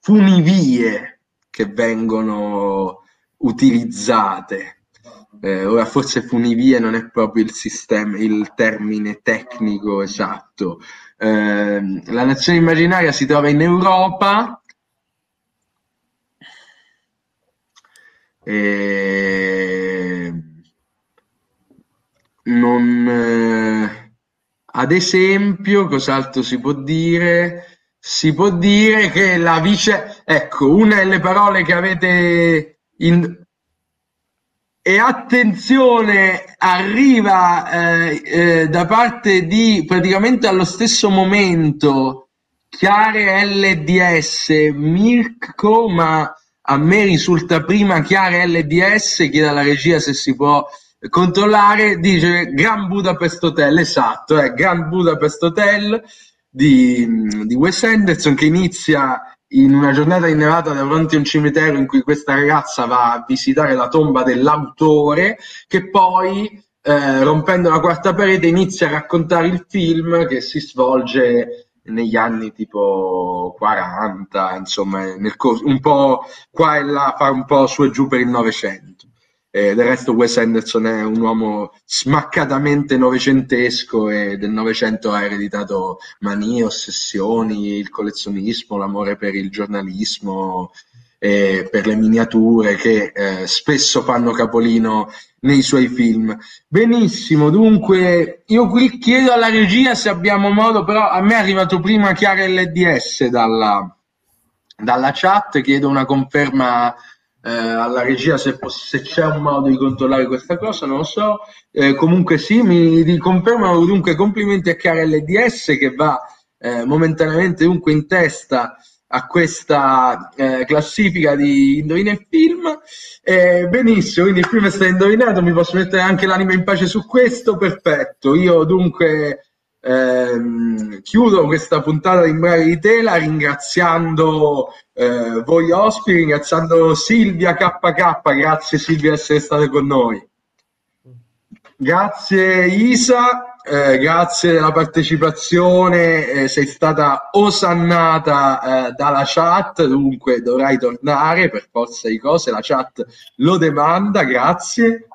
funivie che vengono utilizzate. Eh, ora forse funivie non è proprio il sistema, il termine tecnico esatto. Eh, la nazione immaginaria si trova in Europa eh, non, eh, ad esempio, cos'altro si può dire? Si può dire che la vice, ecco, una delle parole che avete in e attenzione arriva eh, eh, da parte di praticamente allo stesso momento Chiare L D S Mirko, ma a me risulta prima Chiare L D S, chiedo alla regia se si può controllare, dice Grand Budapest Hotel, esatto, è eh, Grand Budapest Hotel di, di Wes Anderson, che inizia in una giornata innevata davanti a un cimitero in cui questa ragazza va a visitare la tomba dell'autore, che poi, eh, rompendo la quarta parete, inizia a raccontare il film, che si svolge negli anni tipo quaranta, insomma, nel corso, un po' qua e là, fa un po' su e giù per il Novecento. Eh, del resto Wes Anderson è un uomo smaccatamente novecentesco e del Novecento ha ereditato manie, ossessioni, il collezionismo, l'amore per il giornalismo e per le miniature che eh, spesso fanno capolino nei suoi film. Benissimo, dunque io qui chiedo alla regia se abbiamo modo, però a me è arrivato prima Chiara L D S dalla, dalla chat, chiedo una conferma Eh, alla regia se, se c'è un modo di controllare questa cosa, non lo so. Eh, comunque sì, mi riconfermano dunque complimenti a Chiara L D S, che va eh, momentaneamente dunque in testa a questa eh, classifica di Indovina il Film. Eh, benissimo, quindi il film è stato indovinato, mi posso mettere anche l'anima in pace su questo, perfetto. Io dunque Eh, chiudo questa puntata di Imbraghe di Tela ringraziando eh, voi ospiti, ringraziando Silvia K K, grazie Silvia di essere stata con noi, grazie Isa, eh, grazie della partecipazione, eh, sei stata osannata eh, dalla chat, dunque dovrai tornare per forza di cose, la chat lo demanda, grazie.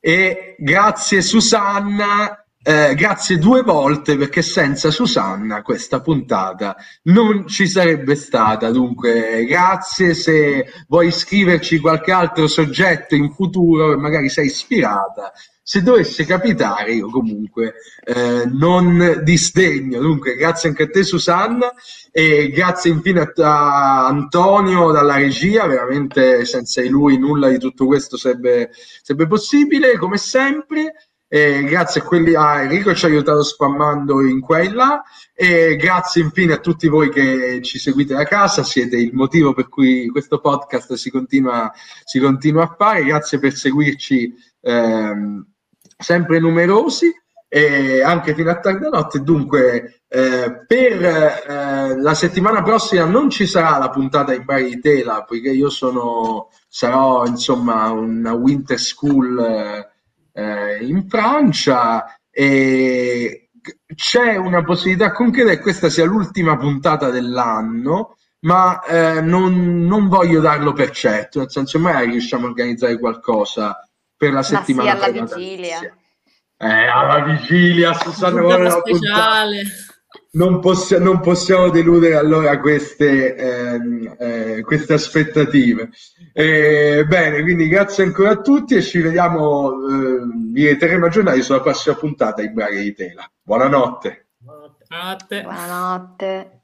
E grazie Susanna, Eh, grazie due volte, perché senza Susanna questa puntata non ci sarebbe stata, dunque grazie. Se vuoi scriverci qualche altro soggetto in futuro che magari sei ispirata, se dovesse capitare io comunque eh, non disdegno, dunque grazie anche a te Susanna, e grazie infine a Antonio dalla regia, veramente senza di lui nulla di tutto questo sarebbe, sarebbe possibile come sempre. Eh, grazie a quelli a Enrico ci ha aiutato spammando in qua e là, e grazie infine a tutti voi che ci seguite da casa, siete il motivo per cui questo podcast si continua, si continua a fare, grazie per seguirci ehm, sempre numerosi e anche fino a tarda notte. Dunque eh, per eh, la settimana prossima non ci sarà la puntata Imbraghe di Tela, poiché io sono sarò insomma una winter school eh, in Francia, e c'è una possibilità concreta che questa sia l'ultima puntata dell'anno, ma eh, non, non voglio darlo per certo, nel senso mai riusciamo a organizzare qualcosa per la settimana. Ma sì, alla vigilia. Natalizia. Eh, alla vigilia, Susanna, vuole una speciale. Non, possi- non possiamo deludere allora queste, ehm, eh, queste aspettative. Eh, bene, quindi grazie ancora a tutti e ci vediamo, eh, vi terremo aggiornati sulla prossima puntata di Imbraghe di Tela. Buonanotte. Buonanotte. Buonanotte. Buonanotte.